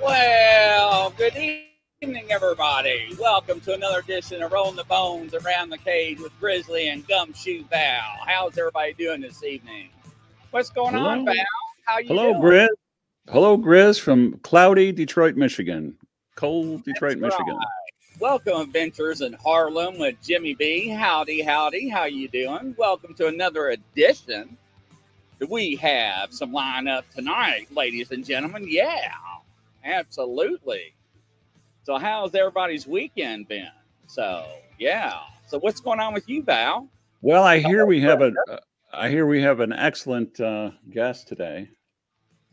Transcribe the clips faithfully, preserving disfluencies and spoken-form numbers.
Well, good evening, everybody. Welcome to another edition of Rolling the Bones and Rattling the Cage with Grizzly and Gumshoe Val. How's everybody doing this evening? What's going Hello. on, Val? How you Hello, doing? Grizz. Hello, Grizz from cloudy Detroit, Michigan. Cold Detroit, That's Michigan. Right. Welcome, Adventures in Harlem with Jimmy B. Howdy, howdy. How you doing? Welcome to another edition. We have some lineup tonight, ladies and gentlemen. Yeah. Absolutely. So how's everybody's weekend been? So yeah. So what's going on with you, Val? Well, I hear we have a uh, I hear we have an excellent uh, guest today.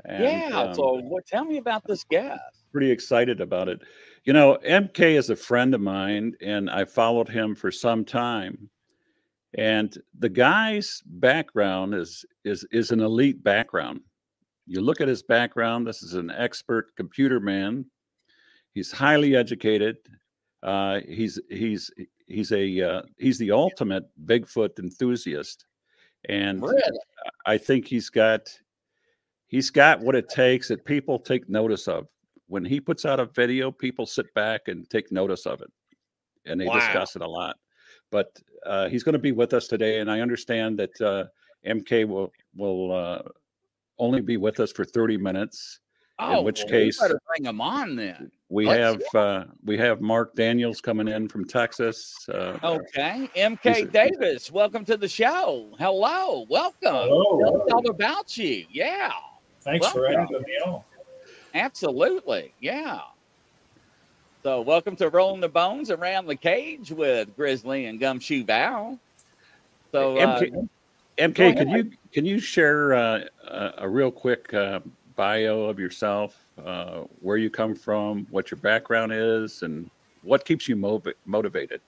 And, yeah. Um, so what, tell me about this guest. Pretty excited about it. You know, M K is a friend of mine, and I followed him for some time. And the guy's background is is is an elite background. You look at his background, this is an expert computer man. He's highly educated. Uh, he's he's he's a uh, he's the ultimate Bigfoot enthusiast, and really? I think he's got he's got what it takes that people take notice of. When he puts out a video, people sit back and take notice of it, and they wow. discuss it a lot. But uh, he's going to be with us today, and I understand that uh, M K will will. Uh, only be with us for thirty minutes, oh, in which well, case we better bring them on then. We Let's have uh, we have Mark Daniels coming in from Texas. Uh, okay, M K Davis, welcome to the show. Hello, welcome. Hello. Tell us all about you. Yeah. Thanks welcome. for having me on. Absolutely, yeah. So welcome to Rolling the Bones and Rattling the Cage with Grizzly and Gumshoe Val. So. M K uh, M K, can you can you share uh, a, a real quick uh, bio of yourself, uh, where you come from, what your background is, and what keeps you motiv motivated?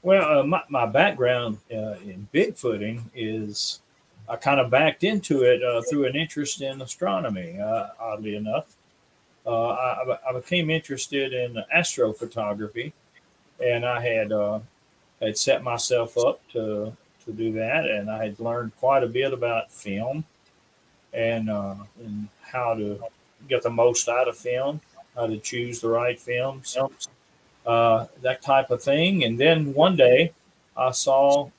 Well, uh, my, my background uh, in Bigfooting is I kind of backed into it uh, through an interest in astronomy, uh, oddly enough. Uh, I, I became interested in astrophotography, and I had, uh, had set myself up to... to do that, and I had learned quite a bit about film and uh, and how to get the most out of film, how to choose the right films, uh, that type of thing. And then one day I saw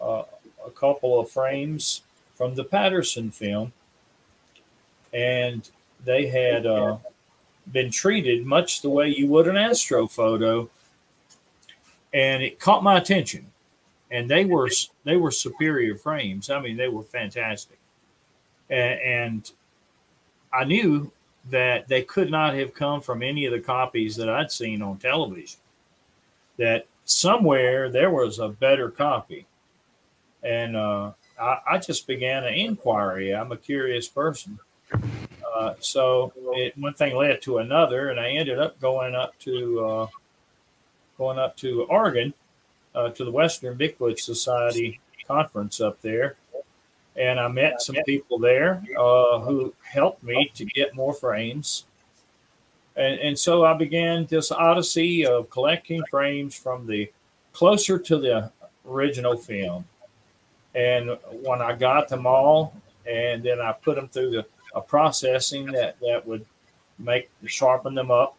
uh, a couple of frames from the Patterson film, and they had uh, been treated much the way you would an astrophoto, and it caught my attention. And they were they were superior frames. I mean, they were fantastic. And, and I knew that they could not have come from any of the copies that I'd seen on television, that somewhere there was a better copy. And uh, I, I just began an inquiry. I'm a curious person. Uh, so it, one thing led to another, and I ended up going up to, uh, going up to Oregon, Uh, to the Western Bigfoot Society conference up there. And I met some people there uh, who helped me to get more frames. And, and so I began this odyssey of collecting frames from the closer to the original film. And when I got them all, and then I put them through the, a processing that, that would make sharpen them up.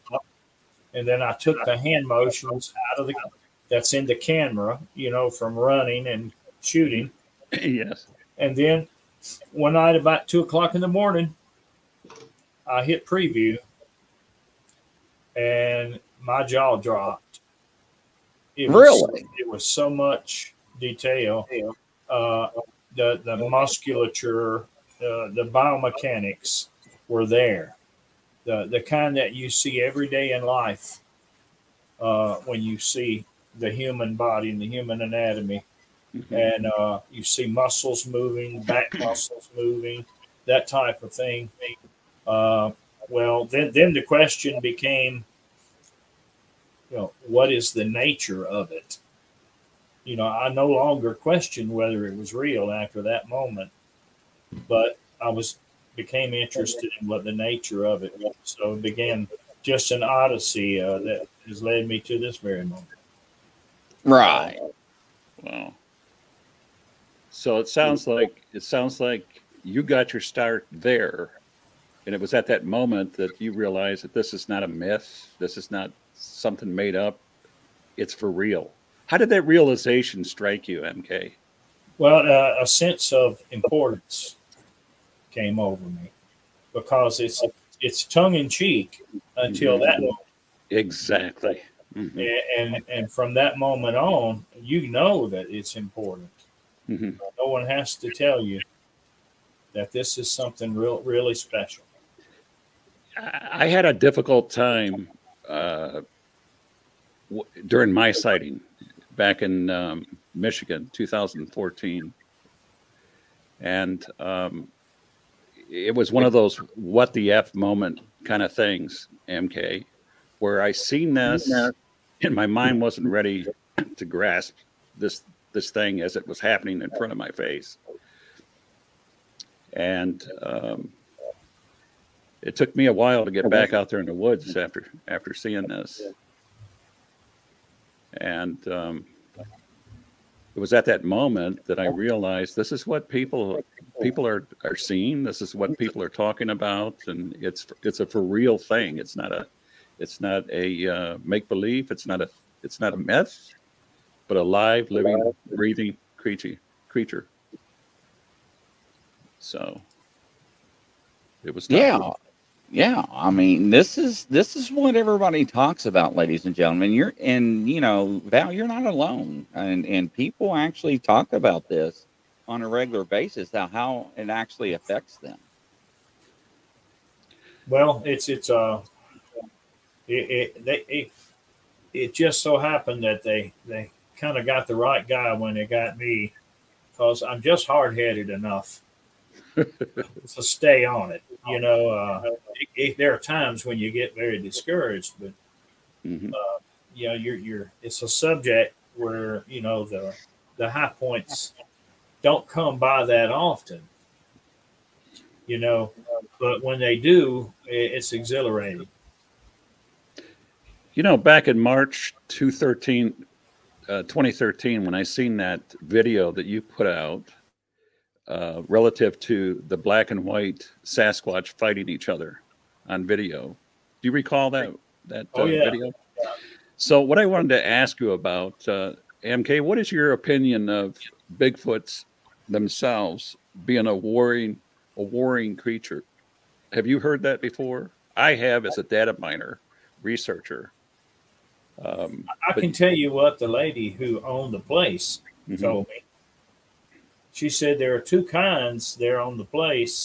And then I took the hand motions out of the that's in the camera, you know, from running and shooting. Yes. And then one night about two o'clock in the morning, I hit preview and my jaw dropped. It really? Was, it was so much detail. Uh, the, the musculature, uh, the biomechanics were there. The, the kind that you see every day in life uh, when you see the human body and the human anatomy. Mm-hmm. And uh, you see muscles moving, back muscles moving, that type of thing. Uh, well, then, then the question became, you know, what is the nature of it? You know, I no longer questioned whether it was real after that moment, but I was became interested in what the nature of it was. So I began just an odyssey uh, that has led me to this very moment. Right. Wow. So it sounds like it sounds like you got your start there, and it was at that moment that you realized that this is not a myth. This is not something made up. It's for real. How did that realization strike you, M K? Well, uh, a sense of importance came over me because it's it's tongue in cheek until that moment. Exactly. Mm-hmm. And and from that moment on, you know that it's important. Mm-hmm. No one has to tell you that this is something real, really special. I had a difficult time uh, w during my sighting back in um, Michigan, two thousand fourteen. And um, it was one of those what the F moment kind of things, M K, where I seen this and my mind wasn't ready to grasp this this thing as it was happening in front of my face. And um, it took me a while to get back out there in the woods after after seeing this. And um, it was at that moment that I realized this is what people people are are seeing. This is what people are talking about, and it's it's a for real thing. It's not a it's not a uh, make believe. It's not a it's not a myth, but a live, living, breathing creature creature. So it was tough. Yeah. Yeah. I mean, this is, this is what everybody talks about, ladies and gentlemen. You're, and you know, Val, you're not alone. And, and people actually talk about this on a regular basis, how, how it actually affects them. Well, it's, it's, uh, it, it, they, it, it just so happened that they, they kind of got the right guy when they got me, because I'm just hard-headed enough to stay on it. You know, uh, it, it, there are times when you get very discouraged, but mm-hmm. uh, you know, you're, you're, it's a subject where, you know, the, the high points don't come by that often, you know, but when they do, it, it's exhilarating. You know, back in March twenty thirteen, when I seen that video that you put out, Uh, relative to the black and white Sasquatch fighting each other on video. Do you recall that that oh, uh, yeah. video? Yeah. So what I wanted to ask you about, uh, M K, what is your opinion of Bigfoots themselves being a warring, a warring creature? Have you heard that before? I have, as a data miner, researcher. Um, I can tell you what the lady who owned the place mm-hmm. told me. She said there are two kinds there on the place,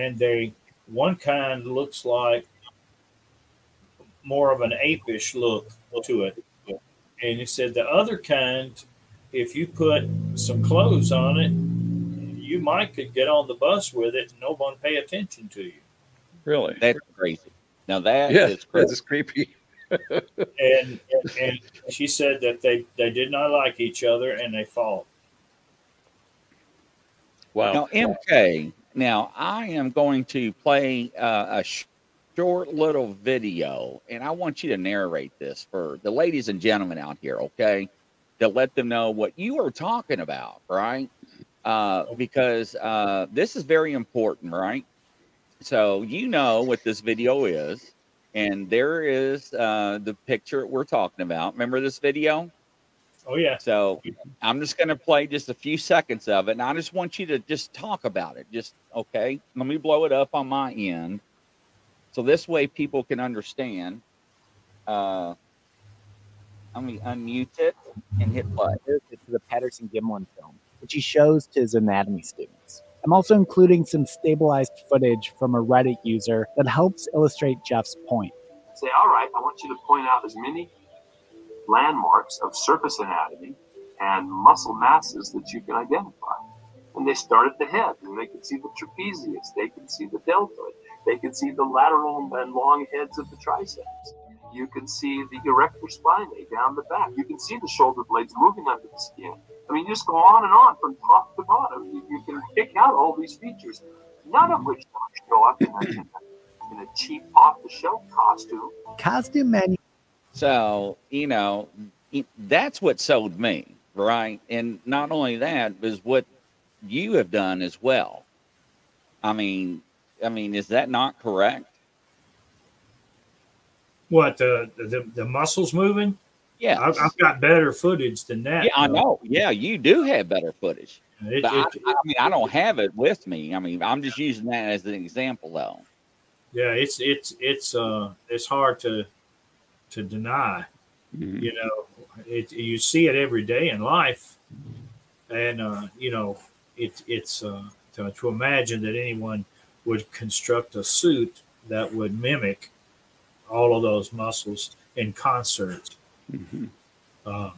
and they one kind looks like more of an apish look to it. And he said the other kind, if you put some clothes on it, you might could get on the bus with it and no one pay attention to you. Really? That's crazy. Now that yeah, is crazy. That's creepy. and, and and she said that they, they did not like each other and they fought. Wow. Now, M K, now I am going to play uh, a sh short little video, and I want you to narrate this for the ladies and gentlemen out here, okay, to let them know what you are talking about, right? Uh, because uh, this is very important, right? So you know what this video is, and there is uh, the picture we're talking about. Remember this video? Oh, yeah. So I'm just going to play just a few seconds of it, and I just want you to just talk about it. Just, okay, let me blow it up on my end. So this way people can understand. Uh, let me unmute it and hit play. It's the Patterson Gimlin film, which he shows to his anatomy students. I'm also including some stabilized footage from a Reddit user that helps illustrate Jeff's point. Say, all right, I want you to point out as many landmarks of surface anatomy and muscle masses that you can identify. And they start at the head, and they can see the trapezius, they can see the deltoid, they can see the lateral and long heads of the triceps. You can see the erector spinae down the back. You can see the shoulder blades moving under the skin. I mean, you just go on and on from top to bottom. You, you can pick out all these features, none of which don't show up in a, in a a cheap off-the-shelf costume. Costume menu. So, you know, that's what sold me, right? And not only that, but what you have done as well. I mean, I mean, is that not correct? What, the the, the muscles moving? Yeah, I've, I've got better footage than that. Yeah, though. I know. Yeah, you do have better footage. It, but it, I, I mean, I don't have it with me. I mean, I'm just using that as an example, though. Yeah, it's it's it's uh it's hard to to deny. Mm-hmm. You know, it, you see it every day in life, and uh, you know, it it's uh, to, to imagine that anyone would construct a suit that would mimic all of those muscles in concert. Mm-hmm. uh,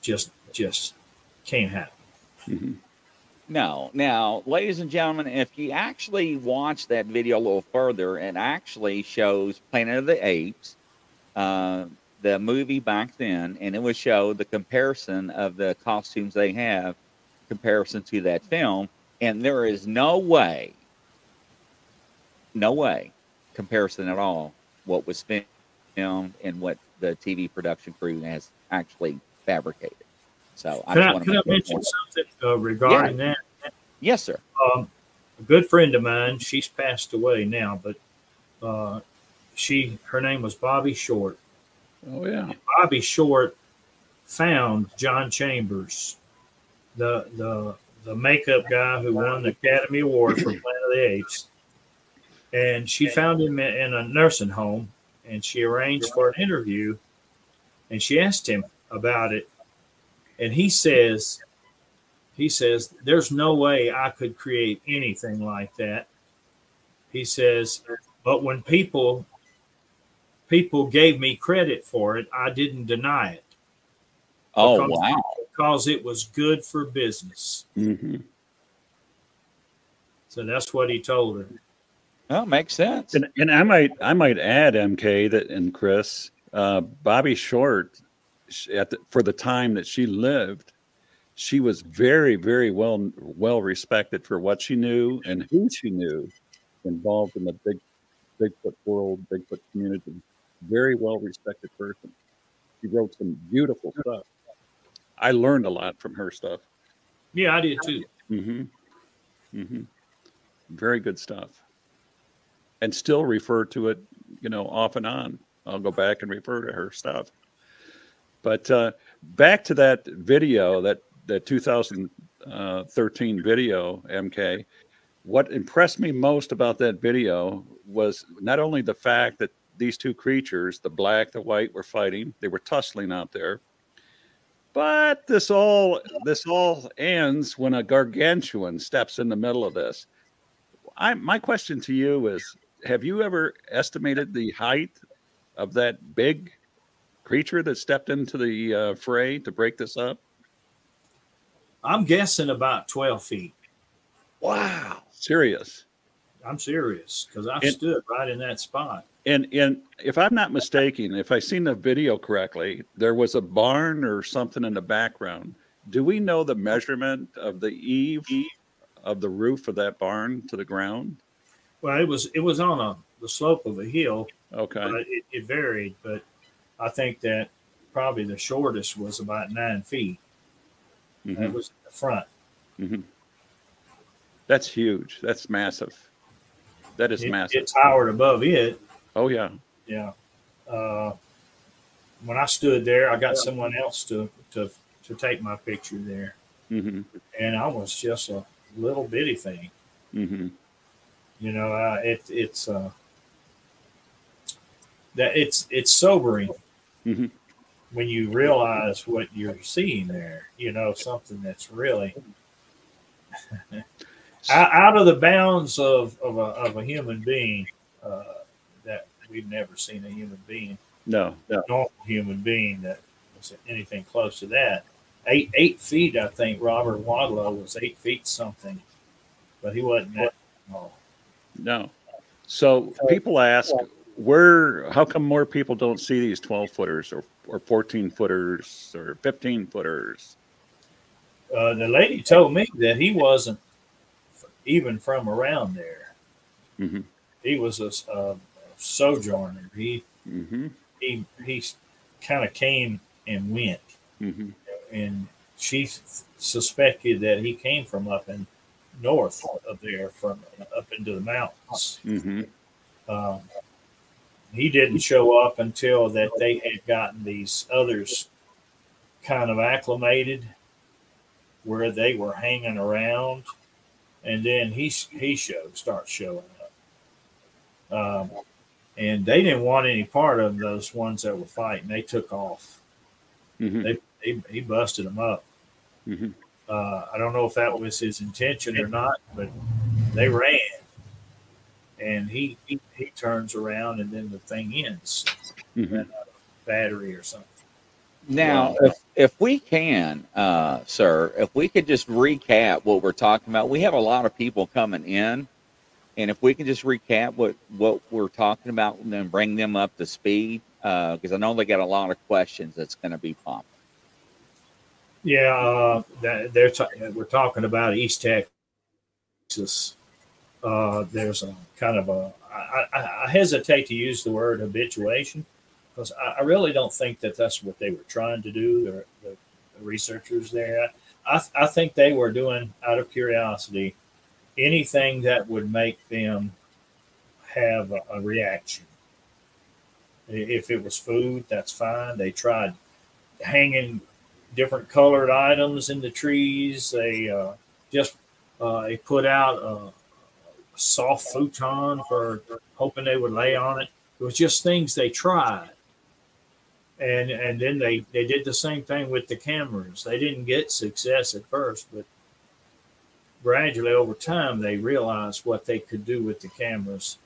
just just can't happen. Mm-hmm. No. Now, ladies and gentlemen, if you actually watch that video a little further, it actually shows Planet of the Apes, uh, the movie back then, and it would show the comparison of the costumes they have comparison to that film, and there is no way, no way comparison at all what was filmed and what the T V production crew has actually fabricated. So I can just I, want to can I mention point. something uh, regarding yeah. that? Yes, sir. Um, a good friend of mine, she's passed away now, but uh, she her name was Bobby Short. Oh yeah. And Bobby Short found John Chambers, the the the makeup guy who won the Academy Award for Planet of the Apes, and she found him in a nursing home. And she arranged for an interview, and she asked him about it. And he says, he says, there's no way I could create anything like that. He says, but when people, people gave me credit for it, I didn't deny it. Oh, because, wow. Because it was good for business. Mm-hmm. So that's what he told her. Well, makes sense. And, and I might I might add, M K, that and Chris, uh, Bobby Short, she, at the, for the time that she lived, she was very, very well well respected for what she knew and who she knew involved in the big Bigfoot world, Bigfoot community. Very well respected person. She wrote some beautiful stuff. I learned a lot from her stuff. Yeah, I did too. Mm-hmm. Mm-hmm. Very good stuff. And still refer to it, you know, off and on. I'll go back and refer to her stuff. But uh, back to that video, that, that two thousand thirteen video, M K, what impressed me most about that video was not only the fact that these two creatures, the black, the white, were fighting, they were tussling out there, but this all, this all ends when a gargantuan steps in the middle of this. I, my question to you is, have you ever estimated the height of that big creature that stepped into the uh, fray to break this up? I'm guessing about twelve feet. Wow. Serious. I'm serious because I and, stood right in that spot. And, and if I'm not mistaken, if I seen the video correctly, there was a barn or something in the background. Do we know the measurement of the eave? Of the roof of that barn to the ground? Well, it was it was on a the slope of a hill. Okay, but it, it varied, but I think that probably the shortest was about nine feet. Mm-hmm. That was in the front. Mm-hmm. That's huge. That's massive. That is it, massive. It towered above it. Oh yeah, yeah. Uh, when I stood there, I got yeah. someone else to to to take my picture there, mm-hmm. and I was just a little bitty thing. Mm-hmm. You know, uh, it, it's uh, that it's it's sobering mm-hmm. when you realize what you're seeing there. You know, something that's really out of the bounds of of a, of a human being. Uh, that we've never seen a human being, no, no. A normal human being that was anything close to that. Eight eight feet, I think. Robert Wadlow was eight feet something, but he wasn't that tall. No. So people ask, where? How come more people don't see these twelve footers or or fourteen footers or fifteen footers? Uh, the lady told me that he wasn't even from around there. Mm-hmm. He was a, a, sojourner. He mm-hmm. he he kind of came and went, mm-hmm. and she suspected that he came from up in north of there, from up into the mountains. Mm-hmm. Um, he didn't show up until that they had gotten these others kind of acclimated, where they were hanging around, and then he he showed starts showing up. Um, and they didn't want any part of those ones that were fighting. They took off. Mm-hmm. They, they he busted them up. Mm-hmm. Uh, I don't know if that was his intention or not, but they ran. And he, he, he turns around, and then the thing ends. Mm-hmm. And a battery or something. Now, yeah. if, if we can, uh, sir, if we could just recap what we're talking about. We have a lot of people coming in. And if we can just recap what, what we're talking about and then bring them up to speed, because uh, I know they got a lot of questions that's going to be pumped. Yeah, uh, that, they're t- we're talking about East Texas. Uh, there's a kind of a, I, I hesitate to use the word habituation, because I, I really don't think that that's what they were trying to do, the, the, the researchers there. I, I think they were doing, out of curiosity, anything that would make them have a, a reaction. If it was food, that's fine. They tried hanging different colored items in the trees. They uh, just uh, they put out a soft futon for hoping they would lay on it. It was just things they tried. And and then they, they did the same thing with the cameras. They didn't get success at first, but gradually over time they realized what they could do with the cameras.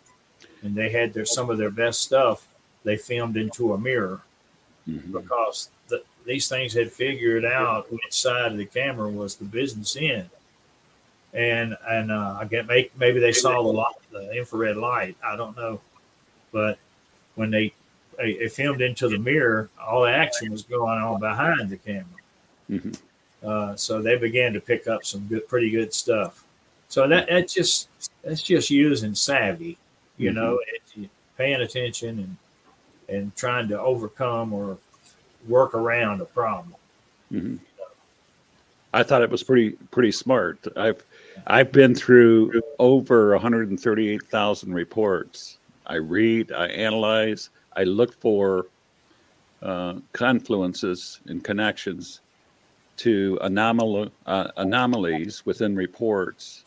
And they had their some of their best stuff they filmed into a mirror, mm-hmm. because the these things had figured out which side of the camera was the business end, and and uh, I get maybe, maybe they saw the light, the infrared light. I don't know, but when they, they, they filmed into the mirror, all the action was going on behind the camera. Mm-hmm. Uh, so they began to pick up some good, pretty good stuff. So that that's just that's just using savvy, you mm-hmm. know, it, paying attention and and trying to overcome or work around a problem. Mm-hmm. I thought it was pretty pretty smart. I've I've been through over one hundred thirty-eight thousand reports. I read, I analyze, I look for uh, confluences and connections to anomal- uh, anomalies within reports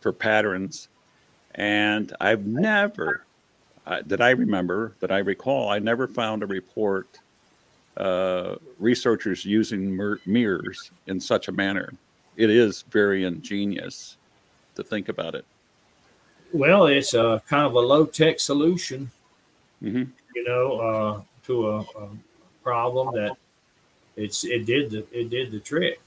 for patterns, and I've never uh, that I remember that I recall I never found a report. Uh, researchers using mir- mirrors in such a manner. It is very ingenious to think about it. Well, it's a kind of a low-tech solution, mm-hmm. you know, uh, to a, a problem that it's it did the it did the trick,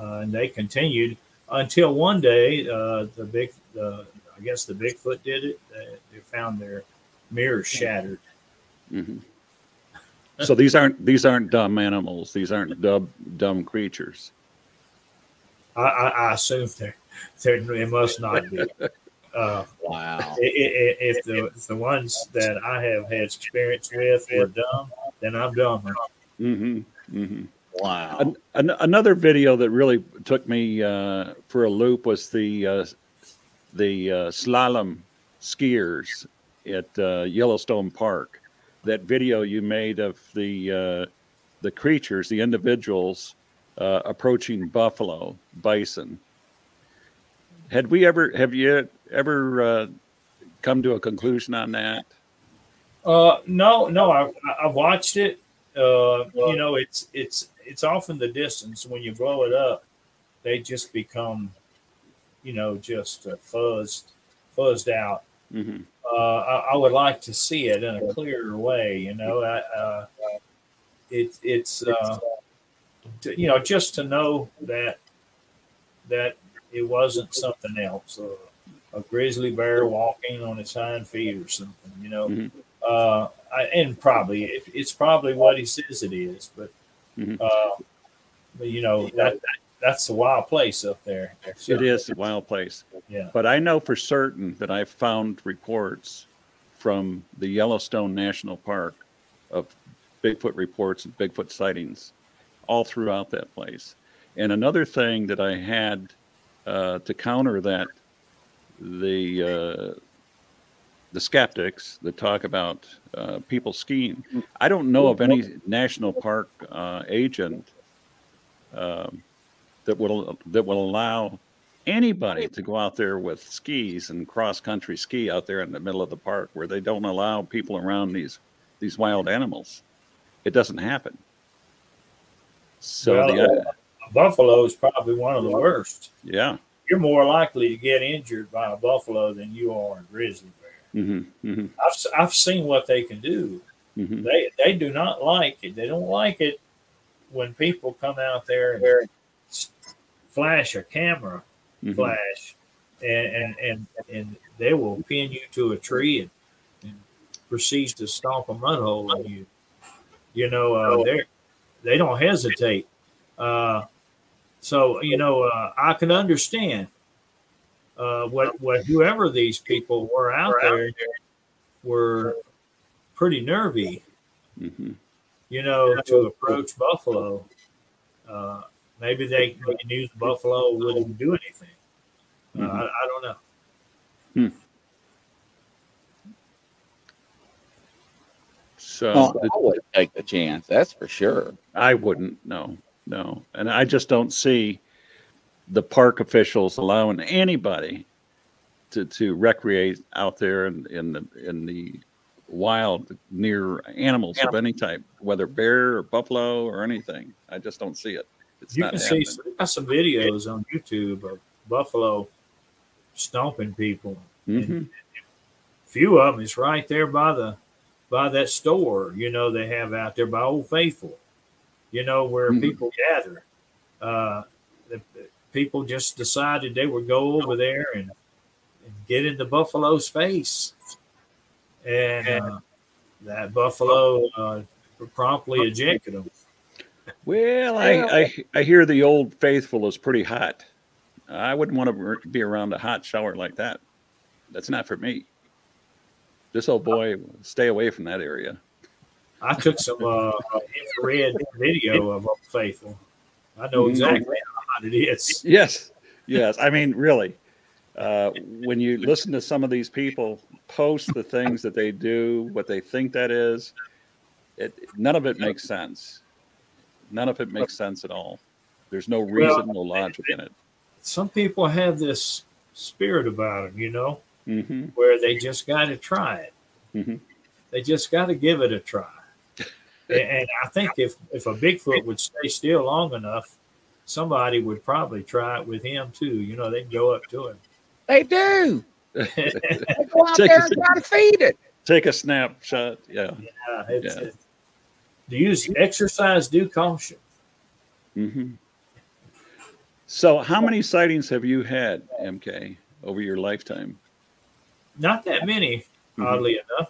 uh, and they continued until one day uh, the big the, I guess the Bigfoot did it. They, they found their mirrors shattered. Mm-hmm. So these aren't these aren't dumb animals. These aren't dumb dumb creatures. I, I, I assume they're, they're, it must not be. Uh, wow! If, if the if the ones that I have had experience with were dumb, then I'm dumber. Mm-hmm. Mm-hmm. Wow! An, an, another video that really took me uh, for a loop was the uh, the uh, slalom skiers at uh, Yellowstone Park. That video you made of the uh, the creatures, the individuals uh, approaching buffalo, bison. Had we ever have you ever uh, come to a conclusion on that? Uh, no, no. I I watched it. Uh, you know, it's it's it's off in the distance. When you blow it up, they just become, you know, just uh, fuzzed fuzzed out. Mm-hmm. Uh, I, I would like to see it in a clearer way, you know. I, uh, it, it's uh, to, you know, just to know that that it wasn't something else, uh, a grizzly bear walking on its hind feet or something, you know. Mm-hmm. Uh, I, and probably it, it's probably what he says it is, but mm-hmm. uh, but you know that, that that's a wild place up there. So. It is a wild place. Yeah. But I know for certain that I've found reports from the Yellowstone National Park of Bigfoot reports and Bigfoot sightings all throughout that place. And another thing that I had uh, to counter that, the uh, the skeptics that talk about uh, people skiing. I don't know of any national park uh, agent um, that will that will allow anybody to go out there with skis and cross-country ski out there in the middle of the park, where they don't allow people around these these wild animals. It doesn't happen. So well, the, uh, buffalo is probably one of the worst. Yeah, you're more likely to get injured by a buffalo than you are a grizzly bear. Mm-hmm, mm-hmm. I've I've seen what they can do. Mm-hmm. They they do not like it. They don't like it when people come out there and flash a camera. Mm-hmm. Flash, and, and and and they will pin you to a tree and, and proceed to stomp a mud hole on you. You know, uh, they they don't hesitate. Uh, so you know, uh, I can understand uh, what what whoever these people were out there were pretty nervy. Mm-hmm. You know, to approach buffalo. Uh, Maybe they knew the buffalo wouldn't do anything. Mm-hmm. uh, I, I don't know. Hmm. So well, the, I would take the chance. That's for sure. I wouldn't. No, no. And I just don't see the park officials allowing anybody to to recreate out there in in the in the wild near animals Animal. of any type, whether bear or buffalo or anything. I just don't see it. It's you can happening. see some, some videos on YouTube of buffalo stomping people. Mm-hmm. And a few of them is right there by the by that store, you know, they have out there by Old Faithful, you know, where mm-hmm. people gather. Uh, the, the people just decided they would go over there and, and get in the buffalo's face, and uh, that buffalo uh, promptly ejected them. Well, I, I I hear the Old Faithful is pretty hot. I wouldn't want to be around a hot shower like that. That's not for me. This old boy, stay away from that area. I took some uh, infrared video of Old Faithful. I know exactly how hot it is. Yes, yes. I mean, really, uh, when you listen to some of these people post the things that they do, what they think that is, it, none of it makes sense. None of it makes sense at all. There's no reason, well, no logic in it. Some people have this spirit about them, you know, mm-hmm. where they just got to try it. Mm-hmm. They just got to give it a try. And I think if, if a Bigfoot would stay still long enough, somebody would probably try it with him too. You know, they'd go up to him. They do. They go out take there and try to feed it. Take a snapshot. Yeah. Yeah. It's, yeah. It's, To use exercise due caution. Mm-hmm. So how many sightings have you had, M K, over your lifetime? Not that many, mm-hmm. oddly enough.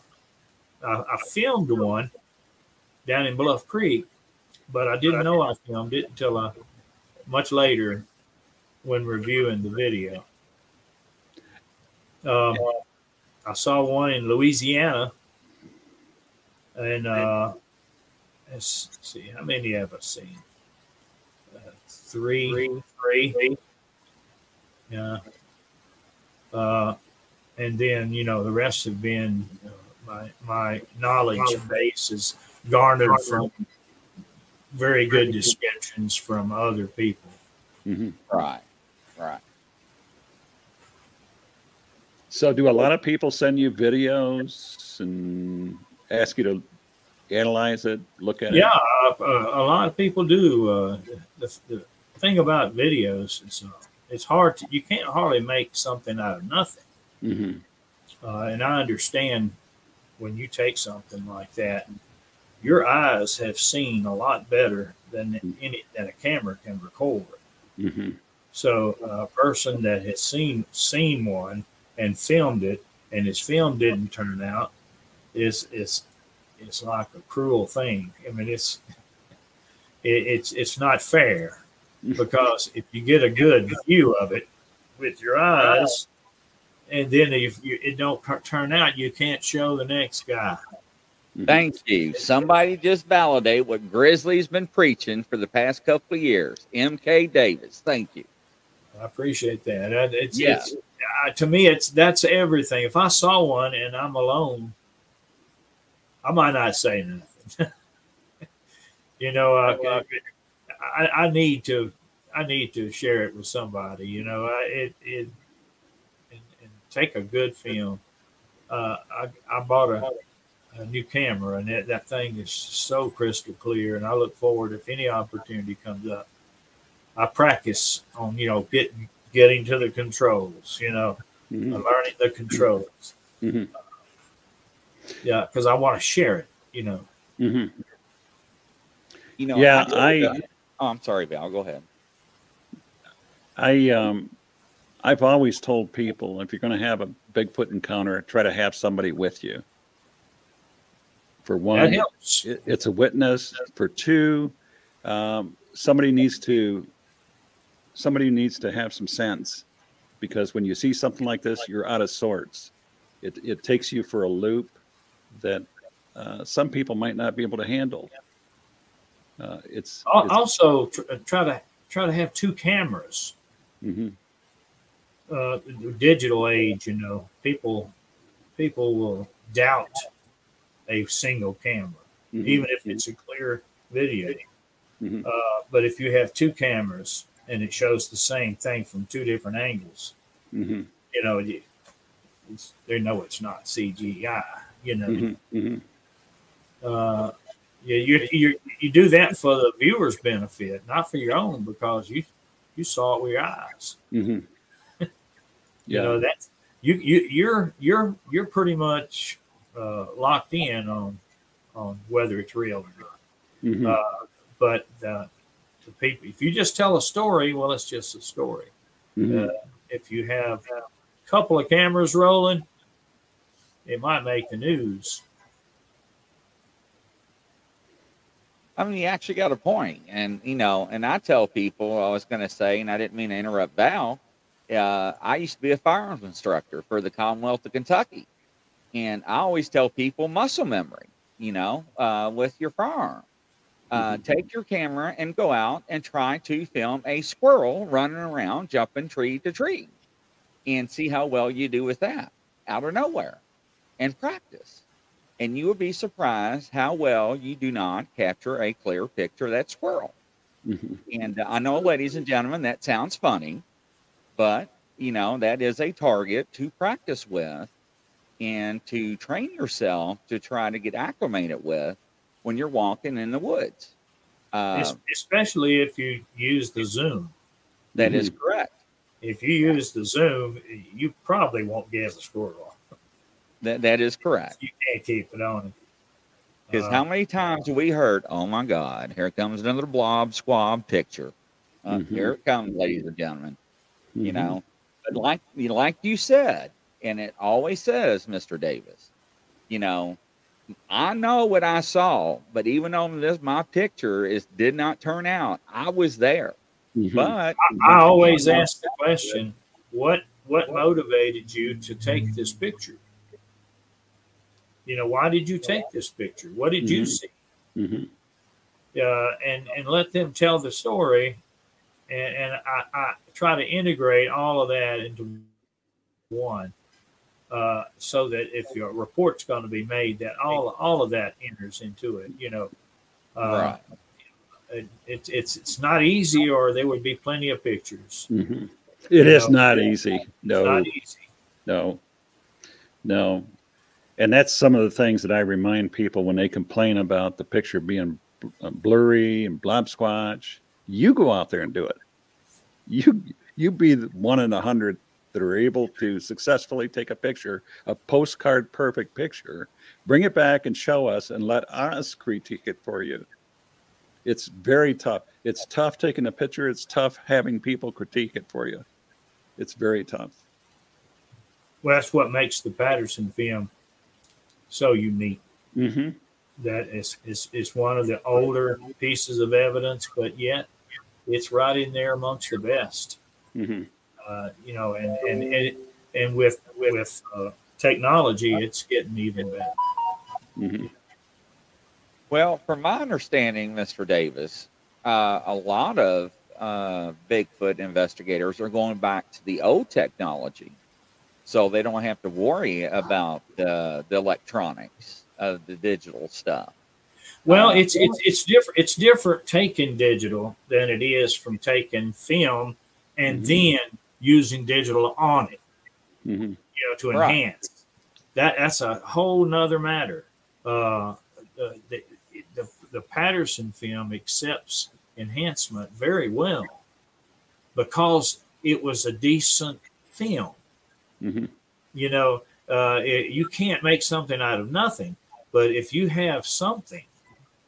I, I filmed one down in Bluff Creek, but I didn't know I filmed it until I, much later when reviewing the video. Um, I saw one in Louisiana, and uh, let's see, how many have I seen? Uh, three, three, three. Yeah. Uh, and then, you know, the rest have been uh, my my knowledge base is garnered from very good descriptions from other people. Mm-hmm. Right, right. So, do a lot of people send you videos and ask you to analyze it, look at yeah, it? Yeah, uh, a lot of people do. Uh, the, the thing about videos is uh, it's hard to, you can't hardly make something out of nothing. Mm-hmm. Uh, and I understand when you take something like that, your eyes have seen a lot better than mm-hmm. any that a camera can record. Mm-hmm. So a person that has seen seen one and filmed it, and his film didn't turn out, is is it's like a cruel thing. I mean, it's it, it's it's not fair, because if you get a good view of it with your eyes, and then if you, it don't turn out, you can't show the next guy. Thank you. Somebody just validate what Grizzly's been preaching for the past couple of years. M K Davis. Thank you. I appreciate that. It's, yeah. it's, uh, to me, it's that's everything. If I saw one and I'm alone, I might not say nothing. you know, I, okay. I, I need to I need to share it with somebody. You know, I, it it and, and take a good film. Uh, I I bought a. a new camera, and that, that thing is so crystal clear, and I look forward if any opportunity comes up. I practice on, you know, getting getting to the controls, you know, mm-hmm. learning the controls. Mm-hmm. Yeah, because I want to share it, you know. Mm-hmm. You know. Yeah, I. I oh, I'm sorry, Val. Go ahead. I um, I've always told people if you're going to have a Bigfoot encounter, try to have somebody with you. For one, it, it's a witness. For two, um, somebody needs to somebody needs to have some sense, because when you see something like this, you're out of sorts. It it takes you for a loop that uh, some people might not be able to handle. Uh, it's, it's also tr try to try to have two cameras. Mm-hmm. uh, digital age, you know, people people will doubt a single camera, mm-hmm. even if it's a clear video. Mm-hmm. Uh, but if you have two cameras and it shows the same thing from two different angles, mm-hmm. you know, you, it's, they know it's not C G I, you know. Mm-hmm. Mm-hmm. Uh, yeah, you, you, you do that for the viewer's benefit, not for your own, because you, you saw it with your eyes. Mm-hmm. Yeah. You know, that's, you, you, you're, you're, you're pretty much, Uh, locked in on on whether it's real or not. Mm-hmm. uh, but uh, to people, if you just tell a story, well, it's just a story. Mm-hmm. uh, if you have a couple of cameras rolling, it might make the news. I mean, you actually got a point, and you know, and I tell people I was going to say, and I didn't mean to interrupt Val. Uh, I used to be a firearms instructor for the Commonwealth of Kentucky. And I always tell people muscle memory, you know, uh, with your firearm. Uh, mm-hmm. Take your camera and go out and try to film a squirrel running around, jumping tree to tree, and see how well you do with that out of nowhere, and practice. And you will be surprised how well you do not capture a clear picture of that squirrel. Mm-hmm. And uh, I know, ladies and gentlemen, that sounds funny, but, you know, that is a target to practice with. And to train yourself to try to get acclimated with when you're walking in the woods. Uh, Especially if you use the zoom. That mm-hmm. is correct. If you use the zoom, you probably won't get a squirrel. That, that is correct. You can't keep it on. Because uh, how many times have we heard, oh my God, here comes another blob squab picture. Uh, mm-hmm. Here it comes, ladies and gentlemen. Mm-hmm. You know, but like, like you said, and it always says, Mister Davis, you know, I know what I saw, but even though this, my picture is, did not turn out, I was there. Mm-hmm. But I, I always ask the question, what, what motivated you to take this picture? You know, why did you take this picture? What did mm-hmm. you see? Mm-hmm. Uh, and, and let them tell the story. And, and I, I try to integrate all of that into one. Uh, so that if your report's going to be made, that all all of that enters into it, you know. Uh, right. It's it, it's it's not easy, or there would be plenty of pictures. Mm-hmm. It is not easy. No, not easy. No, no, and that's some of the things that I remind people when they complain about the picture being blurry and blob squash. You go out there and do it. You you be the one in a hundred that are able to successfully take a picture, a postcard perfect picture, bring it back and show us and let us critique it for you. It's very tough. It's tough taking a picture. It's tough having people critique it for you. It's very tough. Well, that's what makes the Patterson film so unique. Mm-hmm. That is, is, is one of the older pieces of evidence, but yet it's right in there amongst the best. Mm-hmm. Uh, you know, and, and, and it, and with with uh, technology, it's getting even better. Mm-hmm. Well, from my understanding, Mister Davis, uh, a lot of uh, Bigfoot investigators are going back to the old technology, so they don't have to worry about uh, the electronics of the digital stuff. Well, uh, it's it's it's different. It's different taking digital than it is from taking film and mm-hmm. then using digital on it, mm-hmm. you know, to enhance. Right. That that's a whole nother matter. Uh, the, the the the Patterson film accepts enhancement very well because it was a decent film. Mm-hmm. You know, uh, it, you can't make something out of nothing, but if you have something.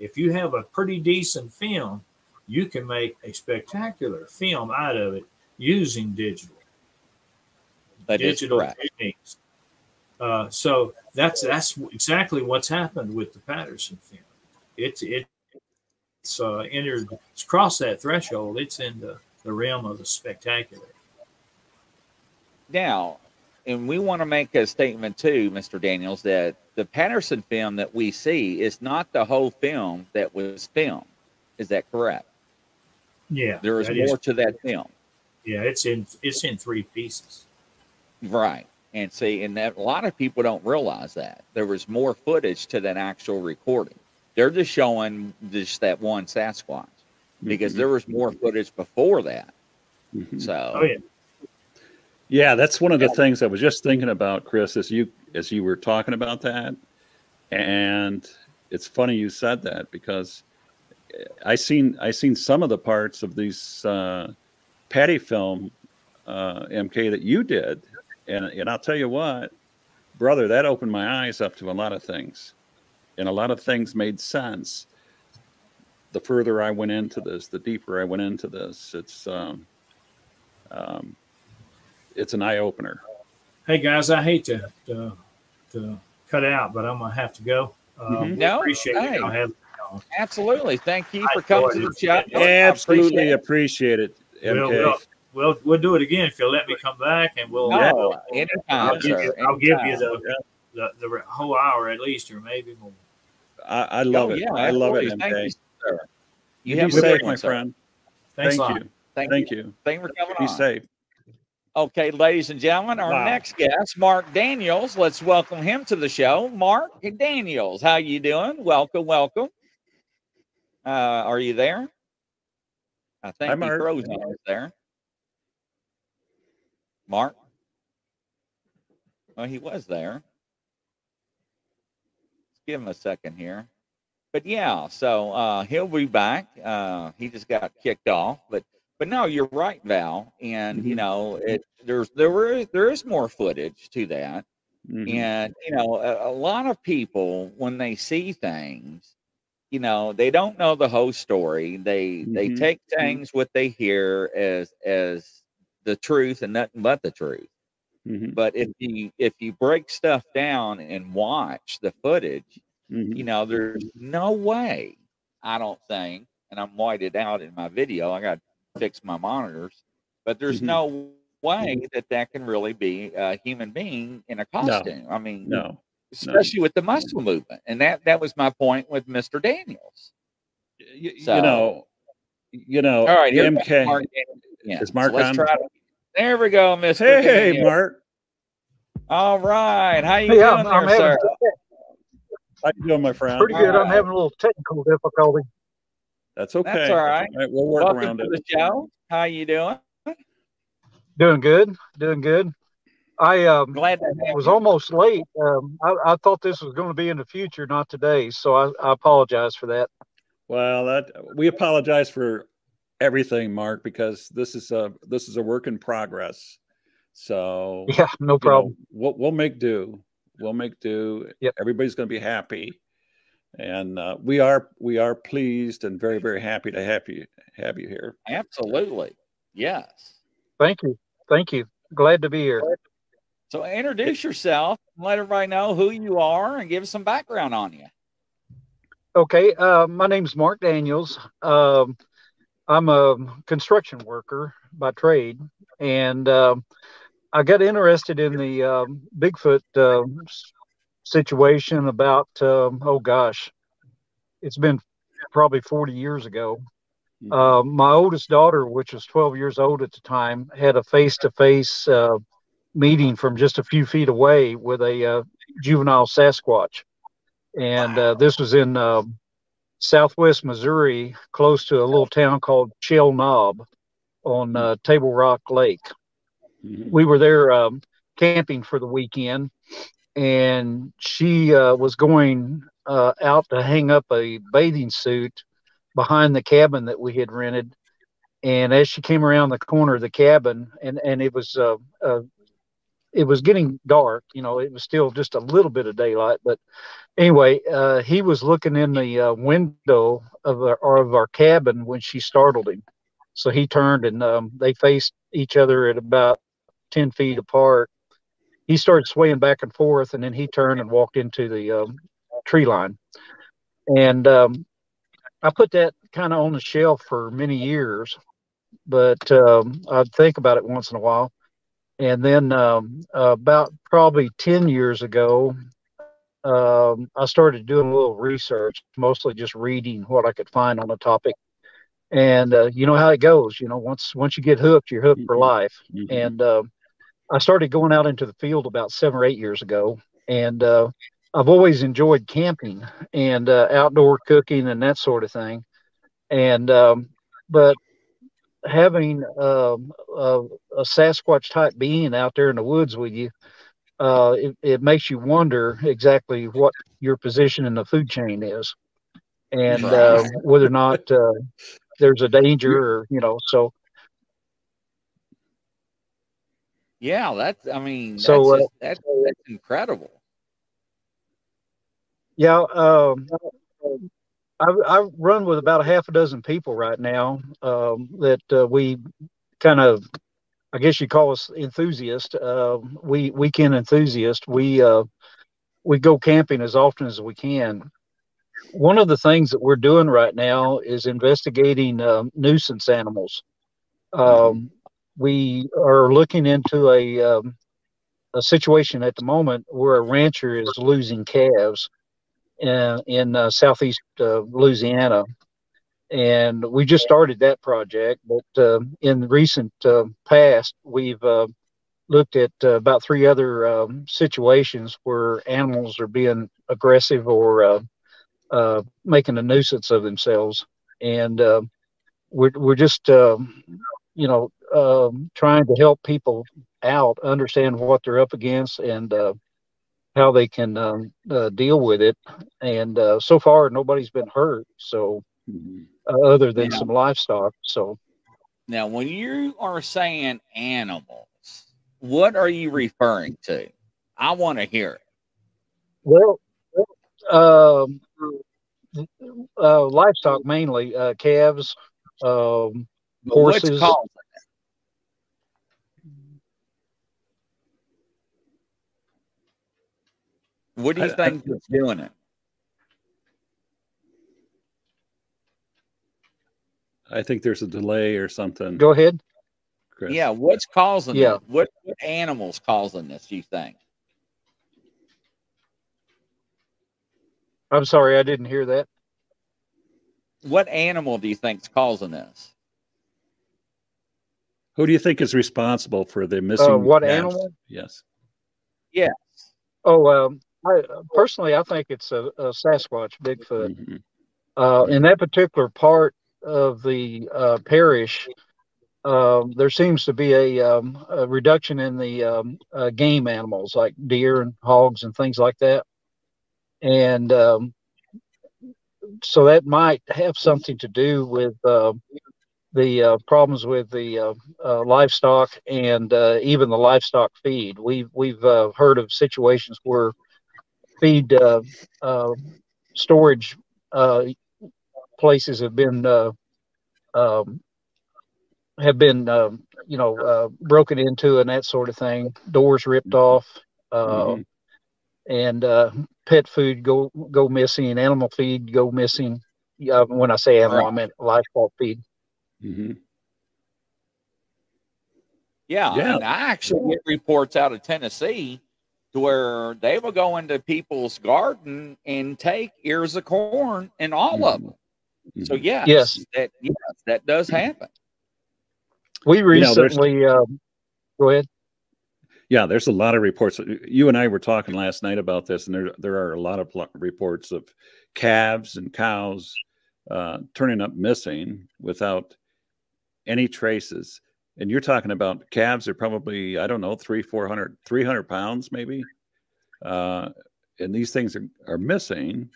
If you have a pretty decent film, you can make a spectacular film out of it using digital, that digital techniques. Uh, so that's that's exactly what's happened with the Patterson film. It's it, it's uh, entered, it's crossed that threshold. It's in the, the realm of the spectacular. Now, and we want to make a statement too, Mister Daniels, that the Patterson film that we see is not the whole film that was filmed. Is that correct? Yeah. There is more is. to that film. Yeah, it's in it's in three pieces. Right. And see, and that, a lot of people don't realize that. There was more footage to that actual recording. They're just showing just that one Sasquatch because mm-hmm. there was more footage before that. Mm-hmm. So. Oh, yeah. Yeah, that's one of the things I was just thinking about, Chris, as you as you were talking about that. And it's funny you said that because I seen I seen some of the parts of these uh, Patty film, uh, M K, that you did, and and I'll tell you what, brother, that opened my eyes up to a lot of things, and a lot of things made sense. The further I went into this, the deeper I went into this. It's um. um It's an eye opener. Hey guys, I hate to, to to cut out, but I'm gonna have to go. Um, no, appreciate hey. it. I'll have, uh, absolutely. Thank you for I coming to the show. Absolutely appreciate it. Appreciate it. We'll, we'll, we'll we'll do it again if you'll let me come back, and we'll. No, yeah. anytime, I'll give you, I'll give you the, the the whole hour at least, or maybe more. I, I love oh, it. Yeah, I love it. Thank you, sir. You, you have be safe, one, my sir. friend. Thanks Thank you. Thank, Thank you. you. Thank you for coming on. Be safe. Okay, ladies and gentlemen, our wow. next guest, Mark Daniels. Let's welcome him to the show. Mark Daniels, how you doing? Welcome, welcome. Uh, are you there? I think I'm he Mark. froze on us there. Mark? Well, he was there. Let's give him a second here. But yeah, so uh, he'll be back. Uh, he just got kicked off, but But no, you're right, Val, and mm-hmm. you know it, there's there were there is more footage to that, mm-hmm. and you know a, a lot of people when they see things, you know they don't know the whole story. They mm-hmm. they take things mm-hmm. what they hear as as the truth and nothing but the truth. Mm-hmm. But if you if you break stuff down and watch the footage, mm-hmm. you know there's no way. I don't think, and I'm whited out in my video. I got. Fix my monitors, but there's mm-hmm. no way that that can really be a human being in a costume. No. I mean, no, especially no. with the muscle movement. And that, that was my point with Mister Daniels. You, so, you know, you know, all right, M K. Mark yeah. Is Mark so on? To, there we go, Mister Hey, Daniels. Hey, Mark. All right. How you hey, doing I'm, there, I'm sir? How you doing, my friend? Pretty good. All I'm right. having a little technical difficulty. That's okay. That's all right. All right. We'll work Welcome around to it. The show. How you doing? Doing good. Doing good. I um, Glad to have was you. almost late. Um, I, I thought this was going to be in the future, not today. So I, I apologize for that. Well, that we apologize for everything, Mark, because this is a this is a work in progress. So yeah, no problem. You know, we'll, we'll make do. We'll make do. Yep. Everybody's going to be happy. And uh, we are we are pleased and very very happy to have you have you here. Absolutely, yes. Thank you, thank you. Glad to be here. So introduce yourself, and let everybody know who you are, and give some background on you. Okay, uh, my name's Mark Daniels. Um, I'm a construction worker by trade, and um, I got interested in the um, Bigfoot uh, situation about, um, oh gosh, it's been probably forty years ago. Uh, my oldest daughter, which was twelve years old at the time, had a face-to-face uh, meeting from just a few feet away with a uh, juvenile Sasquatch. And uh, this was in uh, southwest Missouri, close to a little town called Shell Knob on uh, Table Rock Lake. We were there um, camping for the weekend, and she uh, was going uh, out to hang up a bathing suit behind the cabin that we had rented. And as she came around the corner of the cabin, and, and it was uh, uh, it was getting dark, you know, it was still just a little bit of daylight. But anyway, uh, he was looking in the uh, window of our, of our cabin when she startled him. So he turned, and um, they faced each other at about ten feet apart. He started swaying back and forth, and then he turned and walked into the um, tree line. And um, I put that kind of on the shelf for many years, but um, I'd think about it once in a while. And then um, about probably ten years ago, um, I started doing a little research, mostly just reading what I could find on the topic. And uh, you know how it goes, you know, once once you get hooked, you're hooked mm-hmm. for life. Mm-hmm. And uh, I started going out into the field about seven or eight years ago. And uh, I've always enjoyed camping and uh, outdoor cooking and that sort of thing. And um, but having um, a, a Sasquatch type being out there in the woods with you, uh, it, it makes you wonder exactly what your position in the food chain is, and uh, whether or not uh, there's a danger, or, you know, so. Yeah, that's, I mean, that's, so, uh, just, that's, that's incredible. Yeah. Um, I, I run with about a half a dozen people right now um, that uh, we kind of, I guess you call us enthusiasts. Uh, we weekend enthusiasts. We, uh, we go camping as often as we can. One of the things that we're doing right now is investigating um, nuisance animals. Um, we are looking into a um, a situation at the moment where a rancher is losing calves in, in uh, southeast uh, Louisiana, and we just started that project. But uh, in the recent uh, past, we've uh, looked at uh, about three other um, situations where animals are being aggressive or uh, Uh, making a nuisance of themselves, and uh, we're we're just um, you know um, trying to help people out understand what they're up against and uh, how they can um, uh, deal with it. And uh, so far, nobody's been hurt, so uh, other than now, some livestock. So now, when you are saying animals, what are you referring to? I want to hear it. Well. Um, uh, livestock mainly, uh, calves, um, horses. What's called that? What do you I, think is doing it? I think there's a delay or something. Go ahead, Chris. Yeah, what's causing? Yeah, that? What, what animals causing this? You think? I'm sorry, I didn't hear that. What animal do you think is causing this? Who do you think is responsible for the missing? Uh, what calves? Animal? Yes. Yes. Oh, um, I, personally, I think it's a, a Sasquatch, Bigfoot. Mm-hmm. Uh, in that particular part of the uh, parish, um, there seems to be a, um, a reduction in the um, uh, game animals like deer and hogs and things like that. And um, so that might have something to do with uh, the uh, problems with the uh, uh, livestock and uh, even the livestock feed. We've, we've uh, heard of situations where feed uh, uh, storage uh, places have been, uh, um, have been uh, you know, uh, broken into and that sort of thing. Doors ripped off. Uh, mm-hmm. And uh, pet food go go missing, animal feed go missing. Uh, when I say animal, right. I meant livestock feed. Mm-hmm. Yeah, yeah. And I actually get reports out of Tennessee to where they will go into people's garden and take ears of corn and all of them. So yes, yes, that, yes, that does happen. We recently, you know, um, go ahead. Yeah, there's a lot of reports. You and I were talking last night about this, and there there are a lot of reports of calves and cows uh, turning up missing without any traces. And you're talking about calves are probably, I don't know, three, four hundred, three hundred pounds maybe. Uh, and these things are, are missing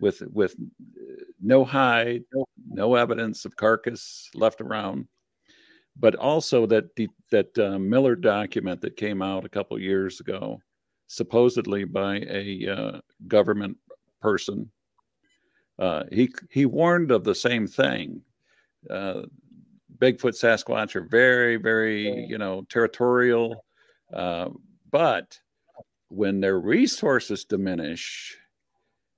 with with no hide, no, no evidence of carcass left around. But also that the, that uh, Miller document that came out a couple of years ago, supposedly by a uh, government person, uh, he he warned of the same thing. Uh, Bigfoot, Sasquatch are very, very, you know, territorial. Uh, but when their resources diminish,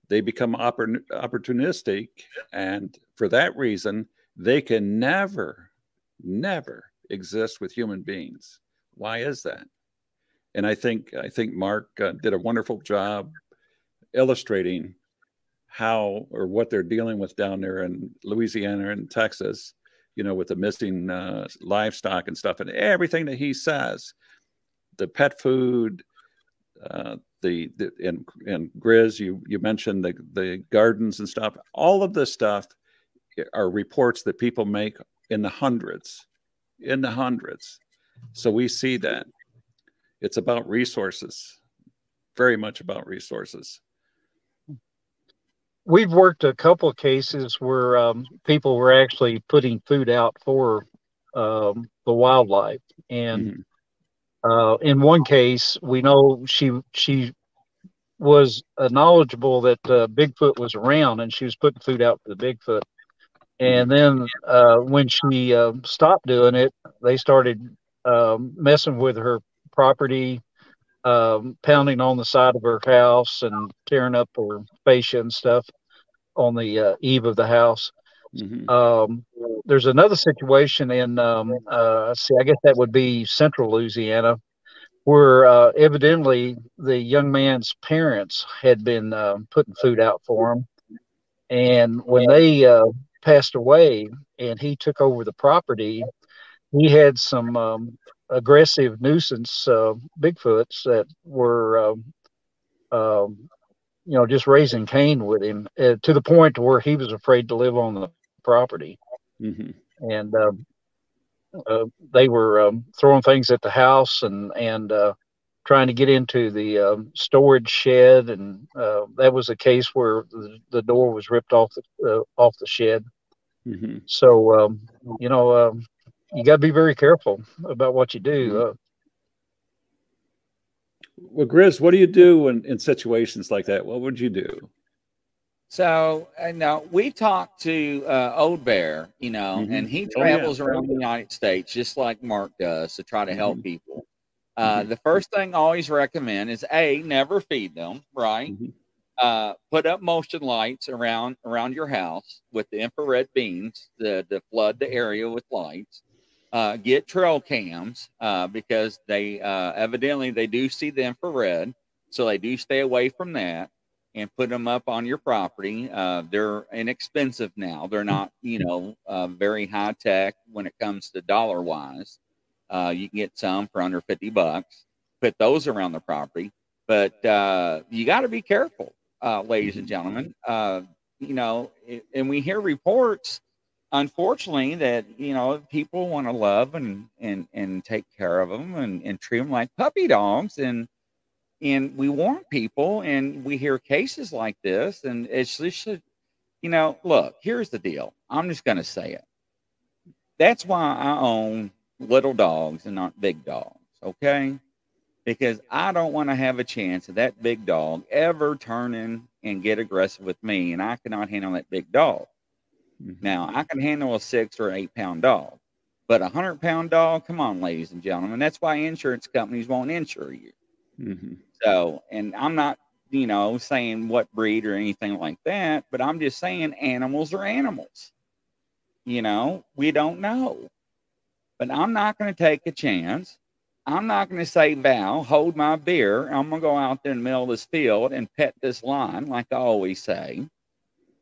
they become opportunistic, and for that reason, they can never. never exist with human beings. Why is that? And I think I think Mark uh, did a wonderful job illustrating how or what they're dealing with down there in Louisiana and Texas, you know, with the missing uh, livestock and stuff, and everything that he says, the pet food, uh, the, the and and Grizz, you you mentioned the the gardens and stuff. All of this stuff are reports that people make. In the hundreds, in the hundreds. So we see that it's about resources, very much about resources. We've worked a couple of cases where um, people were actually putting food out for um, the wildlife. And mm-hmm. uh, in one case, we know she, she was knowledgeable that uh, Bigfoot was around, and she was putting food out for the Bigfoot. And then uh, when she uh, stopped doing it, they started um, messing with her property, um, pounding on the side of her house and tearing up her fascia and stuff on the uh, eve of the house. Mm-hmm. Um, there's another situation in, um, uh, see, I guess that would be central Louisiana, where uh, evidently the young man's parents had been uh, putting food out for him. And when they uh, passed away and he took over the property, he had some um, aggressive nuisance uh, Bigfoots that were, um, um, you know, just raising Cain with him uh, to the point where he was afraid to live on the property. Mm-hmm. And um, uh, they were um, throwing things at the house and, and uh, trying to get into the um, storage shed, and uh, that was a case where the, the door was ripped off the uh, off the shed. Mm-hmm. So um, you know, um, you got to be very careful about what you do. Mm-hmm. uh, well, Grizz, what do you do in, in situations like that? What would you do? So uh, now we talked to uh, Old Bear, you know, mm-hmm. and he travels oh, yeah. around the United States just like Mark does to try to mm-hmm. help people. Uh, mm-hmm. The first thing I always recommend is A, never feed them, right? Mm-hmm. Uh, put up motion lights around, around your house with the infrared beams to, to flood the area with lights. Uh, get trail cams uh, because they uh, evidently they do see the infrared, so they do stay away from that, and put them up on your property. Uh, they're inexpensive now. They're not, you know, uh, very high tech when it comes to dollar wise. Uh, you can get some for under fifty bucks, put those around the property, but, uh, you got to be careful, uh, ladies and gentlemen, uh, you know, it, and we hear reports, unfortunately, that, you know, people want to love and, and, and take care of them and, and treat them like puppy dogs. And, and we warn people, and we hear cases like this, and it's just, you know, look, here's the deal. I'm just going to say it. That's why I own little dogs and not big dogs, okay? Because I don't want to have a chance of that big dog ever turning and get aggressive with me, and I cannot handle that big dog. Mm-hmm. Now, I can handle a six or eight pound dog, but a hundred pound dog, come on, ladies and gentlemen, that's why insurance companies won't insure you. Mm-hmm. So, and I'm not, you know, saying what breed or anything like that, but I'm just saying animals are animals. You know, we don't know. But I'm not going to take a chance. I'm not going to say, Val, hold my beer. I'm going to go out there in the middle of this field and pet this line, like I always say.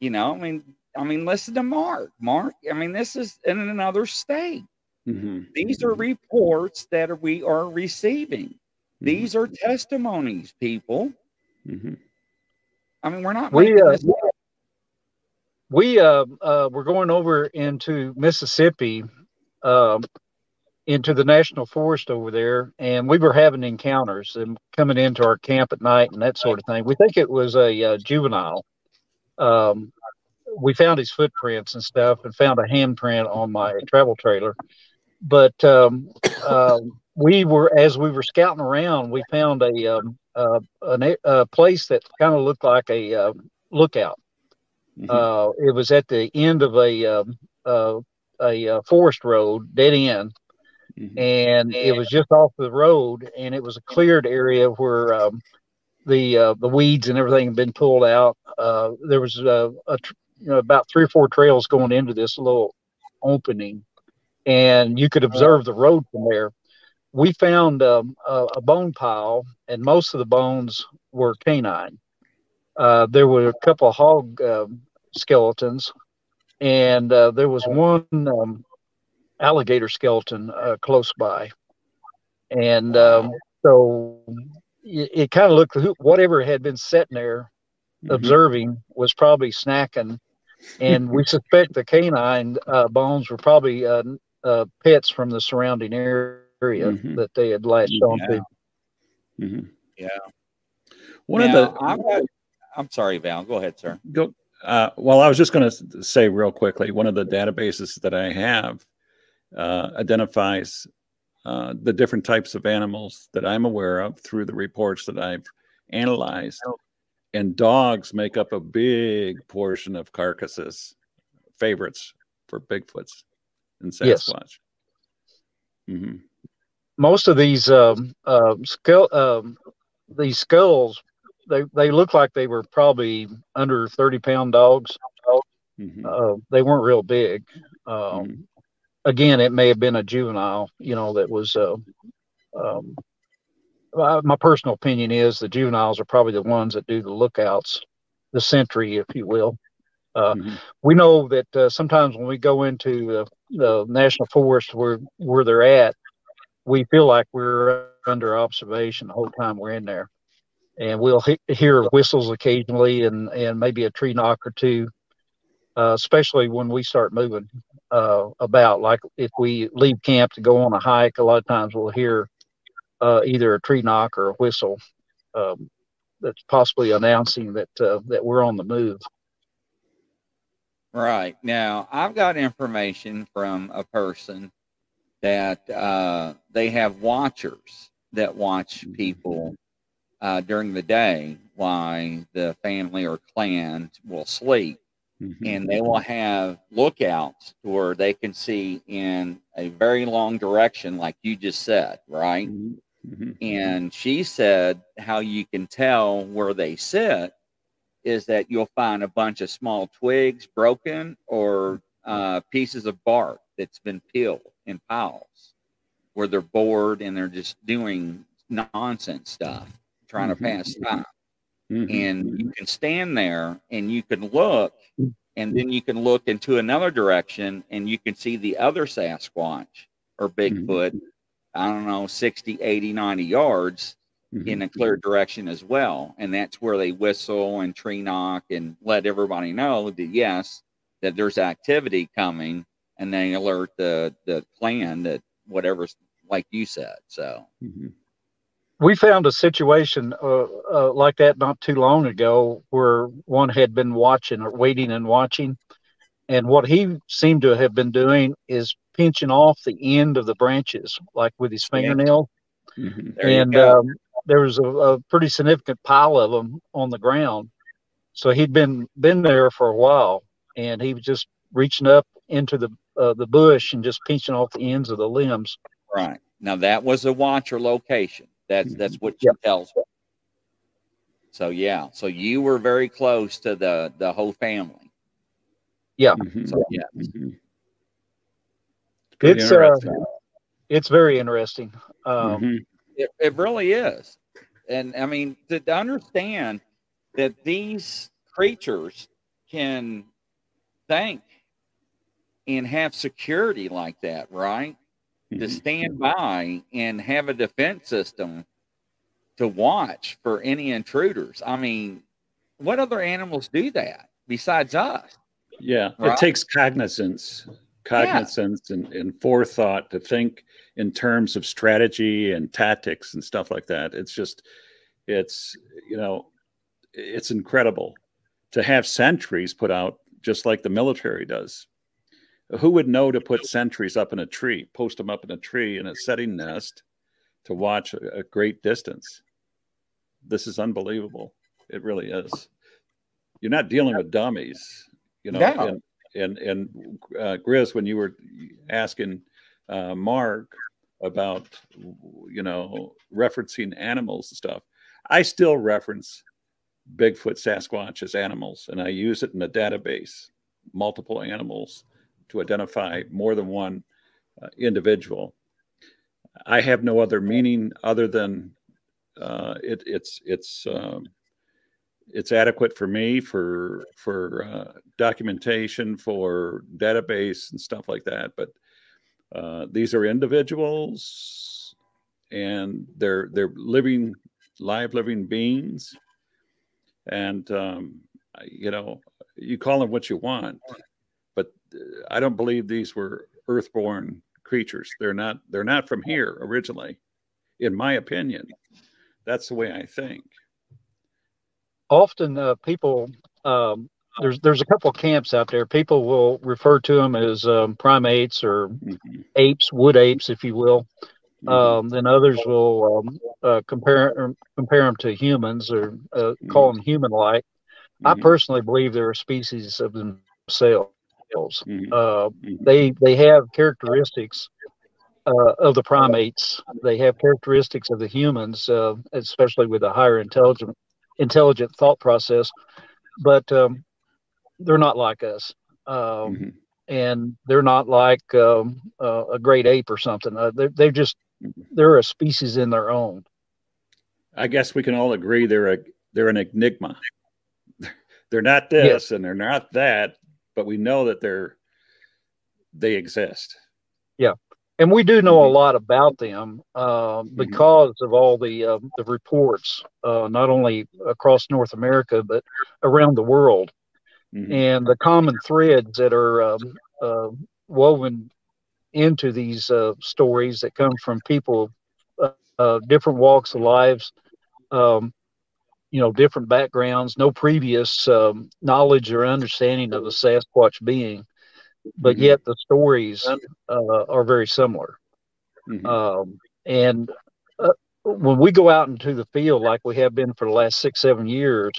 You know, I mean, I mean, listen to Mark. Mark, I mean, this is in another state. Mm-hmm. These are reports that we are receiving. Mm-hmm. These are testimonies, people. Mm-hmm. I mean, we're not. We, uh, we uh, uh, we're going over into Mississippi, uh, into the national forest over there, and we were having encounters and coming into our camp at night and that sort of thing. We think it was a uh, juvenile. Um, we found his footprints and stuff, and found a handprint on my travel trailer. But um, uh, we were, as we were scouting around, we found a um, uh, an, a place that kind of looked like a uh, lookout. Mm-hmm. Uh, it was at the end of a um, uh, a uh, forest road, dead end, mm-hmm. and yeah. it was just off the road, and it was a cleared area where um, the uh, the weeds and everything had been pulled out. Uh, there was uh, a tr you know, about three or four trails going into this little opening, and you could observe the road from there. We found um, a, a bone pile, and most of the bones were canine. Uh, there were a couple of hog uh, skeletons, and uh, there was one um, alligator skeleton uh, close by. And um, so it, it kind of looked, whatever had been sitting there mm-hmm. observing was probably snacking. And we suspect the canine uh, bones were probably uh, uh, pets from the surrounding area. Area mm-hmm. that they had latched yeah. on to. Mm-hmm. Yeah. One now, of the. I'm, I'm sorry, Val. Go ahead, sir. Go. Uh, well, I was just going to say real quickly. One of the databases that I have uh, identifies uh, the different types of animals that I'm aware of through the reports that I've analyzed, and dogs make up a big portion of carcasses, favorites for Bigfoots and Sasquatch. Yes. Mm-hmm. Most of these um, uh, skull, um, these skulls, they they look like they were probably under thirty pound dogs. Mm-hmm. uh, they weren't real big. Um, mm-hmm. Again, it may have been a juvenile. You know, that was. Uh, um, my personal opinion is the juveniles are probably the ones that do the lookouts, the sentry, if you will. Uh, mm-hmm. We know that uh, sometimes when we go into the, the national forest where where they're at. We feel like we're under observation the whole time we're in there, and we'll he hear whistles occasionally, and and maybe a tree knock or two, uh, especially when we start moving uh, about. Like if we leave camp to go on a hike, a lot of times we'll hear uh, either a tree knock or a whistle um, that's possibly announcing that uh, that we're on the move. Right. Now, I've got information from a person that uh, they have watchers that watch people uh, during the day while the family or clan will sleep. Mm-hmm. And they will have lookouts where they can see in a very long direction, like you just said, right? Mm-hmm. And she said how you can tell where they sit is that you'll find a bunch of small twigs broken or uh, pieces of bark that's been peeled in piles where they're bored and they're just doing nonsense stuff, trying mm-hmm. to pass time. Mm-hmm. And you can stand there and you can look, and then you can look into another direction and you can see the other Sasquatch or Bigfoot, mm-hmm. I don't know, sixty, eighty, ninety yards mm-hmm. in a clear direction as well. And that's where they whistle and tree knock and let everybody know that, yes, that there's activity coming. And they alert the the clan that whatever's, like you said. So we found a situation uh, uh, like that not too long ago, where one had been watching or waiting and watching, and what he seemed to have been doing is pinching off the end of the branches, like with his fingernail. Yeah. Mm-hmm. there and um, there was a, a pretty significant pile of them on the ground. So he'd been been there for a while, and he was just reaching up into the uh, the bush and just pinching off the ends of the limbs. Right. Now that was a watcher location. That's that's what she yep. tells me. So yeah. So you were very close to the the whole family. Yeah. Mm-hmm. So yeah. Mm-hmm. It's, it's uh, it's very interesting. Um, mm-hmm. it, it really is. And I mean, to, to understand that these creatures can think and have security like that, right? Mm-hmm. To stand by and have a defense system to watch for any intruders. I mean, what other animals do that besides us? Yeah, right? It takes cognizance, cognizance yeah. and, and forethought to think in terms of strategy and tactics and stuff like that. It's just, it's, you know, it's incredible to have sentries put out just like the military does. Who would know to put sentries up in a tree, post them up in a tree in a setting nest to watch a, a great distance? This is unbelievable. It really is. You're not dealing with dummies, you know. No. And and, and uh, Grizz, when you were asking uh, Mark about, you know, referencing animals and stuff, I still reference Bigfoot, Sasquatch as animals, and I use it in a database, multiple animals, to identify more than one uh, individual. I have no other meaning other than uh, it, it's it's um, it's adequate for me for for uh, documentation, for database and stuff like that. But uh, these are individuals, and they're they're living, live living beings. And um, you know, you call them what you want, but I don't believe these were earthborn creatures. They're not. They're not from here originally, in my opinion. That's the way I think. Often uh, people um, there's there's a couple of camps out there. People will refer to them as um, primates or mm-hmm. apes, wood apes, if you will. Um, then others will um, uh, compare compare them to humans or uh, call mm-hmm. them human-like. Mm-hmm. I personally believe they're a species of themselves. Mm-hmm. Uh, mm-hmm. They they have characteristics uh, of the primates. They have characteristics of the humans, uh, especially with a higher intelligent intelligent thought process. But um, they're not like us. Um, mm-hmm. And they're not like um, uh, a great ape or something. Uh, they're, they're just they're a species in their own. I guess we can all agree they're a they're an enigma. They're not this yes. and they're not that, but we know that they're they exist. Yeah, and we do know a lot about them uh, because mm-hmm. of all the uh, the reports, uh, not only across North America but around the world. Mm-hmm. And the common threads that are um, uh, woven into these uh, stories that come from people, uh, uh, different walks of lives, um, you know, different backgrounds, no previous um, knowledge or understanding of the Sasquatch being, but mm-hmm. yet the stories uh, are very similar. Mm-hmm. Um, and uh, when we go out into the field like we have been for the last six, seven years,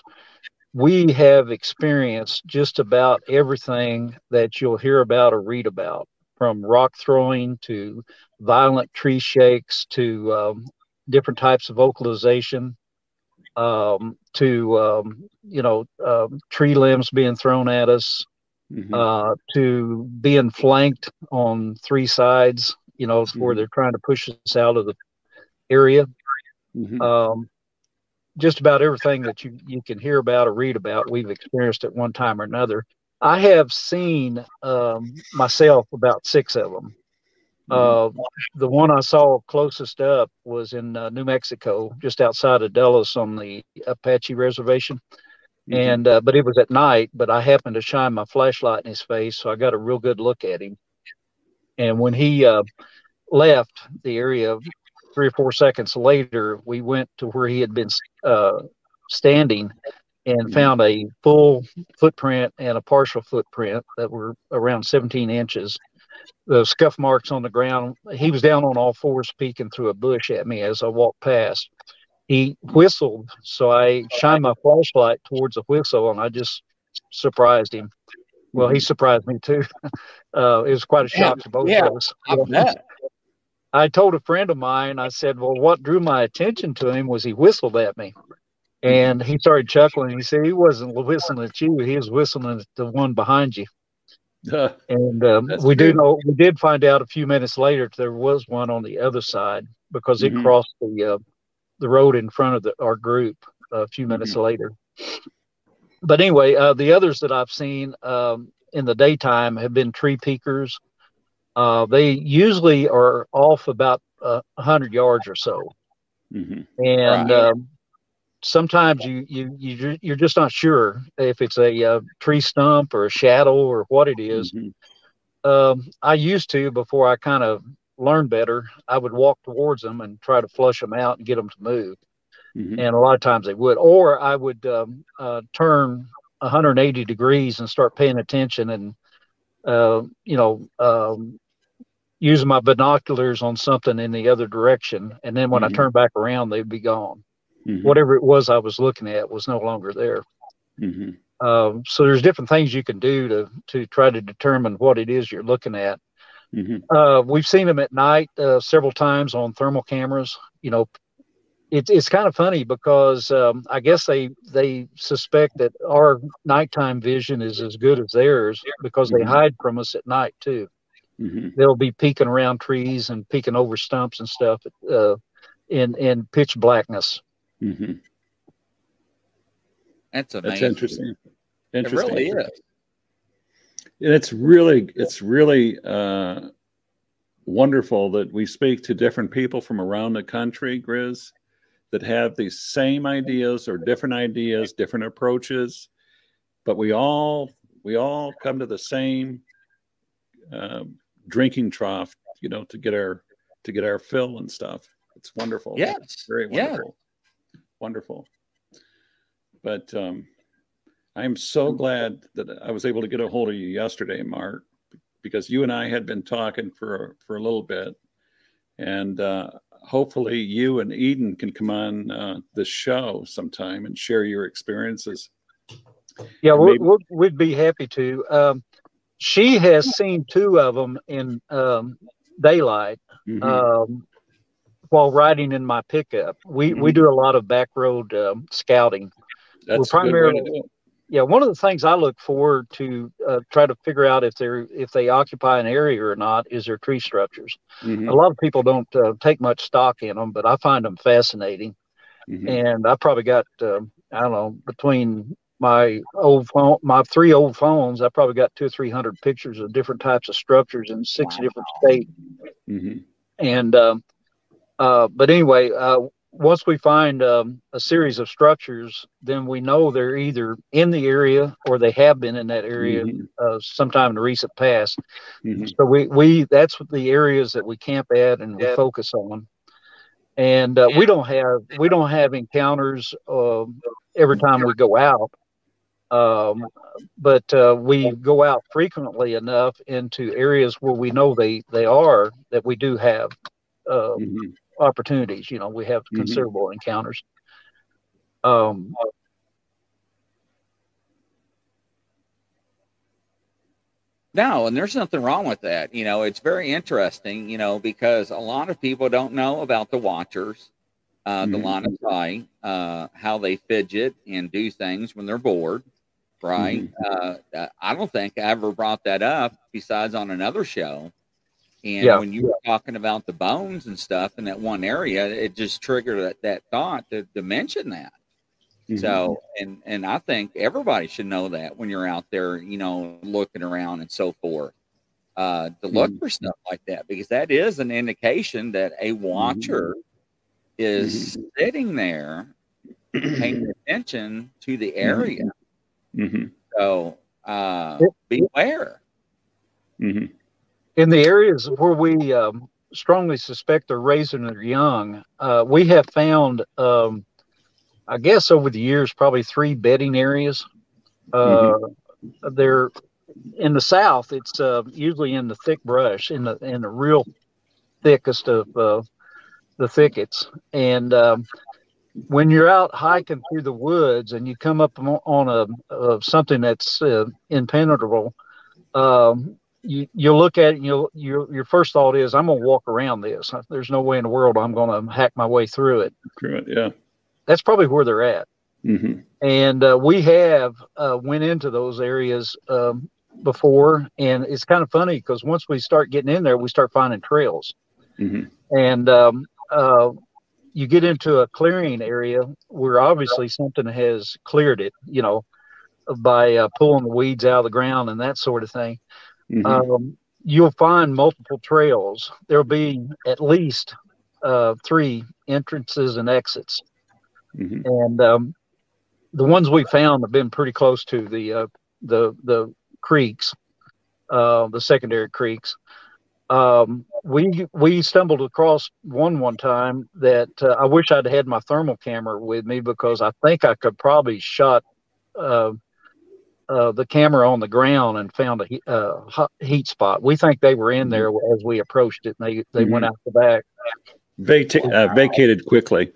we have experienced just about everything that you'll hear about or read about, from rock throwing to violent tree shakes to um, different types of vocalization um, to, um, you know, uh, tree limbs being thrown at us, mm-hmm. uh, to being flanked on three sides, you know, mm-hmm. where they're trying to push us out of the area. Mm-hmm. Um, just about everything that you, you can hear about or read about, we've experienced at one time or another. I have seen um, myself about six of them. Mm-hmm. Uh, the one I saw closest up was in uh, New Mexico, just outside of Dulles on the Apache Reservation. Mm-hmm. And uh, but it was at night, but I happened to shine my flashlight in his face, so I got a real good look at him. And when he uh, left the area, three or four seconds later, we went to where he had been uh, standing and found a full footprint and a partial footprint that were around seventeen inches. The scuff marks on the ground. He was down on all fours peeking through a bush at me as I walked past. He whistled, so I shined my flashlight towards the whistle, and I just surprised him. Well, he surprised me, too. Uh, it was quite a shock yeah, to both yeah, of us. I bet. I told a friend of mine, I said, well, what drew my attention to him was he whistled at me. And he started chuckling. He said, he wasn't whistling at you. He was whistling at the one behind you. Uh, and um, we do know, we did find out a few minutes later there was one on the other side, because it mm-hmm. crossed the uh, the road in front of the, our group a few minutes mm-hmm. later. But anyway, uh, the others that I've seen um, in the daytime have been tree peekers. Uh, they usually are off about uh, one hundred yards or so. Mm-hmm. And right. um, sometimes you, you, you, you're just not sure if it's a uh, tree stump or a shadow or what it is. Mm-hmm. Um, I used to, before I kind of learned better, I would walk towards them and try to flush them out and get them to move. Mm-hmm. And a lot of times they would. Or I would um, uh, turn one hundred eighty degrees and start paying attention and, uh, you know, um, using my binoculars on something in the other direction. And then when mm-hmm. I turned back around, they'd be gone. Mm-hmm. Whatever it was I was looking at was no longer there. Mm-hmm. Um, so there's different things you can do to, to try to determine what it is you're looking at. Mm-hmm. Uh, we've seen them at night uh, several times on thermal cameras. You know, it, it's kind of funny because um, I guess they, they suspect that our nighttime vision is as good as theirs because they mm-hmm. hide from us at night too. Mm-hmm. They'll be peeking around trees and peeking over stumps and stuff uh, in, in pitch blackness. Mm-hmm. That's amazing. That's interesting. Interesting. It really is. It's really, it's really uh, wonderful that we speak to different people from around the country, Grizz, that have these same ideas or different ideas, different approaches, but we all we all come to the same uh, drinking trough, you know, to get our to get our fill and stuff. It's wonderful. Yes, it's very wonderful. Yeah. Wonderful. But um, I'm so glad that I was able to get a hold of you yesterday, Mark, because you and I had been talking for, for a little bit. And uh, hopefully you and Eden can come on uh, the show sometime and share your experiences. Yeah, we'll, maybe... we'll, we'd be happy to. Um, she has seen two of them in um, daylight. Mm-hmm. Um while riding in my pickup. We mm-hmm. we do a lot of back road um, scouting. That's We're primarily, a good way to do it. Yeah, one of the things I look forward to uh, try to figure out if they're if they occupy an area or not is their tree structures. Mm-hmm. A lot of people don't uh, take much stock in them, but I find them fascinating. Mm-hmm. And I probably got uh, I don't know, between my old phone, my three old phones, I probably got two or three hundred pictures of different types of structures in six wow. different states. Mm-hmm. And um, Uh, but anyway, uh, once we find um, a series of structures, then we know they're either in the area or they have been in that area mm-hmm. uh, sometime in the recent past. Mm-hmm. So we, we that's the areas that we camp at and we focus on. And uh, we don't have we don't have encounters uh, every time we go out, um, but uh, we go out frequently enough into areas where we know they they are that we do have. Uh, mm-hmm. opportunities, you know, we have considerable mm-hmm. encounters. Um, no, and there's nothing wrong with that. You know, it's very interesting, you know, because a lot of people don't know about the watchers, uh, mm-hmm. the line of sight, uh, how they fidget and do things when they're bored, right? Mm-hmm. Uh, I don't think I ever brought that up besides on another show. And yeah. when you were talking about the bones and stuff in that one area, it just triggered that, that thought to, to mention that. Mm-hmm. So, and, and I think everybody should know that when you're out there, you know, looking around and so forth, uh, to look mm-hmm. for stuff like that, because that is an indication that a watcher mm-hmm. is mm-hmm. sitting there paying attention to the area. Mm-hmm. So uh, beware. Mm-hmm. In the areas where we um, strongly suspect they're raising their young, uh, we have found, um, I guess over the years, probably three bedding areas. Uh, mm-hmm. They're in the south. It's uh, usually in the thick brush, in the in the real thickest of uh, the thickets. And um, when you're out hiking through the woods and you come up on a, a something that's uh, impenetrable. Um, You, you'll look at it and you'll, your, your first thought is, I'm going to walk around this. There's no way in the world I'm going to hack my way through it. Through it, yeah. That's probably where they're at. Mm-hmm. And uh, we have uh, went into those areas um, before, and it's kind of funny because once we start getting in there, we start finding trails. Mm-hmm. And um, uh, you get into a clearing area where obviously something has cleared it, you know, by uh, pulling the weeds out of the ground and that sort of thing. Mm-hmm. Um, you'll find multiple trails. There'll be at least uh, three entrances and exits. Mm-hmm. And um, the ones we found have been pretty close to the uh, the the creeks, uh, the secondary creeks. Um, we we stumbled across one one time that uh, I wish I'd had my thermal camera with me, because I think I could probably shot uh, uh, the camera on the ground and found a he uh, hot heat spot. We think they were in there as we approached it, and they they mm-hmm. went out the back. Vac uh, vacated quickly.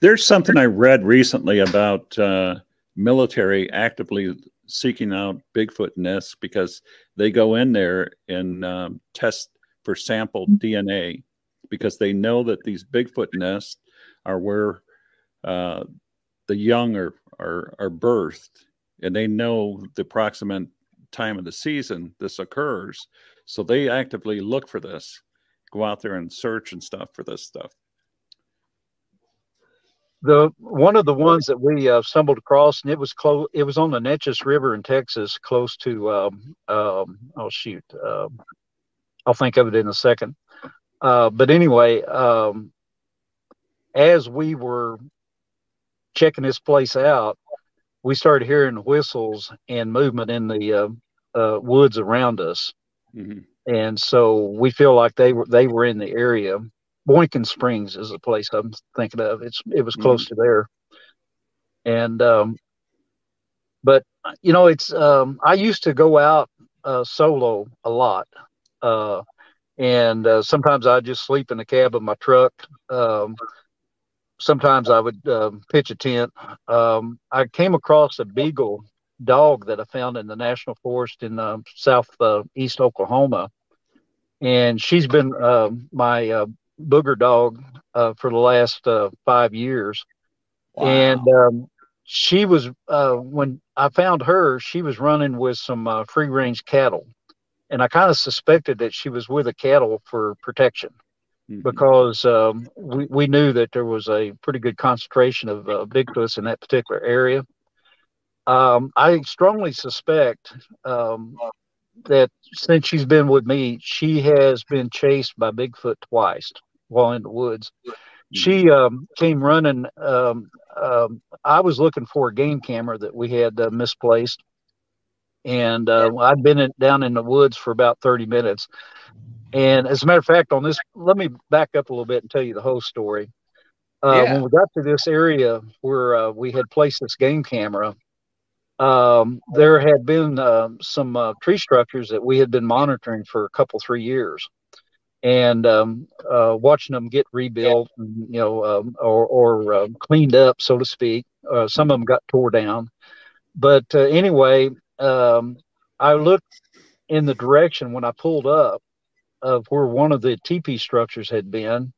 There's something I read recently about uh, military actively seeking out Bigfoot nests because they go in there and um, test for sample D N A, because they know that these Bigfoot nests are where uh, the young are, are, are birthed, and they know the approximate time of the season this occurs. So they actively look for this, go out there and search and stuff for this stuff. The one of the ones that we uh, stumbled across, and it was close. It was on the Neches River in Texas, close to. Um, um, oh shoot, um, I'll think of it in a second. Uh, but anyway, um, as we were checking this place out, we started hearing whistles and movement in the uh, uh, woods around us, mm-hmm. and so we feel like they were they were in the area. Boykin Springs is the place I'm thinking of. It's it was close mm-hmm. to there, and um, but you know, it's um, I used to go out uh, solo a lot, uh, and uh, sometimes I just sleep in the cab of my truck. Um, sometimes I would uh, pitch a tent. Um, I came across a beagle dog that I found in the national forest in uh, southeast Oklahoma, and she's been uh, my uh, booger dog uh, for the last uh, five years. Wow. And um, she was, uh, when I found her, she was running with some uh, free range cattle. And I kind of suspected that she was with a cattle for protection, mm-hmm. because um, we, we knew that there was a pretty good concentration of uh, Bigfoots in that particular area. Um, I strongly suspect um, that since she's been with me, she has been chased by Bigfoot twice while in the woods. She um, came running. Um, um, I was looking for a game camera that we had uh, misplaced. And uh, I'd been in, down in the woods for about thirty minutes. And as a matter of fact, on this, let me back up a little bit and tell you the whole story. Uh, yeah. When we got to this area where uh, we had placed this game camera, um there had been uh, some uh, tree structures that we had been monitoring for a couple three years, and um uh watching them get rebuilt, you know, um, or or um, cleaned up, so to speak. Uh, some of them got tore down, but uh, anyway, um I looked in the direction when I pulled up of where one of the teepee structures had been,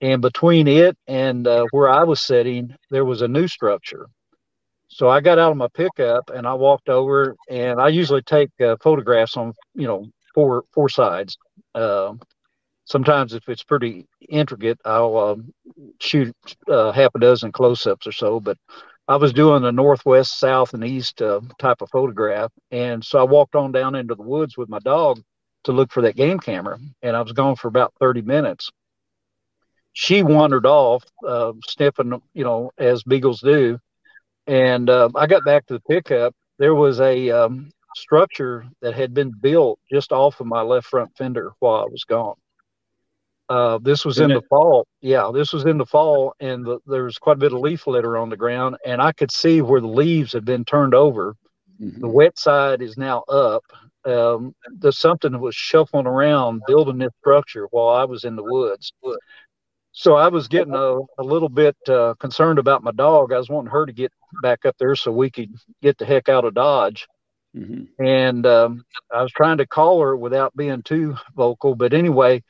and between it and uh, where I was sitting there was a new structure. So I got out of my pickup and I walked over, and I usually take uh, photographs on, you know, four, four sides. Uh, sometimes if it's pretty intricate, I'll uh, shoot uh, half a dozen close-ups or so, but I was doing a northwest, south, and east uh, type of photograph. And so I walked on down into the woods with my dog to look for that game camera. And I was gone for about thirty minutes. She wandered off, uh, sniffing, you know, as beagles do. And uh, I got back to the pickup. There was a um, structure that had been built just off of my left front fender while I was gone. Uh, this was Isn't in it? the fall. Yeah, this was in the fall, and the, there was quite a bit of leaf litter on the ground, and I could see where the leaves had been turned over. Mm-hmm. The wet side is now up. Um, there's something that was shuffling around building this structure while I was in the woods. So I was getting a, a little bit uh, concerned about my dog. I was wanting her to get back up there so we could get the heck out of Dodge. Mm-hmm. And um, I was trying to call her without being too vocal. But anyway,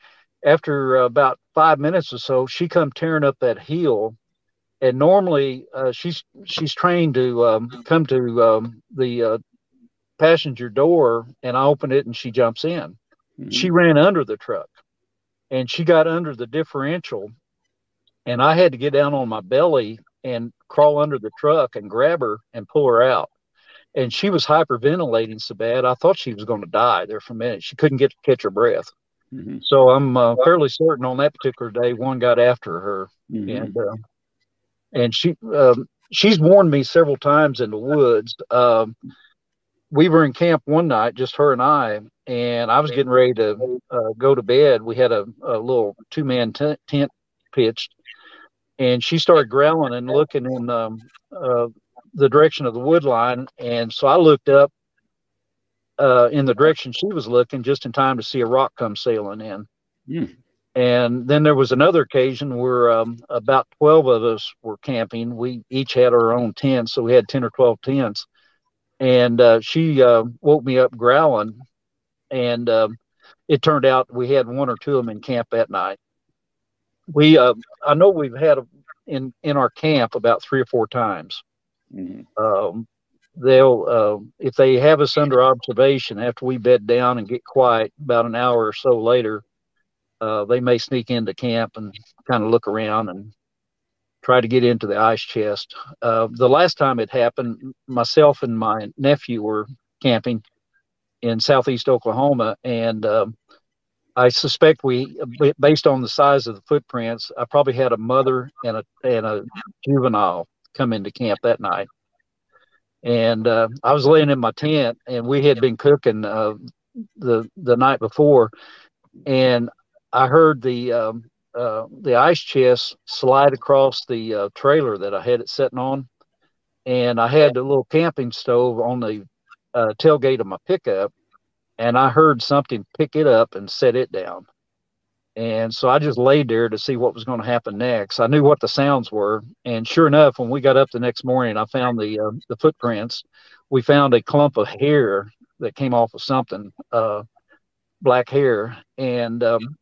after about five minutes or so, she come tearing up that hill. And normally uh, she's she's trained to um, come to um, the uh, passenger door and I opened it and she jumps in. Mm-hmm. She ran under the truck and she got under the differential and I had to get down on my belly and crawl under the truck and grab her and pull her out. And she was hyperventilating so bad, I thought she was going to die there for a minute. She couldn't get catch her breath. Mm-hmm. So I'm uh, fairly certain on that particular day, one got after her. Mm-hmm. And uh, and she um, she's warned me several times in the woods. Um, we were in camp one night, just her and I, and I was getting ready to uh, go to bed. We had a, a little two-man t- tent pitched, and she started growling and looking in um, uh, the direction of the wood line. And so I looked up uh, in the direction she was looking just in time to see a rock come sailing in. Mm. And then there was another occasion where um, about twelve of us were camping. We each had our own tents, so we had ten or twelve tents. And uh, she uh, woke me up growling. And uh, it turned out we had one or two of them in camp that night. We, uh, I know we've had a, in, in our camp about three or four times. Mm-hmm. Um, they'll uh, if they have us under observation after we bed down and get quiet about an hour or so later, uh, they may sneak into camp and kind of look around and try to get into the ice chest. Uh, the last time it happened, myself and my nephew were camping in Southeast Oklahoma, and uh, I suspect we, based on the size of the footprints, I probably had a mother and a and a juvenile come into camp that night. And uh, I was laying in my tent and we had been cooking uh, the the night before, and I heard the um, uh, the ice chest slide across the uh, trailer that I had it sitting on, and I had a little camping stove on the uh, tailgate of my pickup, and I heard something pick it up and set it down. And so I just laid there to see what was going to happen next. I knew what the sounds were. And sure enough, when we got up the next morning, I found the uh, the footprints. We found a clump of hair that came off of something, uh, black hair. And um,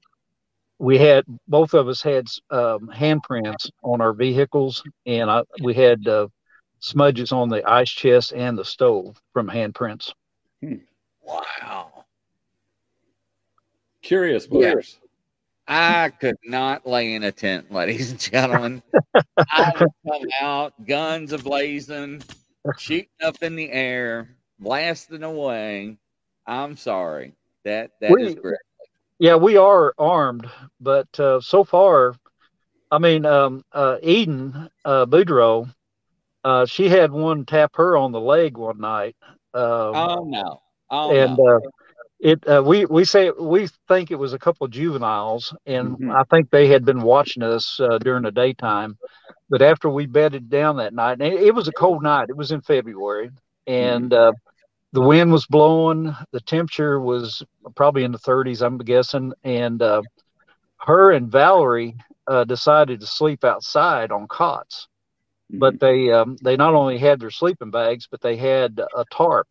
we had, both of us had um, handprints on our vehicles. And I, we had uh, smudges on the ice chest and the stove from handprints. Hmm. Wow. Curious believers. Yeah. I could not lay in a tent, ladies and gentlemen. I would come out, guns a-blazing, shooting up in the air, blasting away. I'm sorry. That That we, is great. Yeah, we are armed, but uh, so far, I mean, um, uh, Eden uh, Boudreaux, uh, she had one tap her on the leg one night. Um, oh, no. Oh, and, no. Uh, It uh, we we say we think it was a couple of juveniles, and mm-hmm. I think they had been watching us uh, during the daytime. But after we bedded down that night, and it, it was a cold night. It was in February, and mm-hmm. uh, the wind was blowing. The temperature was probably in the thirties, I'm guessing. And uh, her and Valerie uh, decided to sleep outside on cots, mm-hmm. but they um, they not only had their sleeping bags, but they had a tarp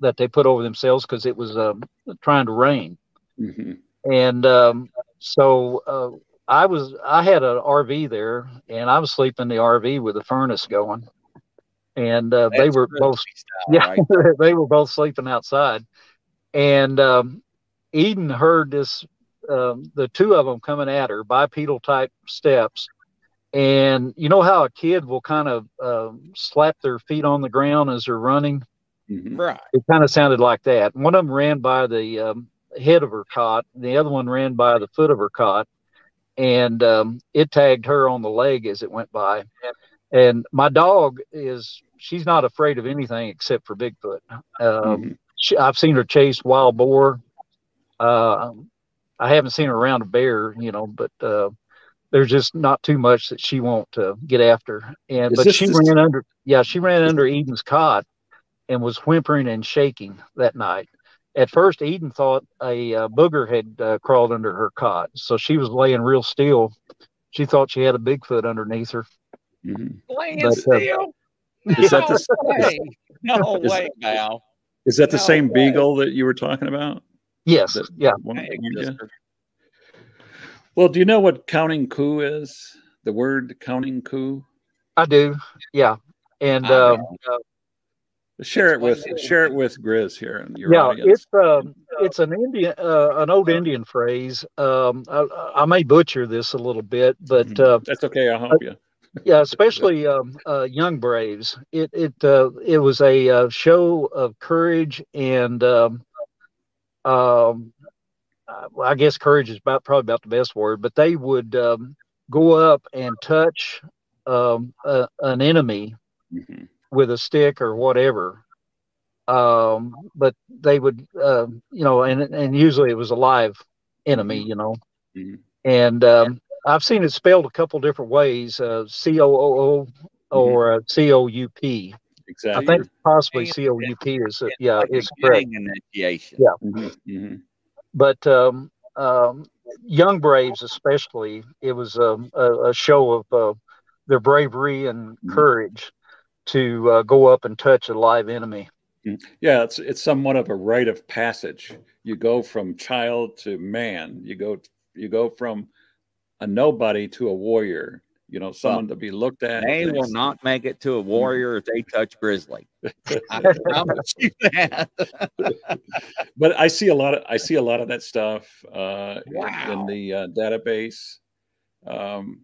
that they put over themselves because it was um, trying to rain. Mm-hmm. And um, so uh, I was, I had an R V there, and I was sleeping in the R V with the furnace going. And uh, they were both, style, yeah, right? They were both sleeping outside. And um, Eden heard this, um, the two of them coming at her, bipedal type steps. And you know how a kid will kind of uh, slap their feet on the ground as they're running? Mm-hmm. Right. It kind of sounded like that. One of them ran by the um, head of her cot. The other one ran by the foot of her cot, and um, it tagged her on the leg as it went by. And my dog is, she's not afraid of anything except for Bigfoot. Um, mm-hmm. she, I've seen her chase wild boar. Uh, I haven't seen her around a bear, you know, but uh, there's just not too much that she won't uh, get after. And is but this, she this, ran this, under, yeah, she ran under Eden's cot and was whimpering and shaking that night. At first, Eden thought a uh, booger had uh, crawled under her cot. So she was laying real still. She thought she had a Bigfoot underneath her. Mm-hmm. Laying but, still? Uh, is no that the, way. Is, no is, way, Val. Is that the no same way. Beagle that you were talking about? Yes, that, yeah. One, yeah. Well, do you know what counting coup is? The word counting coup? I do, yeah. And... Um, Share it with share it with Grizz here in your yeah, audience. It's um, it's an Indian uh, an old Indian phrase. Um, I, I may butcher this a little bit, but uh, that's okay. I'll help you. Yeah, especially um, uh, young braves. It it uh, it was a uh, show of courage and um, um, I guess courage is about probably about the best word. But they would um, go up and touch um, a, an enemy. Mm-hmm. With a stick or whatever. Um, but they would, uh, you know, and, and usually it was a live enemy, you know, mm-hmm. and, um, I've seen it spelled a couple different ways, uh, C O O O or uh, C O U P. Exactly. I think possibly C O U P is, uh, yeah, is correct. Initiation. Yeah. Mm-hmm. Mm-hmm. But, um, um, young braves, especially, it was, um, a, a show of, uh, their bravery and mm-hmm. courage to uh, go up and touch a live enemy. Yeah, it's it's somewhat of a rite of passage. You go from child to man. You go you go from a nobody to a warrior. You know, someone well, to be looked at. They will it's... not make it to a warrior if they touch Grizzly. I promise you that. But I see a lot of I see a lot of that stuff uh, wow. in the uh, database. Um,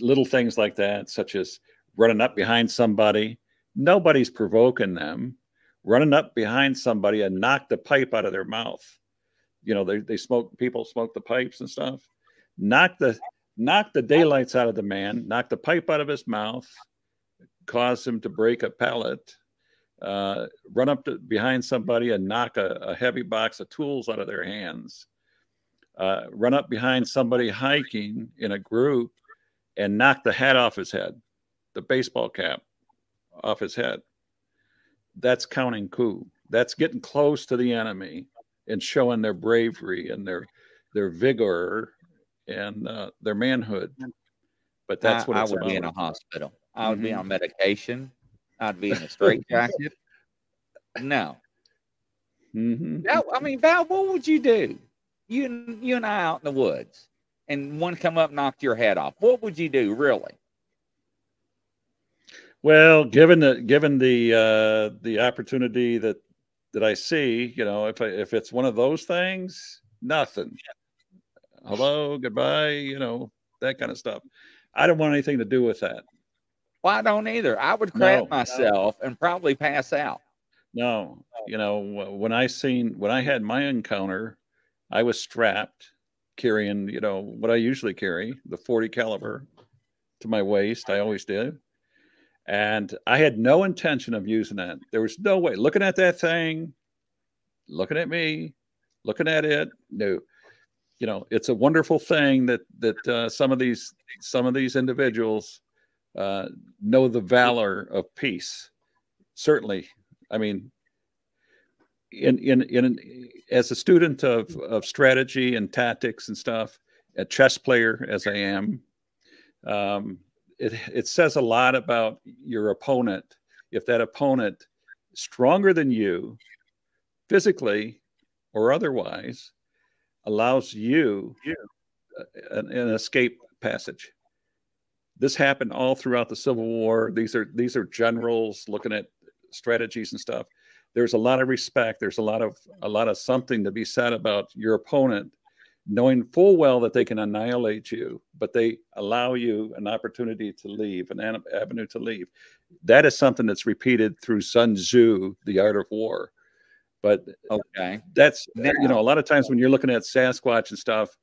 little things like that, such as running up behind somebody. Nobody's provoking them, running up behind somebody and knock the pipe out of their mouth. You know, they, they smoke, people smoke the pipes and stuff, knock the, knock the daylights out of the man, knock the pipe out of his mouth, cause him to break a pallet, uh, run up to, behind somebody and knock a, a heavy box of tools out of their hands, uh, run up behind somebody hiking in a group and knock the hat off his head, the baseball cap off his head. That's counting coup. That's getting close to the enemy and showing their bravery and their their vigor and uh, their manhood. But that's I, what it's I would about. Be in a hospital. I would mm-hmm. be on medication. I'd be in a straitjacket. No. Mm-hmm. No, I mean, Val, what would you do? You and you and I out in the woods, and one come up, knocked your head off. What would you do, really? Well, given the given the uh, the opportunity that that I see, you know, if I, if it's one of those things, nothing. Hello, goodbye, you know, that kind of stuff. I don't want anything to do with that. Well, I don't either. I would crap no. myself and probably pass out. No, you know, when I seen when I had my encounter, I was strapped, carrying, you know, what I usually carry, the forty caliber, to my waist. I always did. And I had no intention of using that. There was no way. Looking at that thing, looking at me, looking at it. No, you know, it's a wonderful thing that that uh, some of these some of these individuals uh, know the valor of peace. Certainly, I mean, in in in as a student of of strategy and tactics and stuff, a chess player as I am. Um, It, it says a lot about your opponent. If that opponent stronger than you, physically or otherwise, allows you yeah. an, an escape passage. This happened all throughout the Civil War. These are these are generals looking at strategies and stuff. There's a lot of respect. There's a lot of a lot of something to be said about your opponent, knowing full well that they can annihilate you, but they allow you an opportunity to leave, an avenue to leave. That is something that's repeated through Sun Tzu, The Art of War. But okay, that's, now, you know, a lot of times when you're looking at Sasquatch and stuff,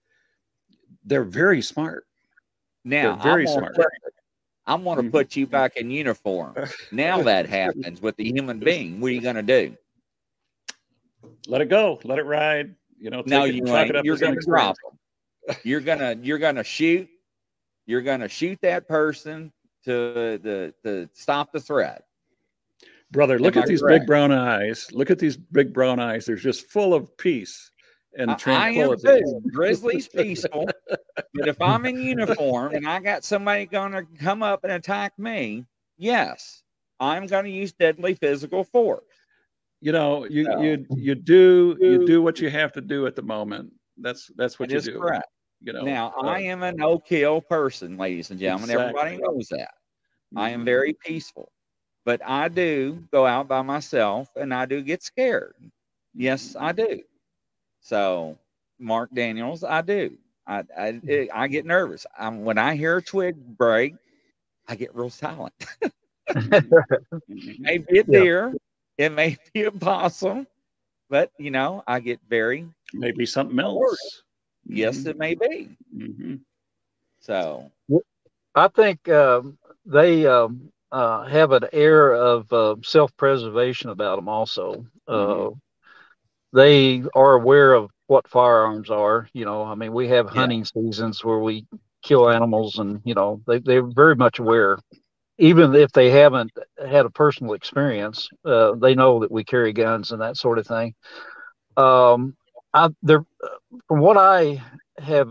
they're very smart. Now, they're very I'm smart. Put, I'm going to put you back in uniform. Now that happens with the human being, what are you going to do? Let it go. Let it ride. You know, no, you it, ain't. It you're gonna drop them. You're gonna you're gonna shoot. You're gonna shoot that person to the to stop the threat. Brother, look Am at I these correct? big brown eyes. Look at these big brown eyes. They're just full of peace and I, tranquility. I am too. Grizzly's peaceful, but if I'm in uniform and I got somebody gonna come up and attack me, yes, I'm gonna use deadly physical force. You know, you, no. you you do you do what you have to do at the moment. That's that's what that you is do. Correct. You know, now uh, I am a no-kill person, ladies and gentlemen. Exactly. Everybody knows that. I am very peaceful. But I do go out by myself, and I do get scared. Yes, I do. So, Mark Daniels, I do. I I, I get nervous. I'm, when I hear a twig break, I get real silent. Maybe a deer, yeah. It may be a possum, but you know, I get very maybe something else. Mm-hmm. Yes, it may be. Mm-hmm. So, I think um, they. Um, Uh, have an air of uh, self-preservation about them also. Uh, mm-hmm. They are aware of what firearms are. You know, I mean, we have hunting yeah. seasons where we kill animals, and, you know, they, they're very much aware. Even if they haven't had a personal experience, uh, they know that we carry guns and that sort of thing. Um, I, they're, from what I have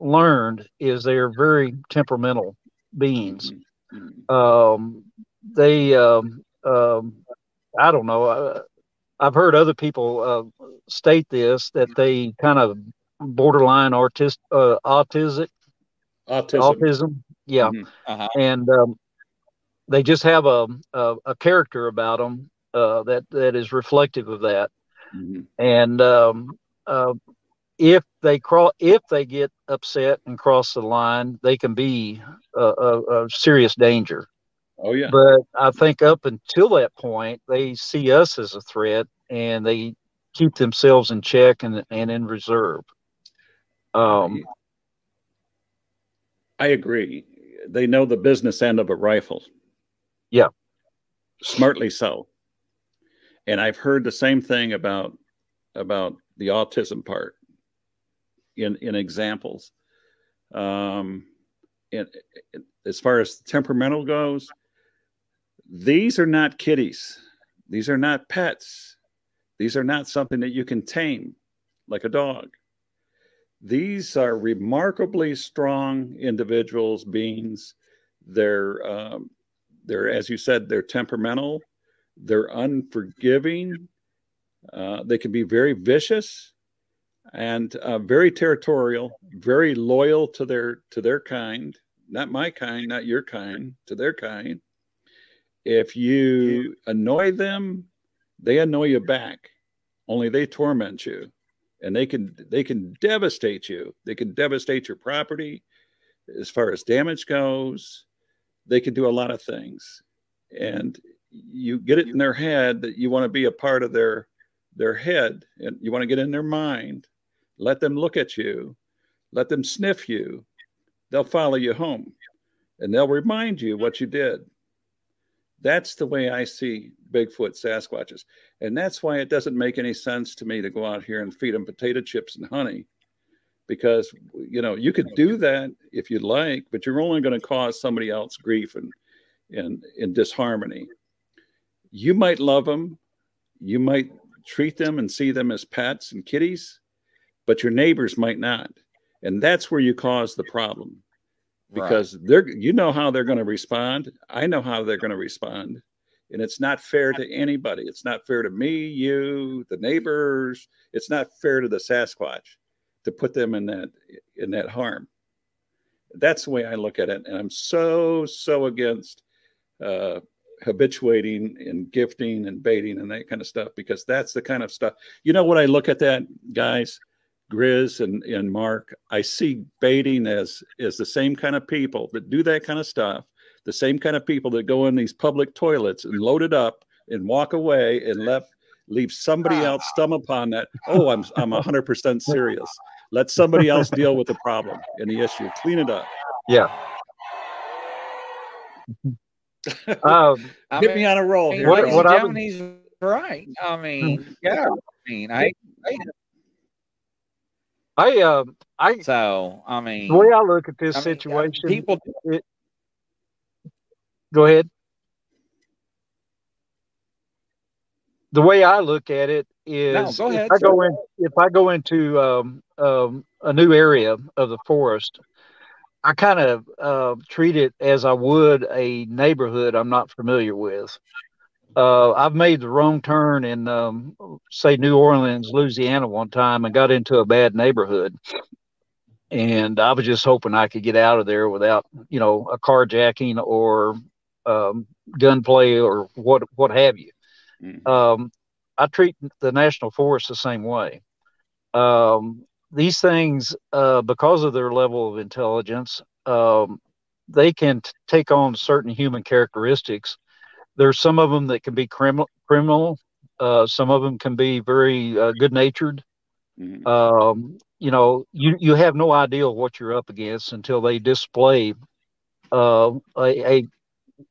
learned is they are very temperamental beings. Mm-hmm. Um, they, um, um, I don't know. Uh, I've heard other people uh, state this, that they kind of borderline artist, uh, autistic, autism, autism. Yeah. Mm-hmm. Uh-huh. And, um, they just have a, a, a character about them, uh, that, that is reflective of that. Mm-hmm. And, um, uh, if they cross, if they get upset and cross the line, they can be a, a, a serious danger. Oh yeah. But I think up until that point, they see us as a threat, and they keep themselves in check and and in reserve. Um, I agree. They know the business end of a rifle. Yeah. Smartly so. And I've heard the same thing about about the autism part. In, in examples, um, and, and as far as temperamental goes, these are not kitties. These are not pets. These are not something that you can tame like a dog. These are remarkably strong individuals, beings. They're, um, they're, as you said, they're temperamental. They're unforgiving. Uh, they can be very vicious. And uh, very territorial, very loyal to their to their kind, not my kind, not your kind, to their kind. If you annoy them, they annoy you back. Only they torment you, and they can they can devastate you. They can devastate your property, as far as damage goes. They can do a lot of things, and you get it in their head that you want to be a part of their their head, and you want to get in their mind. Let them look at you. Let them sniff you. They'll follow you home, and they'll remind you what you did. That's the way I see Bigfoot, Sasquatches. And that's why it doesn't make any sense to me to go out here and feed them potato chips and honey, because, you know, you could do that if you'd like, but you're only going to cause somebody else grief and, and, and disharmony. You might love them. You might treat them and see them as pets and kitties, but your neighbors might not. And that's where you cause the problem, because right. they're, you know how they're going to respond. I know how they're going to respond. And it's not fair to anybody. It's not fair to me, you, the neighbors. It's not fair to the Sasquatch to put them in that, in that harm. That's the way I look at it. And I'm so, so against, uh, habituating and gifting and baiting and that kind of stuff, because that's the kind of stuff, you know, when I look at that, guys, Grizz and, and Mark, I see baiting as, as the same kind of people that do that kind of stuff, the same kind of people that go in these public toilets and load it up and walk away and left, leave somebody else stumble upon that. Oh, I'm, I'm a hundred percent serious. Let somebody else deal with the problem and the issue. Clean it up. Yeah. um, Get I mean, me on a roll here. What, what I mean, he's right. I mean, yeah. I mean, I, I, um, I, I. So I mean, the way I look at this I situation, mean, people. It, go ahead. The way I look at it is, no, go ahead, if I go in, if I go into um, um, a new area of the forest, I kind of uh, treat it as I would a neighborhood I'm not familiar with. Uh, I've made the wrong turn in, um, say, New Orleans, Louisiana one time, and got into a bad neighborhood. And I was just hoping I could get out of there without, you know, a carjacking or um, gunplay or what what have you. Mm. Um, I treat the national forest the same way. Um, these things, uh, because of their level of intelligence, um, they can t- take on certain human characteristics. There's some of them that can be criminal, criminal. Uh, some of them can be very uh, good-natured. Mm-hmm. Um, you know, you, you have no idea what you're up against until they display uh, a, a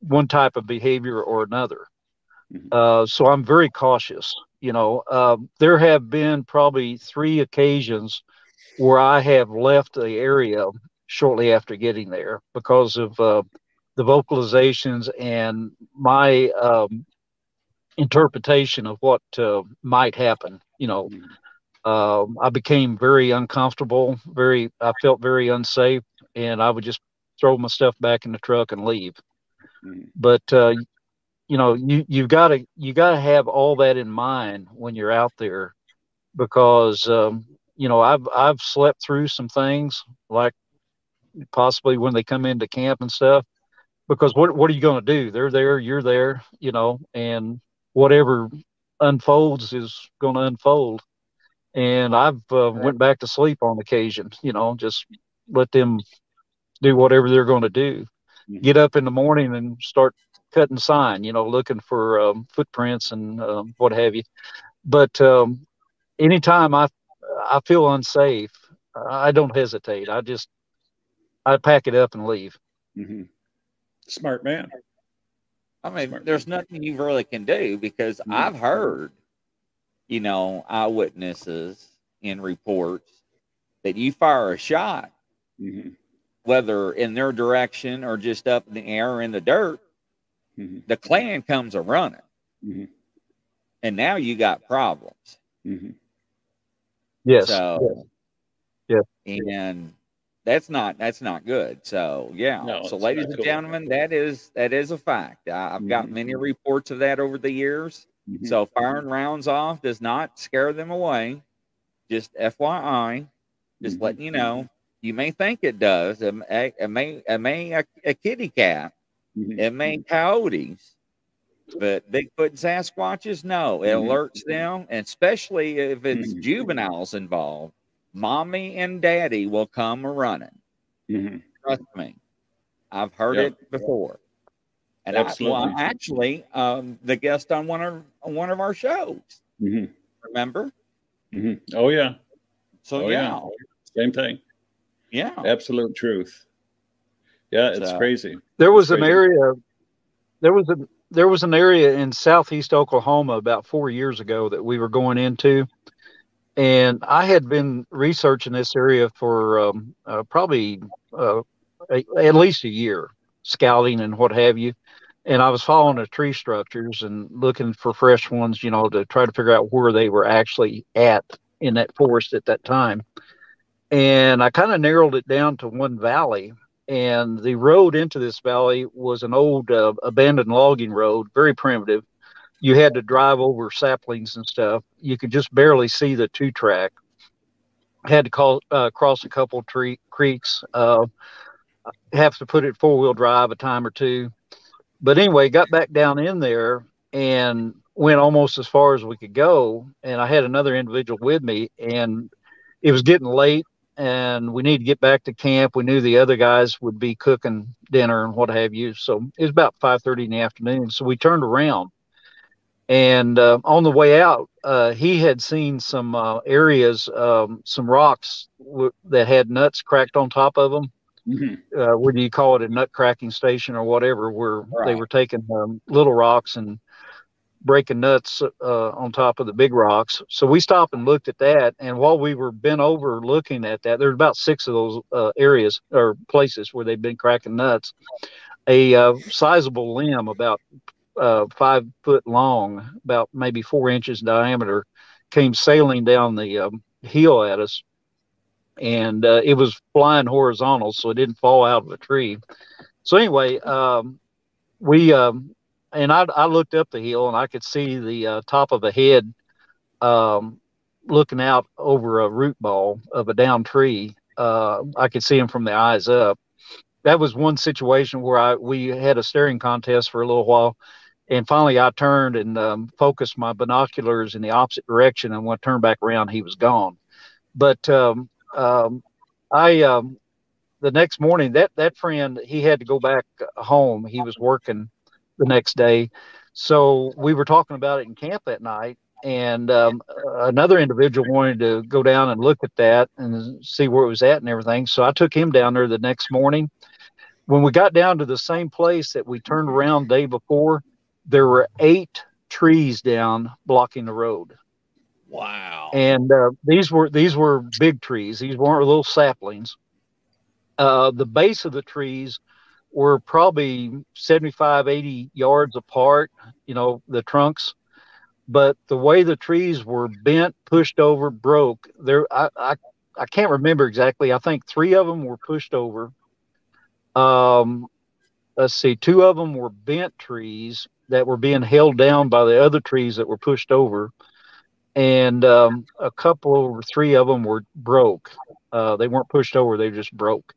one type of behavior or another. Mm-hmm. Uh, so I'm very cautious. You know, uh, there have been probably three occasions where I have left the area shortly after getting there because of uh, the vocalizations and my um, interpretation of what uh, might happen. You know, mm-hmm. uh, I became very uncomfortable, very, I felt very unsafe, and I would just throw my stuff back in the truck and leave. Mm-hmm. But, uh, you know, you, you've got to, you got to have all that in mind when you're out there, because, um, you know, I've, I've slept through some things, like possibly when they come into camp and stuff, because what, what are you going to do? They're there, you're there, you know, and whatever unfolds is going to unfold. And I've uh, went back to sleep on occasion, you know, just let them do whatever they're going to do, get up in the morning and start cutting sign, you know, looking for um, footprints and um, what have you. But um, anytime I, I feel unsafe, I don't hesitate. I just, I pack it up and leave. Mm-hmm. Smart man. I mean, Smart there's man. nothing you really can do, because mm-hmm. I've heard, you know, eyewitnesses in reports that you fire a shot, mm-hmm. whether in their direction or just up in the air or in the dirt, mm-hmm. the clan comes a running, mm-hmm. and now you got problems. Mm-hmm. Yes. So, yes. yes. And that's not, that's not good. So yeah. No, so ladies and gentlemen, good. that is, that is a fact. I, I've mm-hmm. got many reports of that over the years. Mm-hmm. So firing rounds off does not scare them away. Just F Y I, just mm-hmm. letting you know, you may think it does. It may, it may, it may a, a kitty cat. It may coyotes, but Bigfoot and Sasquatches, no. It mm-hmm. alerts them, and especially if it's mm-hmm. juveniles involved. Mommy and daddy will come running. Mm-hmm. Trust me. I've heard yep. it before. And Absolutely. I well, actually, um, the guest on one of, on one of our shows, mm-hmm. remember? Mm-hmm. Oh, yeah. So, oh, yeah. yeah. Same thing. Yeah. Absolute truth. Yeah, it's so crazy. There was crazy. an area, there was a there was an area in Southeast Oklahoma about four years ago that we were going into, and I had been researching this area for um, uh, probably uh, a, at least a year, scouting and what have you, and I was following the tree structures and looking for fresh ones, you know, to try to figure out where they were actually at in that forest at that time, and I kind of narrowed it down to one valley. And the road into this valley was an old uh, abandoned logging road, very primitive. You had to drive over saplings and stuff. You could just barely see the two track. Had to call, uh, cross a couple tree creeks. Uh, have to put it four wheel drive a time or two. But anyway, got back down in there and went almost as far as we could go. And I had another individual with me, and it was getting late, and we need to get back to camp. We knew the other guys would be cooking dinner and what have you. So it was about five thirty in the afternoon. So we turned around, and uh, on the way out, uh, he had seen some uh, areas, um, some rocks w- that had nuts cracked on top of them. Mm-hmm. Uh, what do you call it? A nut cracking station or whatever, where right. they were taking um, little rocks and breaking nuts uh, on top of the big rocks. So we stopped and looked at that. And while we were bent over looking at that, there's about six of those uh, areas or places where they've been cracking nuts. A uh, sizable limb, about uh, five foot long, about maybe four inches in diameter, came sailing down the um, hill at us. And uh, it was flying horizontal, so it didn't fall out of a tree. So anyway, um, we... Um, And I, I looked up the hill, and I could see the uh, top of a head um, looking out over a root ball of a down tree. Uh, I could see him from the eyes up. that was one situation where I we had a staring contest for a little while, and finally I turned and um, focused my binoculars in the opposite direction, and when I turned back around, he was gone. But um, um, I um, the next morning, that that friend, he had to go back home. He was working the next day, so we were talking about it in camp that night. And um, another individual wanted to go down and look at that and see where it was at and everything. So I took him down there the next morning. When we got down to the same place that we turned around the day before, there were eight trees down blocking the road. Wow. And uh, these were these were big trees. These weren't little saplings. Uh, the base of the trees were probably seventy-five, eighty yards apart, you know, the trunks. But the way the trees were bent, pushed over, broke, there, I, I, I can't remember exactly. I think three of them were pushed over. Um, let's see, two of them were bent trees that were being held down by the other trees that were pushed over. And um, a couple or three of them were broke. Uh, they weren't pushed over. They just broke.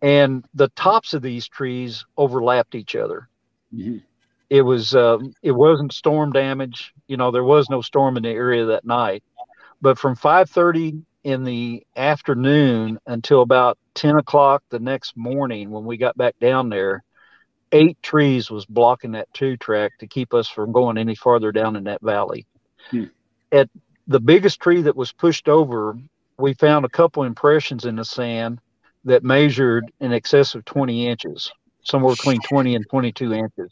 And the tops of these trees overlapped each other. Mm-hmm. It was, um, it wasn't storm damage. You know, there was no storm in the area that night, but from five thirty in the afternoon until about ten o'clock the next morning, when we got back down there, eight trees was blocking that two track to keep us from going any farther down in that valley. Hmm. At the biggest tree that was pushed over, we found a couple impressions in the sand that measured in excess of twenty inches, somewhere between twenty and twenty-two inches.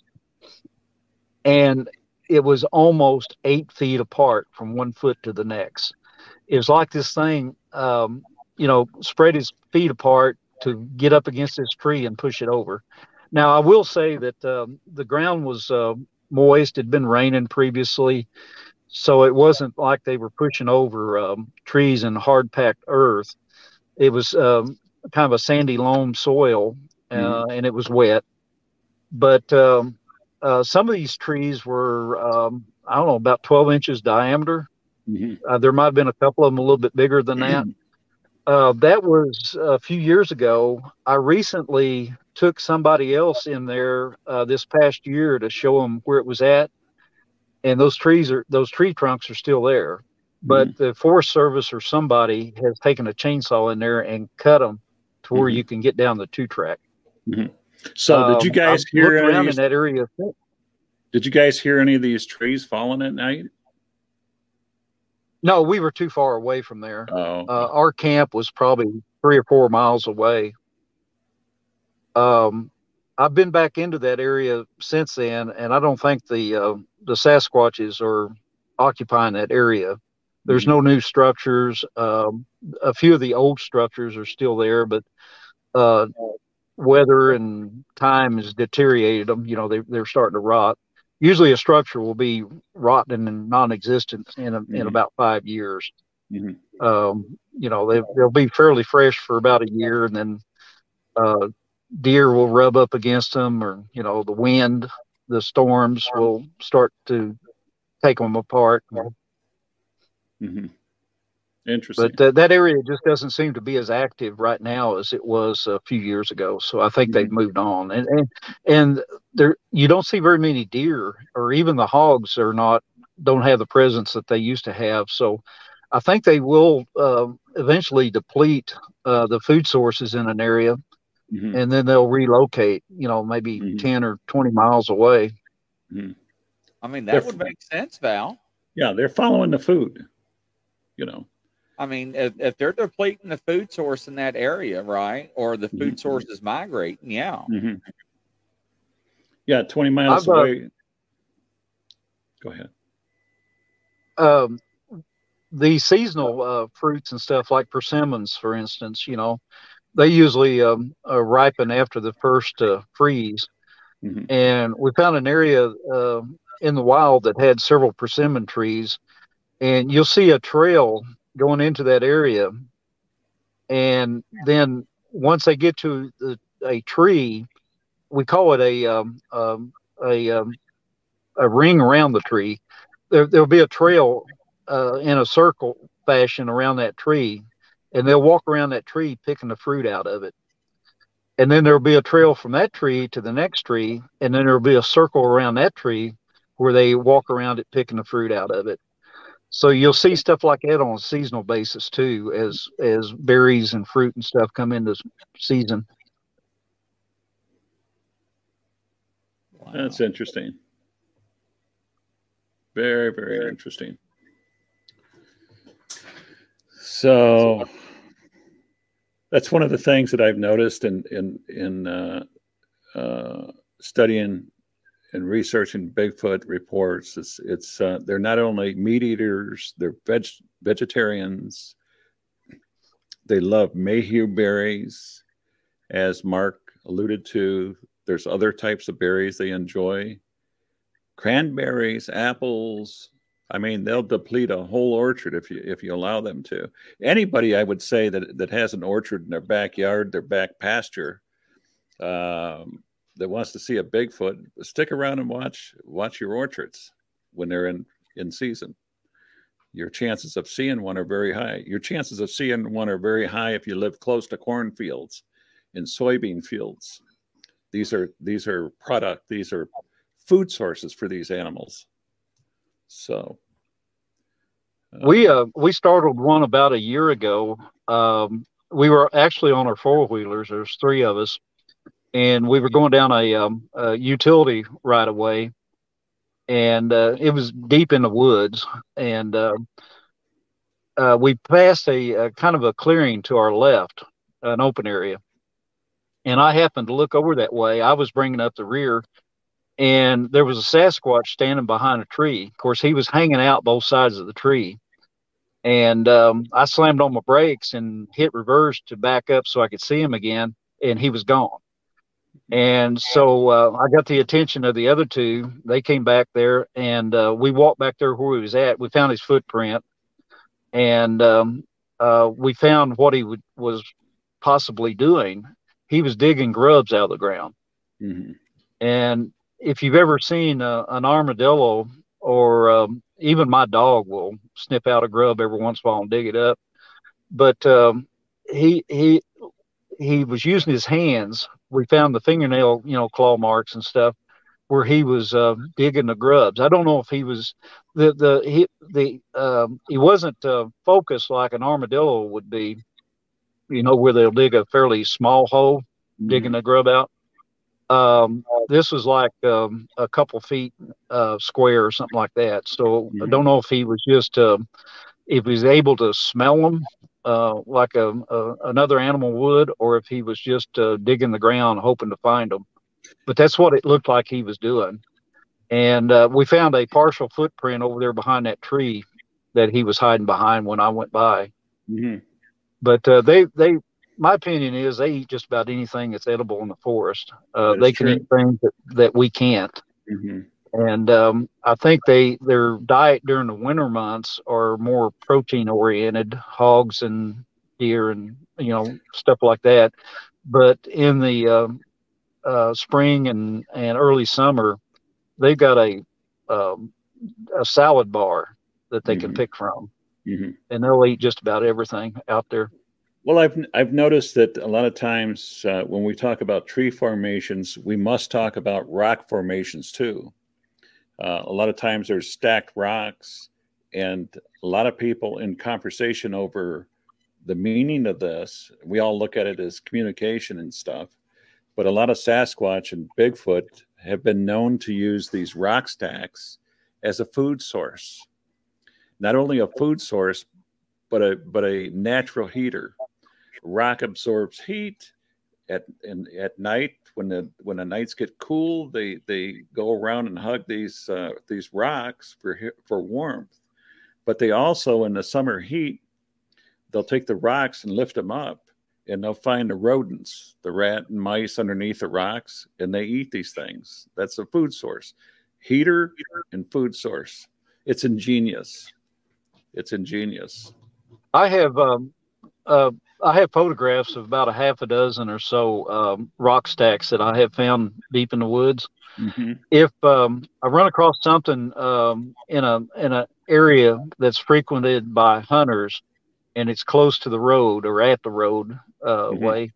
And it was almost eight feet apart from one foot to the next. It was like this thing, um, you know, spread his feet apart to get up against this tree and push it over. Now, I will say that um, the ground was uh, moist. It had been raining previously, so it wasn't like they were pushing over um, trees and hard-packed earth. It was um, kind of a sandy loam soil, uh, mm-hmm. and it was wet. But... Um, Uh, some of these trees were, um, I don't know, about twelve inches diameter. Mm-hmm. Uh, there might have been a couple of them a little bit bigger than that. Uh, that was a few years ago. I recently took somebody else in there uh, this past year to show them where it was at. And those trees are, those tree trunks are still there. But mm-hmm. the Forest Service or somebody has taken a chainsaw in there and cut them to where mm-hmm. you can get down the two track. Mm-hmm. So did you guys um, hear around these, in that area? Did you guys hear any of these trees falling at night? No, we were too far away from there. Oh. Uh, our camp was probably three or four miles away. Um, I've been back into that area since then, and I don't think the uh, the Sasquatches are occupying that area. There's mm-hmm. no new structures. Um, a few of the old structures are still there, but. Uh, Weather and time has deteriorated them. You know, they, they're starting to rot. Usually a structure will be rotten and non-existent in, a, mm-hmm. in about five years. Mm-hmm. Um, you know, they, they'll be fairly fresh for about a year, and then uh, deer will rub up against them, or, you know, the wind, the storms will start to take them apart. Mm-hmm. Interesting. But uh, that area just doesn't seem to be as active right now as it was a few years ago. So I think mm-hmm. they've moved on, and and and there you don't see very many deer, or even the hogs are not don't have the presence that they used to have. So I think they will uh, eventually deplete uh, the food sources in an area, mm-hmm. and then they'll relocate. You know, maybe mm-hmm. ten or twenty miles away. Mm-hmm. I mean, that they're, would make sense, Val. Yeah, they're following the food. You know. I mean, if, if they're depleting the food source in that area, right, or the food mm-hmm. source is migrating, yeah. Mm-hmm. Yeah, twenty miles I've, away. Uh, Go ahead. Um, the seasonal uh, fruits and stuff, like persimmons, for instance, you know, they usually um, uh, ripen after the first uh, freeze. Mm-hmm. And we found an area uh, in the wild that had several persimmon trees, and you'll see a trail going into that area, and then once they get to the, a tree, we call it a um, um, a um, a ring around the tree. There, there'll be a trail uh, in a circle fashion around that tree, and they'll walk around that tree picking the fruit out of it. And then there'll be a trail from that tree to the next tree. And then there'll be a circle around that tree where they walk around it, picking the fruit out of it. So you'll see stuff like that on a seasonal basis too, as, as berries and fruit and stuff come into season. Wow. That's interesting. Very, very interesting. So that's one of the things that I've noticed in, in, in uh, uh, studying and researching Bigfoot reports. It's, it's uh, they're not only meat eaters, they're veg vegetarians. They love mayhew berries, as Mark alluded to. There's other types of berries they enjoy. Cranberries, apples. I mean, they'll deplete a whole orchard if you if you allow them to. Anybody, I would say, that that has an orchard in their backyard, their back pasture, um, that wants to see a Bigfoot, stick around and watch watch your orchards when they're in, in season. Your chances of seeing one are very high. Your chances of seeing one are very high if you live close to cornfields and soybean fields. These are these are product, these are food sources for these animals. So uh, we uh, we startled one about a year ago. Um, we were actually on our four wheelers. There's three of us, and we were going down a, um, a utility right away, and uh, it was deep in the woods. And uh, uh, we passed a, a kind of a clearing to our left, an open area. And I happened to look over that way. I was bringing up the rear, and there was a Sasquatch standing behind a tree. Of course, he was hanging out both sides of the tree. And um, I slammed on my brakes and hit reverse to back up so I could see him again, and he was gone. And so uh, I got the attention of the other two. They came back there, and uh, we walked back there where he was at. We found his footprint, and um, uh, we found what he would, was possibly doing. He was digging grubs out of the ground. Mm-hmm. And if you've ever seen uh, an armadillo, or um, even my dog will snip out a grub every once in a while and dig it up. But um, he he he was using his hands. We found the fingernail, you know, claw marks and stuff where he was uh, digging the grubs. I don't know if he was the the he the um, he wasn't uh, focused like an armadillo would be, you know, where they'll dig a fairly small hole, mm-hmm. digging the grub out. Um, this was like um, a couple feet uh, square or something like that. So mm-hmm. I don't know if he was just, uh, if he was able to smell them uh, like a, a, another animal would, or if he was just uh, digging the ground hoping to find them. But that's what it looked like he was doing. And uh, we found a partial footprint over there behind that tree that he was hiding behind when I went by. Mm-hmm. But uh, they, they, my opinion is they eat just about anything that's edible in the forest. Uh, they can true. eat things that, that we can't. Mm-hmm. And um, I think they, their diet during the winter months are more protein oriented, hogs and deer and, you know, stuff like that. But in the uh, uh, spring and, and early summer, they've got a, um, a salad bar that they mm-hmm. can pick from. Mm-hmm. And they'll eat just about everything out there. Well, I've I've noticed that a lot of times uh, when we talk about tree formations, we must talk about rock formations too. Uh, a lot of times there's stacked rocks, and a lot of people in conversation over the meaning of this. We all look at it as communication and stuff, but a lot of Sasquatch and Bigfoot have been known to use these rock stacks as a food source. Not only a food source, but a but a natural heater. Rock absorbs heat at and at night when the when the nights get cool. They they go around and hug these uh, these rocks for for warmth. But they also in the summer heat, they'll take the rocks and lift them up, and they'll find the rodents, the rat and mice underneath the rocks, and they eat these things. That's a food source, heater and food source. It's ingenious. It's ingenious. I have um, uh, I have photographs of about a half a dozen or so um, rock stacks that I have found deep in the woods. Mm-hmm. If um, I run across something um, in a in an area that's frequented by hunters, and it's close to the road or at the road uh, mm-hmm. way,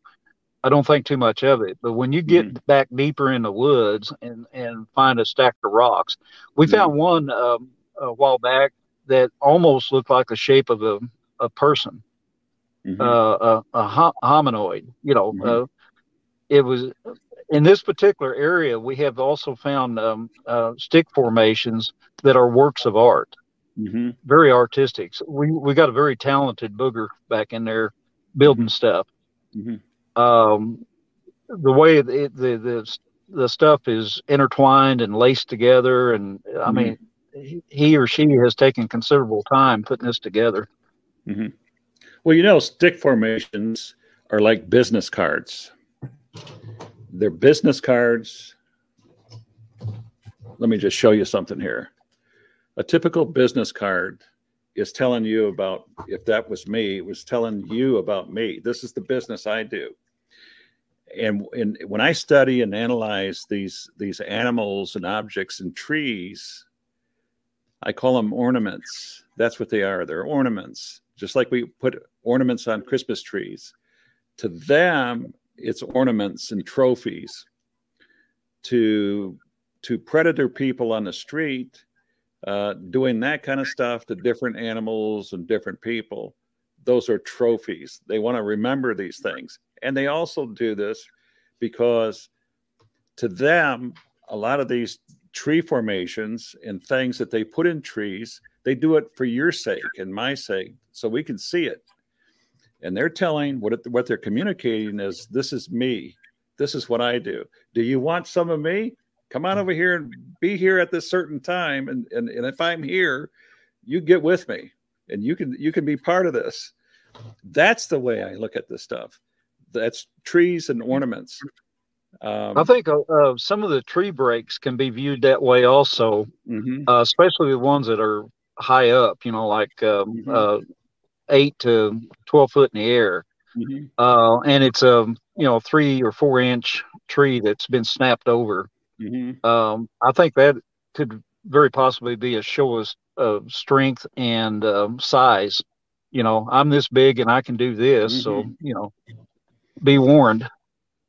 I don't think too much of it. But when you get mm-hmm. back deeper in the woods and, and find a stack of rocks, we mm-hmm. found one um, a while back that almost looked like the shape of a, a person, mm-hmm. uh, a, a hom- hominoid, you know, mm-hmm. uh, it was in this particular area. We have also found um, uh, stick formations that are works of art, mm-hmm. very artistic. So we, we got a very talented booger back in there building mm-hmm. stuff. Mm-hmm. Um, the way it, the, the, the stuff is intertwined and laced together. And I mm-hmm. mean, he or she has taken considerable time putting this together. Mm-hmm. Well, you know, stick formations are like business cards. They're business cards. Let me just show you something here. A typical business card is telling you about, if that was me, it was telling you about me. This is the business I do. And, and when I study and analyze these, these animals and objects and trees, I call them ornaments. That's what they are. They're ornaments. Just like we put ornaments on Christmas trees. To them, it's ornaments and trophies. To, to predator people on the street, uh, doing that kind of stuff to different animals and different people, those are trophies. They want to remember these things. And they also do this because to them, a lot of these tree formations and things that they put in trees, they do it for your sake and my sake, so we can see it. And they're telling what it, what they're communicating is, this is me. This is what I do. Do you want some of me? Come on over here and be here at this certain time. And, and, and if I'm here, you get with me and you can, you can be part of this. That's the way I look at this stuff. That's trees and ornaments. Um, I think uh, some of the tree breaks can be viewed that way also, mm-hmm. uh, especially the ones that are high up, you know, like um, mm-hmm. uh, eight to twelve foot in the air. Mm-hmm. Uh, and it's a, you know, three or four inch tree that's been snapped over. Mm-hmm. Um, I think that could very possibly be a show of uh, strength and um, size. You know, I'm this big and I can do this. Mm-hmm. So, you know, be warned.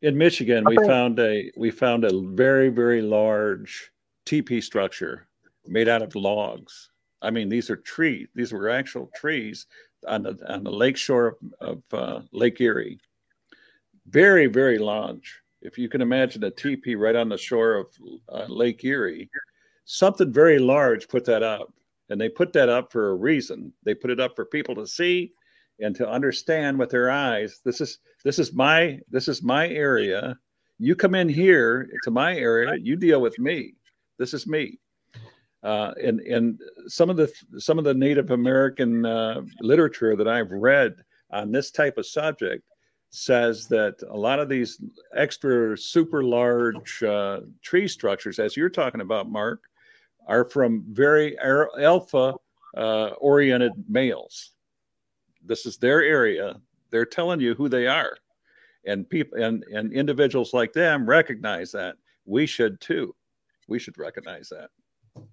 In Michigan, we found a we found a very, very large teepee structure made out of logs. I mean, these are trees. These were actual trees on the on the lake shore of, of uh, Lake Erie. Very, very large. If you can imagine a teepee right on the shore of uh, Lake Erie, something very large put that up. And they put that up for a reason. They put it up for people to see and to understand with their eyes, this is this is my this is my area. You come in here to my area. You deal with me. This is me. Uh, and and some of the some of the Native American uh, literature that I've read on this type of subject says that a lot of these extra super large uh, tree structures, as you're talking about, Mark, are from very alpha uh, oriented males. This is their area. They're telling you who they are, and people and, and individuals like them recognize that. We should too. We should recognize that.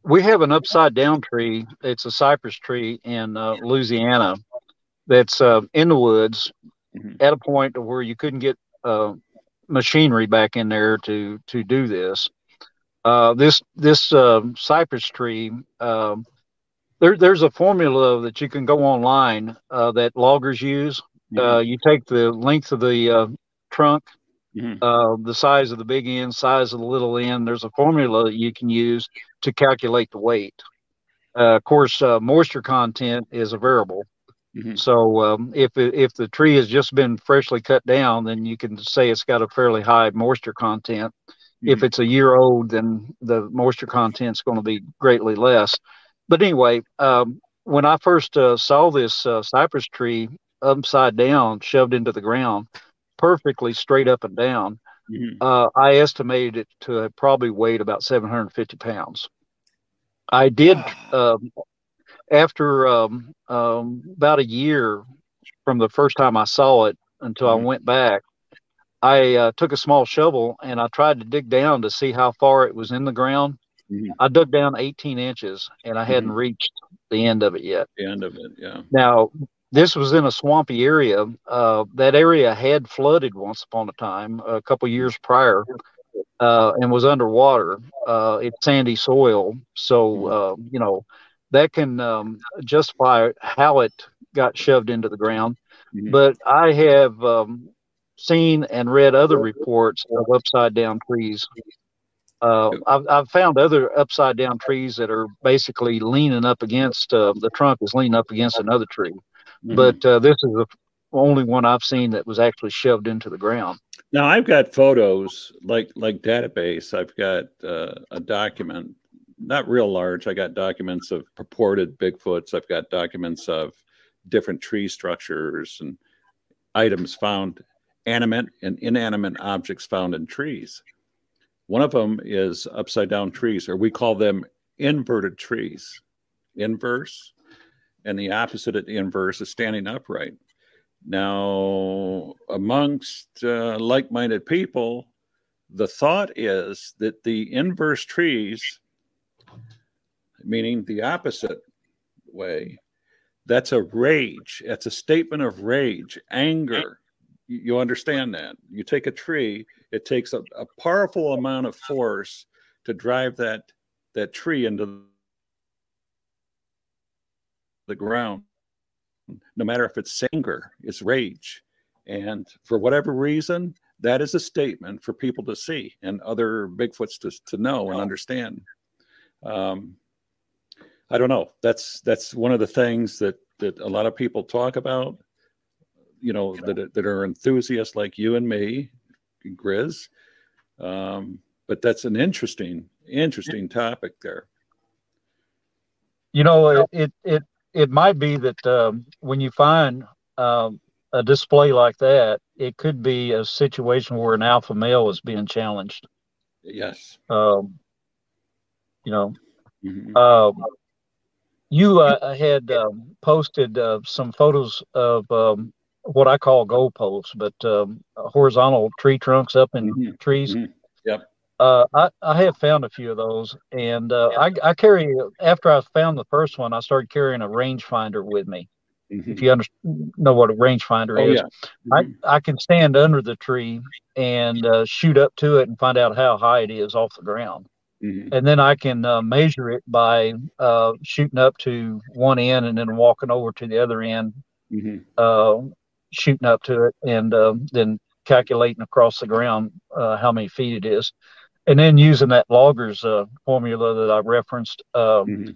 We have an upside down tree. It's a cypress tree in uh, Louisiana that's uh, in the woods mm-hmm. at a point where you couldn't get uh, machinery back in there to, to do this. Uh, this, this uh, cypress tree, um, There, there's a formula that you can go online uh, that loggers use. Mm-hmm. Uh, you take the length of the uh, trunk, mm-hmm. uh, the size of the big end, size of the little end. There's a formula that you can use to calculate the weight. Uh, of course, uh, moisture content is a variable. Mm-hmm. So um, if, if the tree has just been freshly cut down, then you can say it's got a fairly high moisture content. Mm-hmm. If it's a year old, then the moisture content's going to be greatly less. But anyway, um, when I first uh, saw this uh, cypress tree upside down, shoved into the ground, perfectly straight up and down, mm-hmm. uh, I estimated it to have probably weighed about seven hundred fifty pounds. I did, um, after um, um, about a year from the first time I saw it until mm-hmm. I went back, I uh, took a small shovel and I tried to dig down to see how far it was in the ground. I dug down eighteen inches and I hadn't mm-hmm. reached the end of it yet. The end of it, yeah. Now, This was in a swampy area. Uh, that area had flooded once upon a time, a couple years prior, uh, and was underwater. Uh, it's sandy soil. So, uh, you know, that can um, justify how it got shoved into the ground. Mm-hmm. But I have um, seen and read other reports of upside down trees. Uh, I've, I've found other upside down trees that are basically leaning up against, uh, the trunk is leaning up against another tree. Mm-hmm. But uh, this is the only one I've seen that was actually shoved into the ground. Now, I've got photos like, like database. I've got uh, a document, not real large. I got documents of purported Bigfoots. I've got documents of different tree structures and items found, animate and inanimate objects found in trees. One of them is upside down trees, or we call them inverted trees, inverse. And the opposite of the inverse is standing upright. Now, amongst uh, like-minded people, the thought is that the inverse trees, meaning the opposite way, that's a rage. That's a statement of rage, anger. You understand that. You take a tree, it takes a, a powerful amount of force to drive that, that tree into the ground, no matter if it's anger, it's rage. And for whatever reason, that is a statement for people to see and other Bigfoots to, to know and understand. Um, I don't know. That's, that's one of the things that, that a lot of people talk about, you know, that, that are enthusiasts like you and me, Grizz. Um, but that's an interesting, interesting topic there. You know, it, it, It might be that um, when you find um, a display like that, it could be a situation where an alpha male is being challenged. Yes. Um, you know, mm-hmm. um, you uh, had um, posted uh, some photos of um, what I call goalposts, but um, horizontal tree trunks up in mm-hmm. trees. Mm-hmm. Yep. Uh, I, I have found a few of those, and uh, I, I carry, after I found the first one, I started carrying a rangefinder with me. Mm-hmm. If you under, know what a rangefinder oh, is, yeah. mm-hmm. I, I can stand under the tree and uh, shoot up to it and find out how high it is off the ground. Mm-hmm. And then I can uh, measure it by uh, shooting up to one end and then walking over to the other end, mm-hmm. uh, shooting up to it, and uh, then calculating across the ground uh, how many feet it is. And then using that logger's uh, formula that I referenced, um, mm-hmm.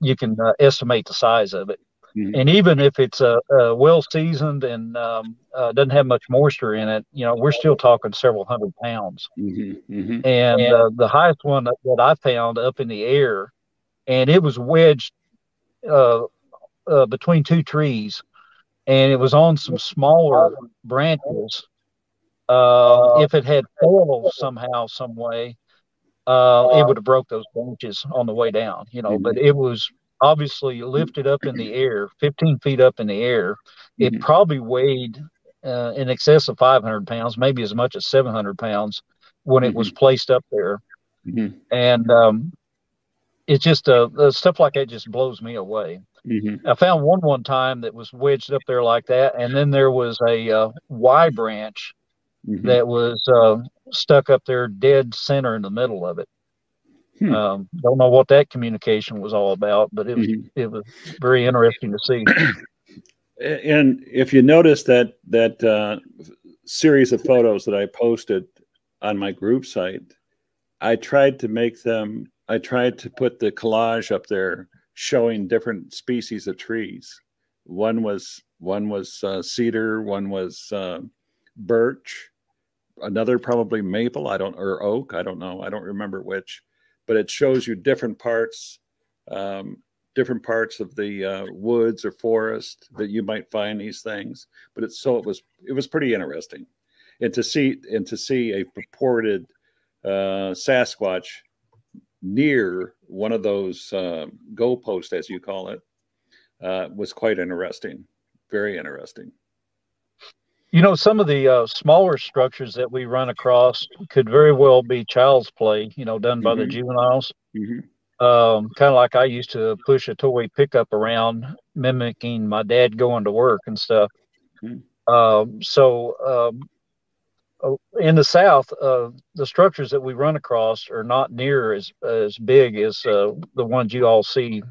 you can uh, estimate the size of it. Mm-hmm. And even if it's uh, uh, well-seasoned and um, uh, doesn't have much moisture in it, you know, we're still talking several hundred pounds. Mm-hmm. Mm-hmm. And yeah. uh, the highest one that, that I found up in the air, and it was wedged uh, uh, between two trees, and it was on some smaller branches. Uh, if it had foiled somehow, some way, uh, it would have broke those branches on the way down, you know, mm-hmm. but it was obviously lifted up in the air, fifteen feet up in the air. It mm-hmm. probably weighed uh, in excess of five hundred pounds, maybe as much as seven hundred pounds when mm-hmm. it was placed up there. Mm-hmm. And um, it's just uh, stuff like that just blows me away. Mm-hmm. I found one one time that was wedged up there like that. And then there was a uh, Y branch. Mm-hmm. That was uh, stuck up there dead center in the middle of it. Hmm. Um, don't know what that communication was all about, but it was, mm-hmm. it was very interesting to see. And if you notice that, that uh, series of photos that I posted on my group site, I tried to make them, I tried to put the collage up there showing different species of trees. One was, one was uh, cedar, one was uh, birch, another probably maple, I don't, or oak, I don't know, I don't remember which, but it shows you different parts, um, different parts of the uh, woods or forest that you might find these things. But it's, so it was, it was pretty interesting, and to see, and to see a purported uh, Sasquatch near one of those uh, goalposts, as you call it, uh, was quite interesting, very interesting. You know, some of the uh, smaller structures that we run across could very well be child's play, you know, done by mm-hmm. the juveniles. Mm-hmm. Um, kind of like I used to push a toy pickup around mimicking my dad going to work and stuff. Mm-hmm. Um, so um, in the South, uh, the structures that we run across are not near as, as big as uh, the ones you all see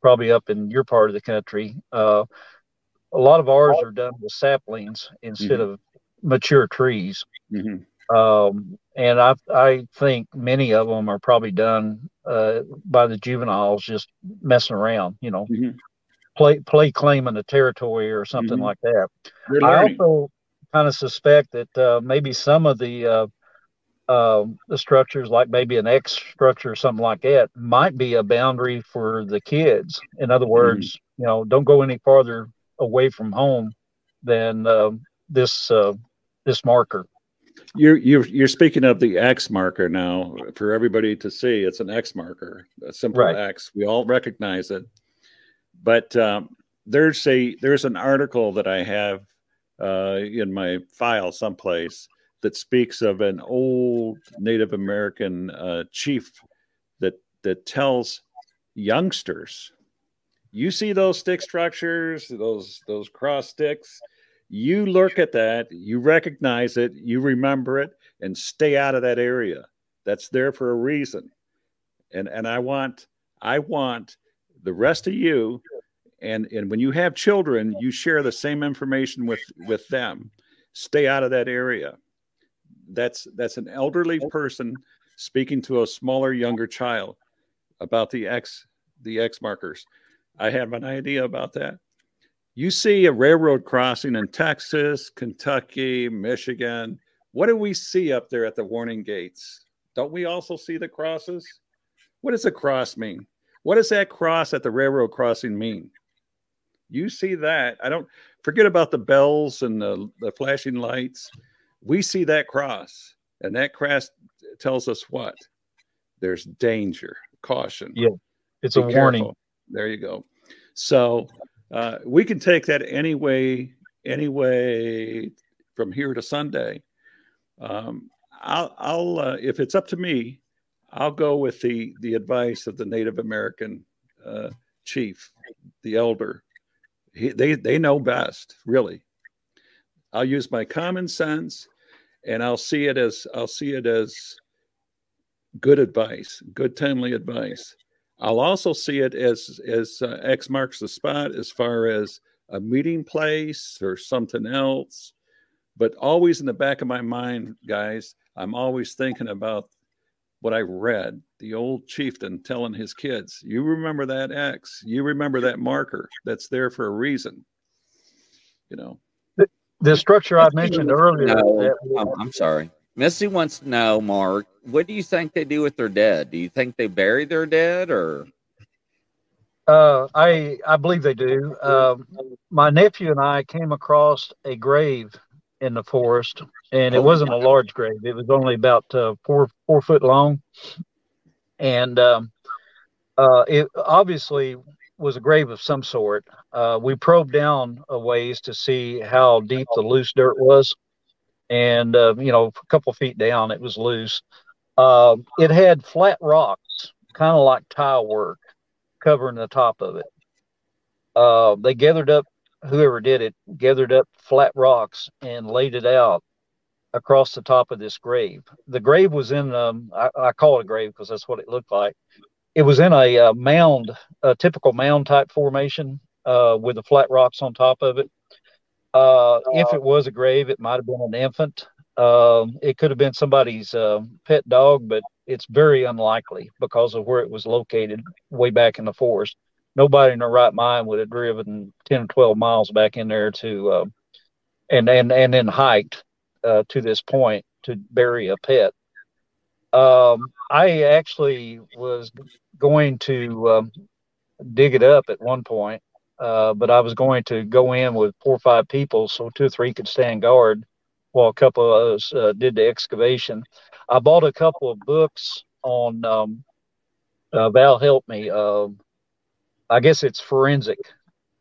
probably up in your part of the country. Uh, a lot of ours are done with saplings instead mm-hmm. of mature trees. Mm-hmm. Um, and I, I think many of them are probably done, uh, by the juveniles just messing around, you know, mm-hmm. play, play claiming the territory or something mm-hmm. like that. I also kind of suspect that, uh, maybe some of the, uh, uh, the structures, like maybe an X structure or something like that, might be a boundary for the kids. In other words, mm-hmm. you know, don't go any farther away from home than, uh, this, uh, this marker. You're, you're, you're speaking of the X marker now for everybody to see. It's an X marker, a simple right. X. We all recognize it. But um, there's a, there's an article that I have uh, in my file someplace that speaks of an old Native American uh, chief that, that tells youngsters, you see those stick structures, those, those cross sticks, you look at that, you recognize it, you remember it, and stay out of that area. That's there for a reason. And and I want I want the rest of you, and, and when you have children, you share the same information with, with them. Stay out of that area. That's that's an elderly person speaking to a smaller, younger child about the X the X markers. I have an idea about that. You see a railroad crossing in Texas, Kentucky, Michigan. What do we see up there at the warning gates? Don't we also see the crosses? What does a cross mean? What does that cross at the railroad crossing mean? You see that. I don't forget about the bells and the, the flashing lights. We see that cross, and that cross tells us what? There's danger, caution. Yeah, it's a warning. There you go. So... Uh, we can take that any way, any way from here to Sunday. Um, I'll, I'll uh, if it's up to me, I'll go with the, the advice of the Native American uh, chief, the elder. He, they, they know best, really. I'll use my common sense, and I'll see it as, I'll see it as good advice, good timely advice. I'll also see it as, as uh, X marks the spot as far as a meeting place or something else. But always in the back of my mind, guys, I'm always thinking about what I read, the old chieftain telling his kids, you remember that X, you remember that marker that's there for a reason. You know, the, the structure I mentioned earlier. No, I'm, I'm sorry. Missy wants to know, Mark, what do you think they do with their dead? Do you think they bury their dead, or? Uh, I I believe they do. Uh, my nephew and I came across a grave in the forest, and it wasn't a large grave. It was only about uh, four four foot long, and um, uh, it obviously was a grave of some sort. Uh, we probed down a ways to see how deep the loose dirt was. And, uh, you know, a couple feet down, it was loose. Uh, it had flat rocks, kind of like tile work, covering the top of it. Uh, they gathered up, whoever did it, gathered up flat rocks and laid it out across the top of this grave. The grave was in, um, I, I call it a grave because that's what it looked like. It was in a, a mound, a typical mound type formation uh, with the flat rocks on top of it. Uh, if it was a grave, it might have been an infant. Uh, it could have been somebody's uh, pet dog, but it's very unlikely because of where it was located way back in the forest. Nobody in their right mind would have driven ten or twelve miles back in there to uh, and, and, and then hiked uh, to this point to bury a pet. Um, I actually was going to um, dig it up at one point. Uh, but I was going to go in with four or five people so two or three could stand guard while a couple of us uh, did the excavation. I bought a couple of books on, um, uh, Val helped me, uh, I guess it's forensic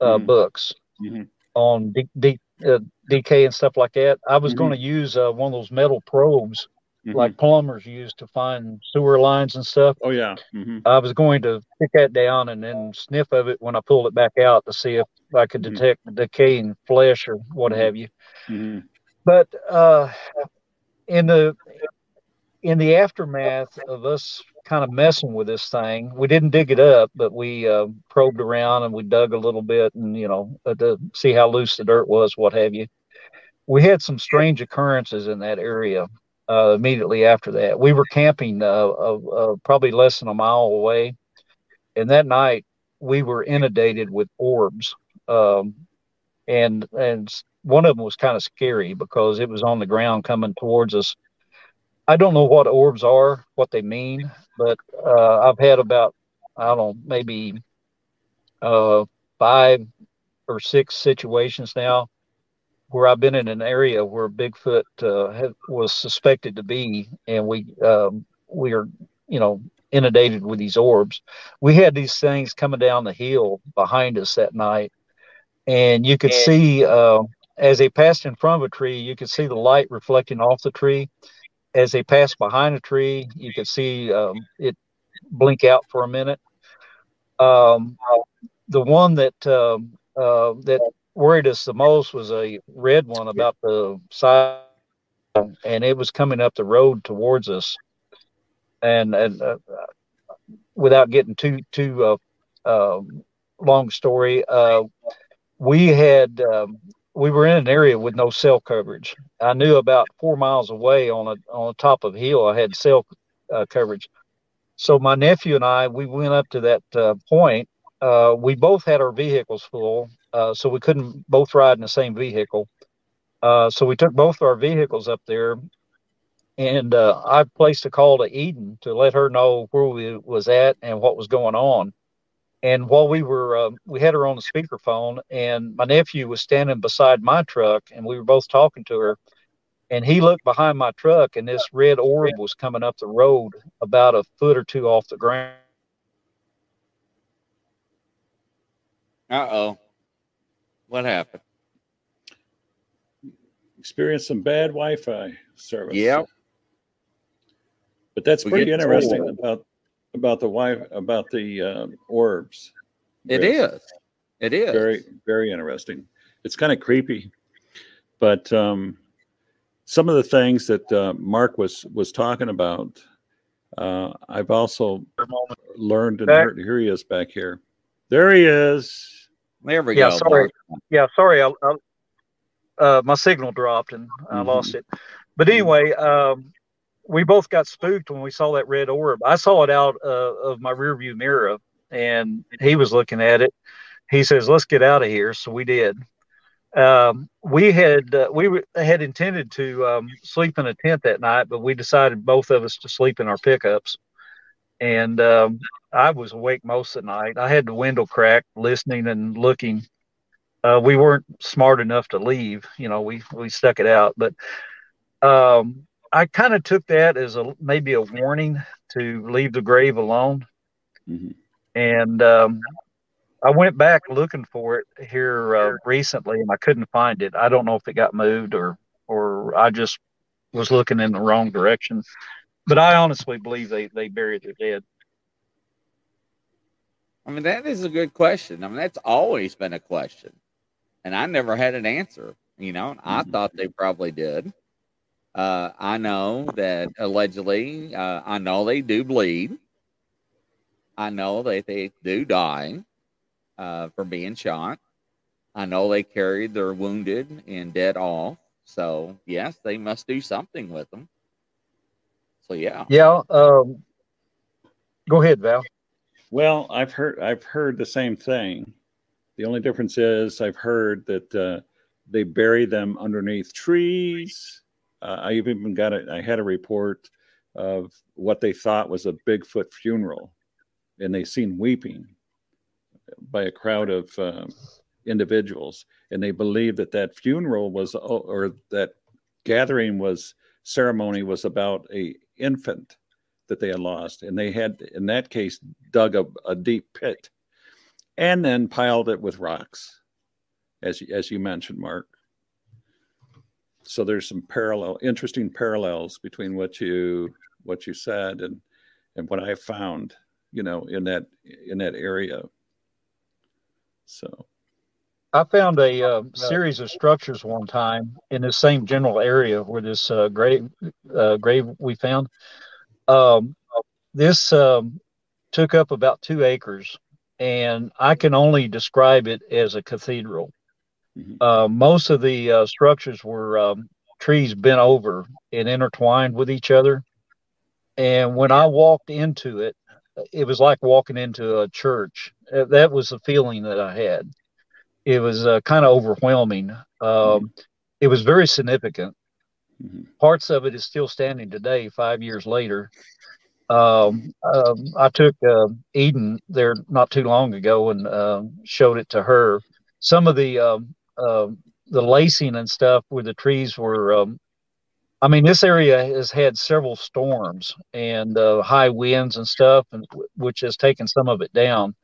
uh, mm-hmm. books mm-hmm. on D D uh, D K and stuff like that. I was mm-hmm. going to use uh, one of those metal probes mm-hmm. like plumbers use to find sewer lines and stuff. Oh, yeah. Mm-hmm. I was going to pick that down and then sniff of it when I pulled it back out to see if I could mm-hmm. detect the decaying flesh or what mm-hmm. have you. Mm-hmm. But uh, in the in the aftermath of us kind of messing with this thing, we didn't dig it up, but we uh, probed around and we dug a little bit and, you know, uh, to see how loose the dirt was, what have you. We had some strange occurrences in that area uh, immediately after that. We were camping uh, uh, uh, probably less than a mile away. And that night we were inundated with orbs. Um, and, and one of them was kind of scary because it was on the ground coming towards us. I don't know what orbs are, what they mean, but uh, I've had about, I don't know, maybe uh, five or six situations now where I've been in an area where Bigfoot uh, have, was suspected to be, and we um, we are, you know, inundated with these orbs. We had these things coming down the hill behind us that night, and you could and, see uh, as they passed in front of a tree, you could see the light reflecting off the tree. As they passed behind a tree, you could see um, it blink out for a minute. Um, the one that uh, uh, that worried us the most was a red one about the size, and it was coming up the road towards us. And and uh, without getting too too uh, uh, long story, uh, we had um, we were in an area with no cell coverage. I knew about four miles away on a on the top of a hill I had cell uh, coverage. So my nephew and I we went up to that uh, point. Uh, we both had our vehicles full. Uh, so we couldn't both ride in the same vehicle. Uh, so we took both of our vehicles up there, and uh, I placed a call to Eden to let her know where we was at and what was going on. And while we were, uh, we had her on the speakerphone, and my nephew was standing beside my truck, and we were both talking to her. And he looked behind my truck, and this red orb was coming up the road about a foot or two off the ground. Uh-oh. What happened? Experienced some bad Wi-Fi service. Yep. But that's we pretty interesting told. about about the Wi about the uh, orbs. It very, is. It is very very interesting. It's kind of creepy, but um, some of the things that uh, Mark was was talking about, uh, I've also learned and heard. Here he is back here. There he is. There we yeah, go. Sorry. Yeah, sorry. I, I, uh, my signal dropped and I mm-hmm. lost it. But anyway, um, we both got spooked when we saw that red orb. I saw it out uh, of my rearview mirror, and he was looking at it. He says, "Let's get out of here." So we did. Um, we had uh, we were, had intended to um, sleep in a tent that night, but we decided both of us to sleep in our pickups. And um, I was awake most of the night. I had the window cracked, listening and looking. Uh, we weren't smart enough to leave. You know, we, we stuck it out. But um, I kind of took that as a maybe a warning to leave the grave alone. Mm-hmm. And um, I went back looking for it here uh, recently, and I couldn't find it. I don't know if it got moved or or I just was looking in the wrong direction. But I honestly believe they, they buried their dead. I mean, that is a good question. I mean, that's always been a question. And I never had an answer, you know. Mm-hmm. I thought they probably did. Uh, I know that allegedly, uh, I know they do bleed. I know that they do die uh, from being shot. I know they carried their wounded and dead off. So, yes, they must do something with them. So, yeah. Yeah. Um, go ahead, Val. Well, I've heard I've heard the same thing. The only difference is I've heard that uh, they bury them underneath trees. Uh, I even got a, I had a report of what they thought was a Bigfoot funeral, and they seen weeping by a crowd of um, individuals, and they believed that that funeral was or that gathering was ceremony was about a infant that they had lost, and they had in that case dug a, a deep pit and then piled it with rocks, as as you mentioned, Mark. so there's some parallel, interesting parallels between what you what you said and and what I found, you know, in that in that area. So I found a uh, series of structures one time in the same general area where this uh, grave uh, grave we found. Um, this um, took up about two acres, and I can only describe it as a cathedral. Mm-hmm. Uh, most of the uh, structures were um, trees bent over and intertwined with each other. And when I walked into it, it was like walking into a church. That was the feeling that I had. It was uh, kind of overwhelming. Um, mm-hmm. It was very significant. Mm-hmm. Parts of it is still standing today, five years later. Um, um, I took uh, Eden there not too long ago and uh, showed it to her. Some of the um, uh, the lacing and stuff where the trees were. Um, I mean, this area has had several storms and uh, high winds and stuff, and which has taken some of it down.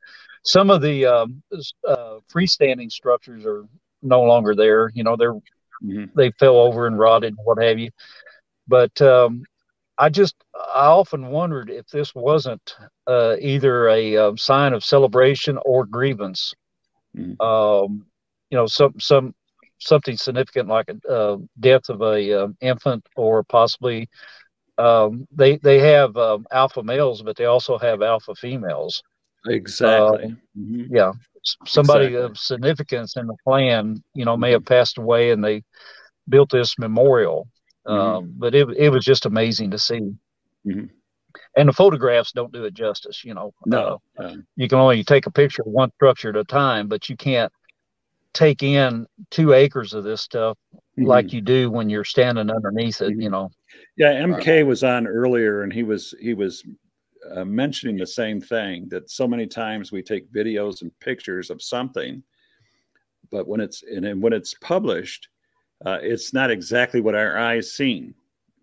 Some of the um, uh, freestanding structures are no longer there. You know, they're mm-hmm. they fell over and rotted, and what have you. But um, I just I often wondered if this wasn't uh, either a um, sign of celebration or grievance. Mm-hmm. Um, you know, some some something significant like a uh, death of a um, infant, or possibly um, they they have um, alpha males, but they also have alpha females. Exactly. Um, mm-hmm. Yeah, somebody exactly. of significance in the clan, you know, may have passed away, and they built this memorial. Mm-hmm. Um, but it it was just amazing to see. Mm-hmm. And the photographs don't do it justice, you know. No, uh, no. You can only take a picture of one structure at a time, but you can't take in two acres of this stuff mm-hmm. like you do when you're standing underneath it, you know. Yeah, M K uh, was on earlier, and he was he was uh, mentioning the same thing, that so many times we take videos and pictures of something, but when it's and, and when it's published, uh, it's not exactly what our eyes seen.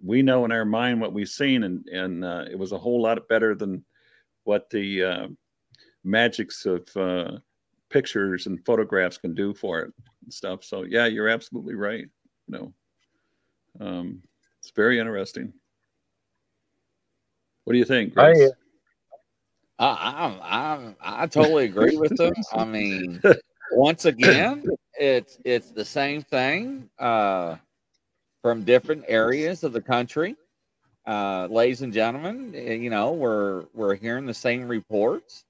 We know in our mind what we've seen, and, and uh, it was a whole lot better than what the uh, magics of uh, pictures and photographs can do for it and stuff. So, yeah, you're absolutely right. No, um, it's very interesting. What do you think, Grace? I, I, I, I totally agree with them. I mean, once again, it's, it's the same thing. Uh, from different areas of the country. Uh, ladies and gentlemen, you know, we're, we're hearing the same reports,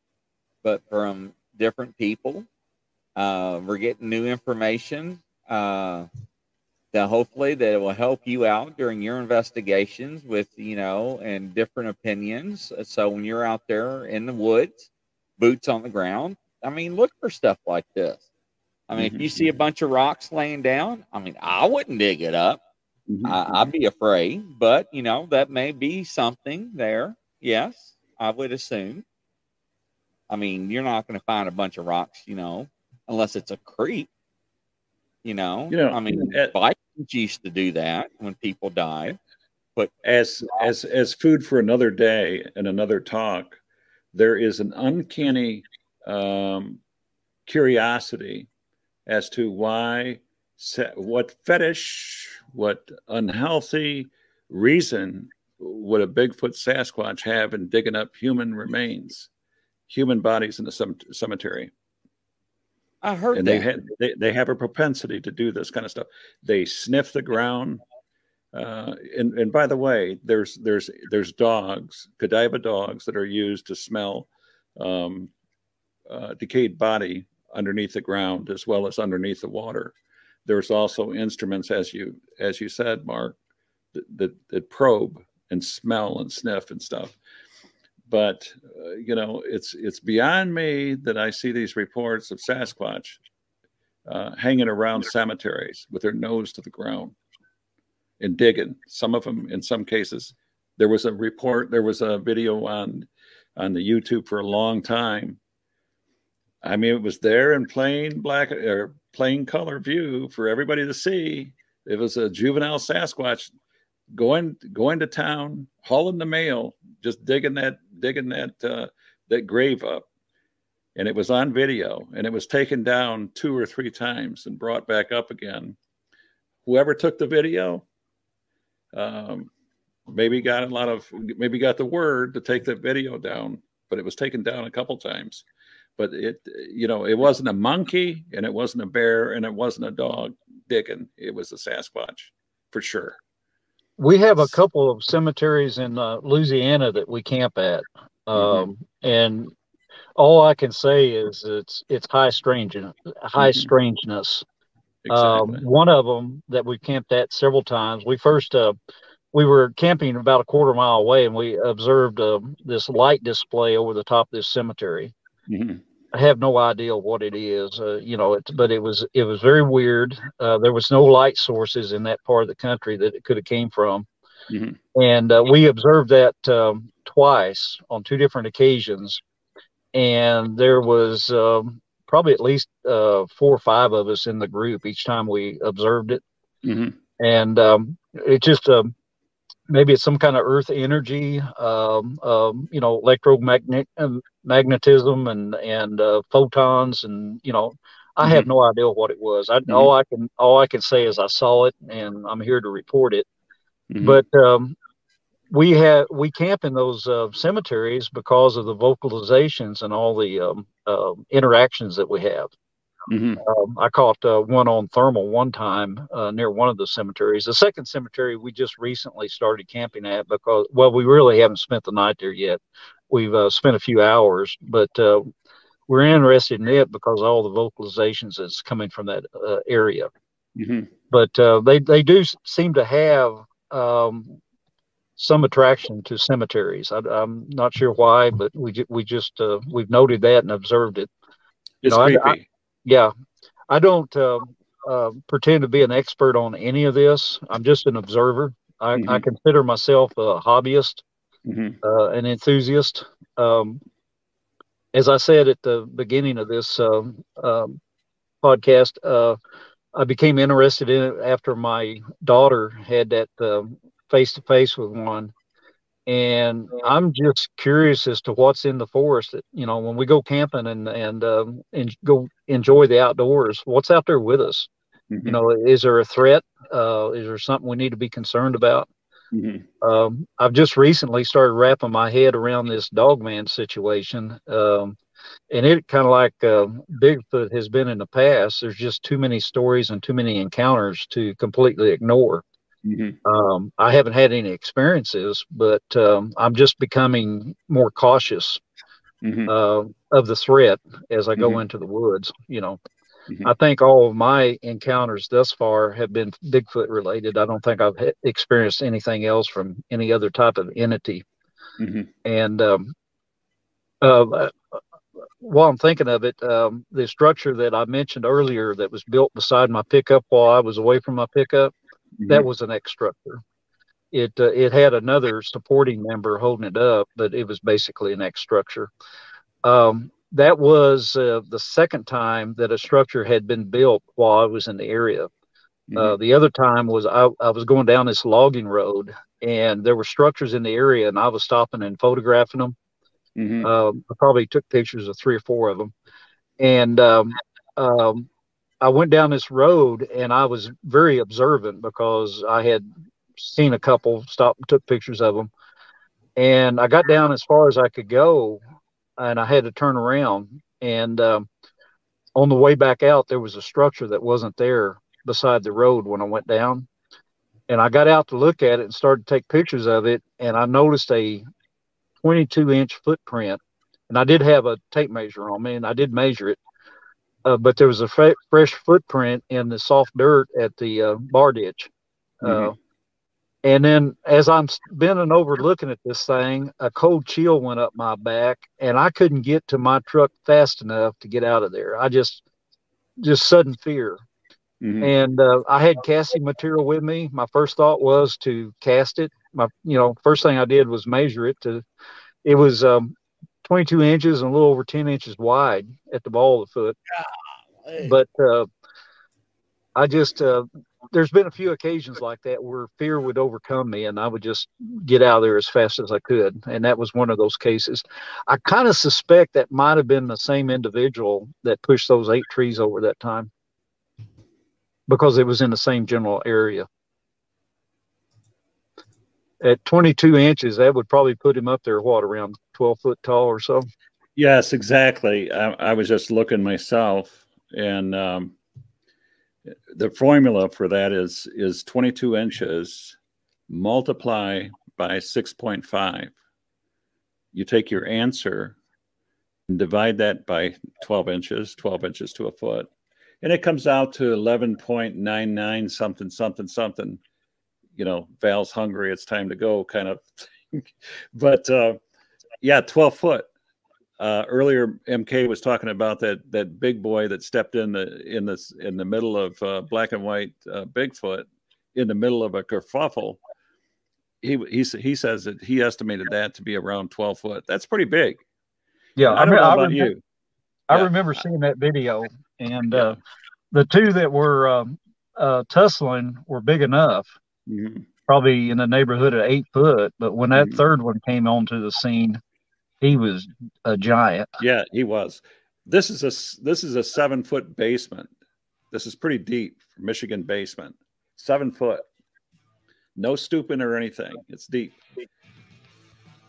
but from different people. Uh, we're getting new information uh, that hopefully that will help you out during your investigations with, you know, and different opinions. So when you're out there in the woods, boots on the ground, I mean, look for stuff like this. I mean, mm-hmm. if you see a bunch of rocks laying down, I mean, I wouldn't dig it up. Mm-hmm. I, I'd be afraid, but you know, that may be something there. Yes, I would assume. I mean, you're not going to find a bunch of rocks, you know, unless it's a creek. You know, you know I mean, at, Vikings used to do that when people died. But as as as food for another day and another talk, there is an uncanny um, curiosity as to why. What fetish, what unhealthy reason would a Bigfoot Sasquatch have in digging up human remains, human bodies in the cemetery? I heard and that. They, had, they, they have a propensity to do this kind of stuff. They sniff the ground. Uh, and, and by the way, there's, there's, there's dogs, Godiva dogs that are used to smell um, uh, decayed body underneath the ground as well as underneath the water. There's also instruments, as you as you said, Mark, that, that, that probe and smell and sniff and stuff. But uh, you know, it's it's beyond me that I see these reports of Sasquatch uh, hanging around cemeteries with their nose to the ground and digging. Some of them, in some cases, there was a report, there was a video on on the YouTube for a long time. I mean, it was there in plain black or plain color view for everybody to see. It was a juvenile Sasquatch going going to town, hauling the mail, just digging that digging that uh, that grave up, and it was on video. And it was taken down two or three times and brought back up again. whoever took the video um, maybe got a lot of, maybe got the word to take the video down, but it was taken down a couple times. But it, you know, it wasn't a monkey, and it wasn't a bear, and it wasn't a dog digging. It was a Sasquatch for sure. We have a couple of cemeteries in uh, Louisiana that we camp at. Um, mm-hmm. And all I can say is it's, it's high strangeness, high mm-hmm. strangeness. Exactly. Um, one of them that we camped at several times, we first, uh, we were camping about a quarter mile away, and we observed uh, this light display over the top of this cemetery. Mm-hmm. I have no idea what it is, uh, you know, it, but it was, it was very weird. Uh, there was no light sources in that part of the country that it could have came from. Mm-hmm. And uh, we observed that um, twice on two different occasions. And there was um, probably at least uh, four or five of us in the group each time we observed it. Mm-hmm. And um, it just, um, maybe it's some kind of earth energy, um, um, you know, electromagnetism and, and uh, photons. And, you know, I mm-hmm. have no idea what it was. I, mm-hmm. all, I can, all I can say is I saw it, and I'm here to report it. Mm-hmm. But um, we, have, we camp in those uh, cemeteries because of the vocalizations and all the um, uh, interactions that we have. Mm-hmm. Um, I caught uh, one on thermal one time uh, near one of the cemeteries. The second cemetery we just recently started camping at because, well, we really haven't spent the night there yet. We've uh, spent a few hours, but uh, we're interested in it because of all the vocalizations that's coming from that uh, area. Mm-hmm. But uh, they, they do seem to have um, some attraction to cemeteries. I, I'm not sure why, but we, we just, uh, we've noted that and observed it. It's you know, creepy. I, I, Yeah, I don't uh, uh, pretend to be an expert on any of this. I'm just an observer. I, mm-hmm. I consider myself a hobbyist, mm-hmm. uh, an enthusiast. Um, as I said at the beginning of this uh, um, podcast, uh, I became interested in it after my daughter had that uh, face-to-face with one. And I'm just curious as to what's in the forest. You know, when we go camping and and um, and go enjoy the outdoors, what's out there with us? Mm-hmm. You know, is there a threat? Uh, is there something we need to be concerned about? Mm-hmm. Um, I've just recently started wrapping my head around this dogman situation, um, and it kind of like uh, Bigfoot has been in the past. There's just too many stories and too many encounters to completely ignore. Mm-hmm. Um, I haven't had any experiences, but um, I'm just becoming more cautious mm-hmm. uh, of the threat as I go mm-hmm. into the woods. You know, mm-hmm. I think all of my encounters thus far have been Bigfoot related. I don't think I've experienced anything else from any other type of entity. Mm-hmm. And um, uh, while I'm thinking of it, um, the structure that I mentioned earlier that was built beside my pickup while I was away from my pickup. Mm-hmm. That was an X structure. It uh, it had another supporting member holding it up, but it was basically an X structure. Um, that was uh, the second time that a structure had been built while I was in the area. Mm-hmm. Uh, the other time was I, I was going down this logging road, and there were structures in the area, and I was stopping and photographing them. Mm-hmm. uh, I probably took pictures of three or four of them. And um, um, I went down this road, and I was very observant because I had seen a couple stop and took pictures of them. And I got down as far as I could go, and I had to turn around. And um, on the way back out, there was a structure that wasn't there beside the road when I went down. And I got out to look at it and started to take pictures of it. And I noticed a twenty-two inch footprint. And I did have a tape measure on me, and I did measure it. Uh, but there was a f- fresh footprint in the soft dirt at the uh, bar ditch. Uh, mm-hmm. And then as I'm bending over looking at this thing, a cold chill went up my back, and I couldn't get to my truck fast enough to get out of there. I just, just sudden fear. Mm-hmm. And uh, I had casting material with me. My first thought was to cast it. My, you know, first thing I did was measure it to, it was, um, twenty-two inches and a little over ten inches wide at the ball of the foot. Golly. But uh, I just, uh, there's been a few occasions like that where fear would overcome me, and I would just get out of there as fast as I could. And that was one of those cases. I kind of suspect that might've been the same individual that pushed those eight trees over that time. because it was in the same general area. At twenty-two inches, that would probably put him up there, what, around twelve foot tall or so? Yes, exactly. I, I was just looking myself, and um, the formula for that is is twenty-two inches multiply by six point five. You take your answer and divide that by twelve inches, twelve inches to a foot, and it comes out to eleven point nine nine something, something, something. You know, Val's hungry, it's time to go kind of thing. But uh, yeah, twelve foot. Uh, earlier, M K was talking about that that big boy that stepped in the in this in the middle of uh, black and white uh, Bigfoot in the middle of a kerfuffle. He he he says that he estimated that to be around twelve foot. That's pretty big. Yeah, I don't I mean, know about I remember, you. I yeah. remember seeing that video, and yeah. uh, the two that were um, uh, tussling were big enough, mm-hmm. probably in the neighborhood of eight foot. But when that mm-hmm. third one came onto the scene, he was a giant. Yeah, he was. This is a this is a seven foot basement. This is pretty deep, Michigan basement. Seven foot, no stooping or anything. It's deep.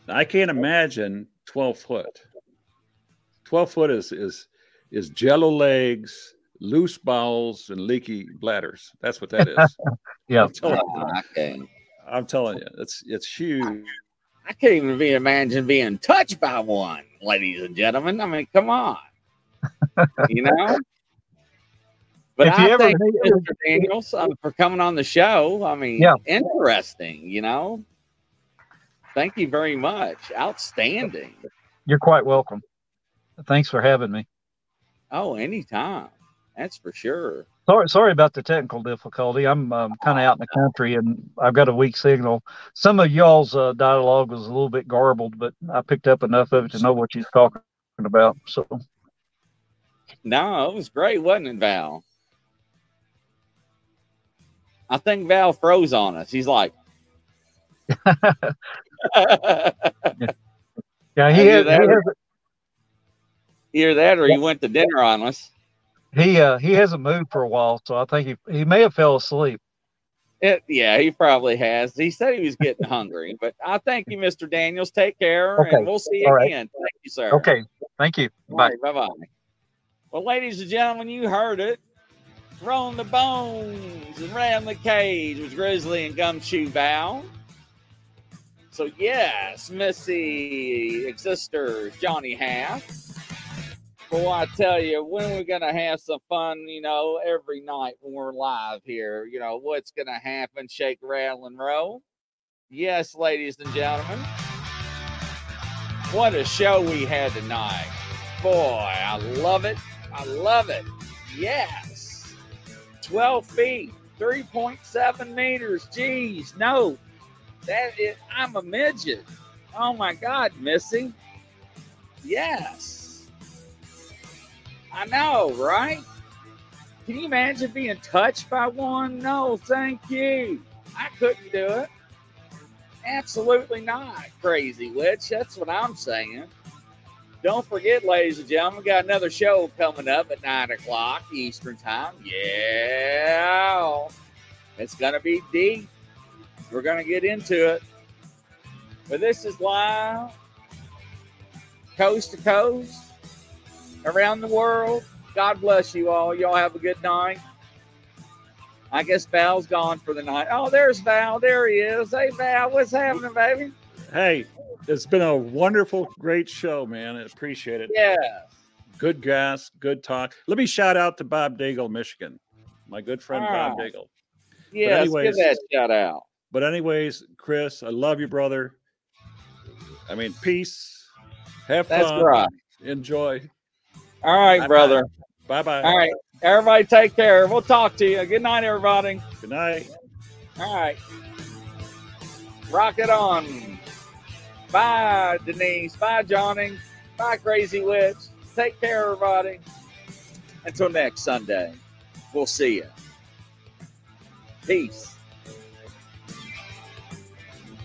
I can't imagine twelve foot. Twelve foot is is is jello legs, loose bowels, and leaky bladders. That's what that is. Yeah, I'm telling you, okay. I'm telling you, it's it's huge. I can't even be, imagine being touched by one, ladies and gentlemen. I mean, come on, you know. But if I thank Mister Daniels um, for coming on the show. I mean, yeah. interesting, you know. Thank you very much. Outstanding. You're quite welcome. Thanks for having me. Oh, anytime. That's for sure. Sorry, sorry about the technical difficulty. I'm um, kind of out in the country, and I've got a weak signal. Some of y'all's uh, dialogue was a little bit garbled, but I picked up enough of it to know what you're talking about. So, no, it was great, wasn't it, Val? I think Val froze on us. He's like, yeah, yeah, he had either that or he went to dinner on us. He uh he hasn't moved for a while, so I think he he may have fell asleep. It, yeah, he probably has. He said he was getting hungry, but I thank you, Mister Daniels. Take care, okay. and we'll see you All again. Right. Thank you, sir. Okay, thank you. Bye, right, bye, bye. Well, ladies and gentlemen, you heard it. Rolling the Bones and Rattling the Cage with Grizzly and Gumshoe Val. So yes, Missy Existers, Johnny Half. Well, I tell you, when we're going to have some fun, you know, every night when we're live here, you know, what's going to happen, shake, rattle, and roll. Yes, ladies and gentlemen. What a show we had tonight. Boy, I love it. I love it. Yes. twelve feet, three point seven meters. Geez, no. That is, I'm a midget. Oh, my God, Missy. Yes. I know, right? Can you imagine being touched by one? No, thank you. I couldn't do it. Absolutely not, crazy witch. That's what I'm saying. Don't forget, ladies and gentlemen, we got another show coming up at nine o'clock Eastern time. Yeah. It's going to be deep. We're going to get into it. But this is live, coast to coast, around the world. God bless you all. Y'all have a good night. I guess Val's gone for the night. Oh, there's Val. There he is. Hey, Val, what's happening, baby? Hey, it's been a wonderful, great show, man. I appreciate it. Yeah. Good gas, good talk. Let me shout out to Bob Daigle, Michigan. My good friend, oh, Bob Daigle. Yeah, give that shout out. But anyways, Chris, I love you, brother. I mean, peace. Have fun. That's right. Enjoy. All right, bye brother. Bye. Bye bye. All right. Everybody take care. We'll talk to you. Good night, everybody. Good night. All right. Rock it on. Bye, Denise. Bye, Johnny. Bye, Crazy Witch. Take care, everybody. Until next Sunday, we'll see you. Peace.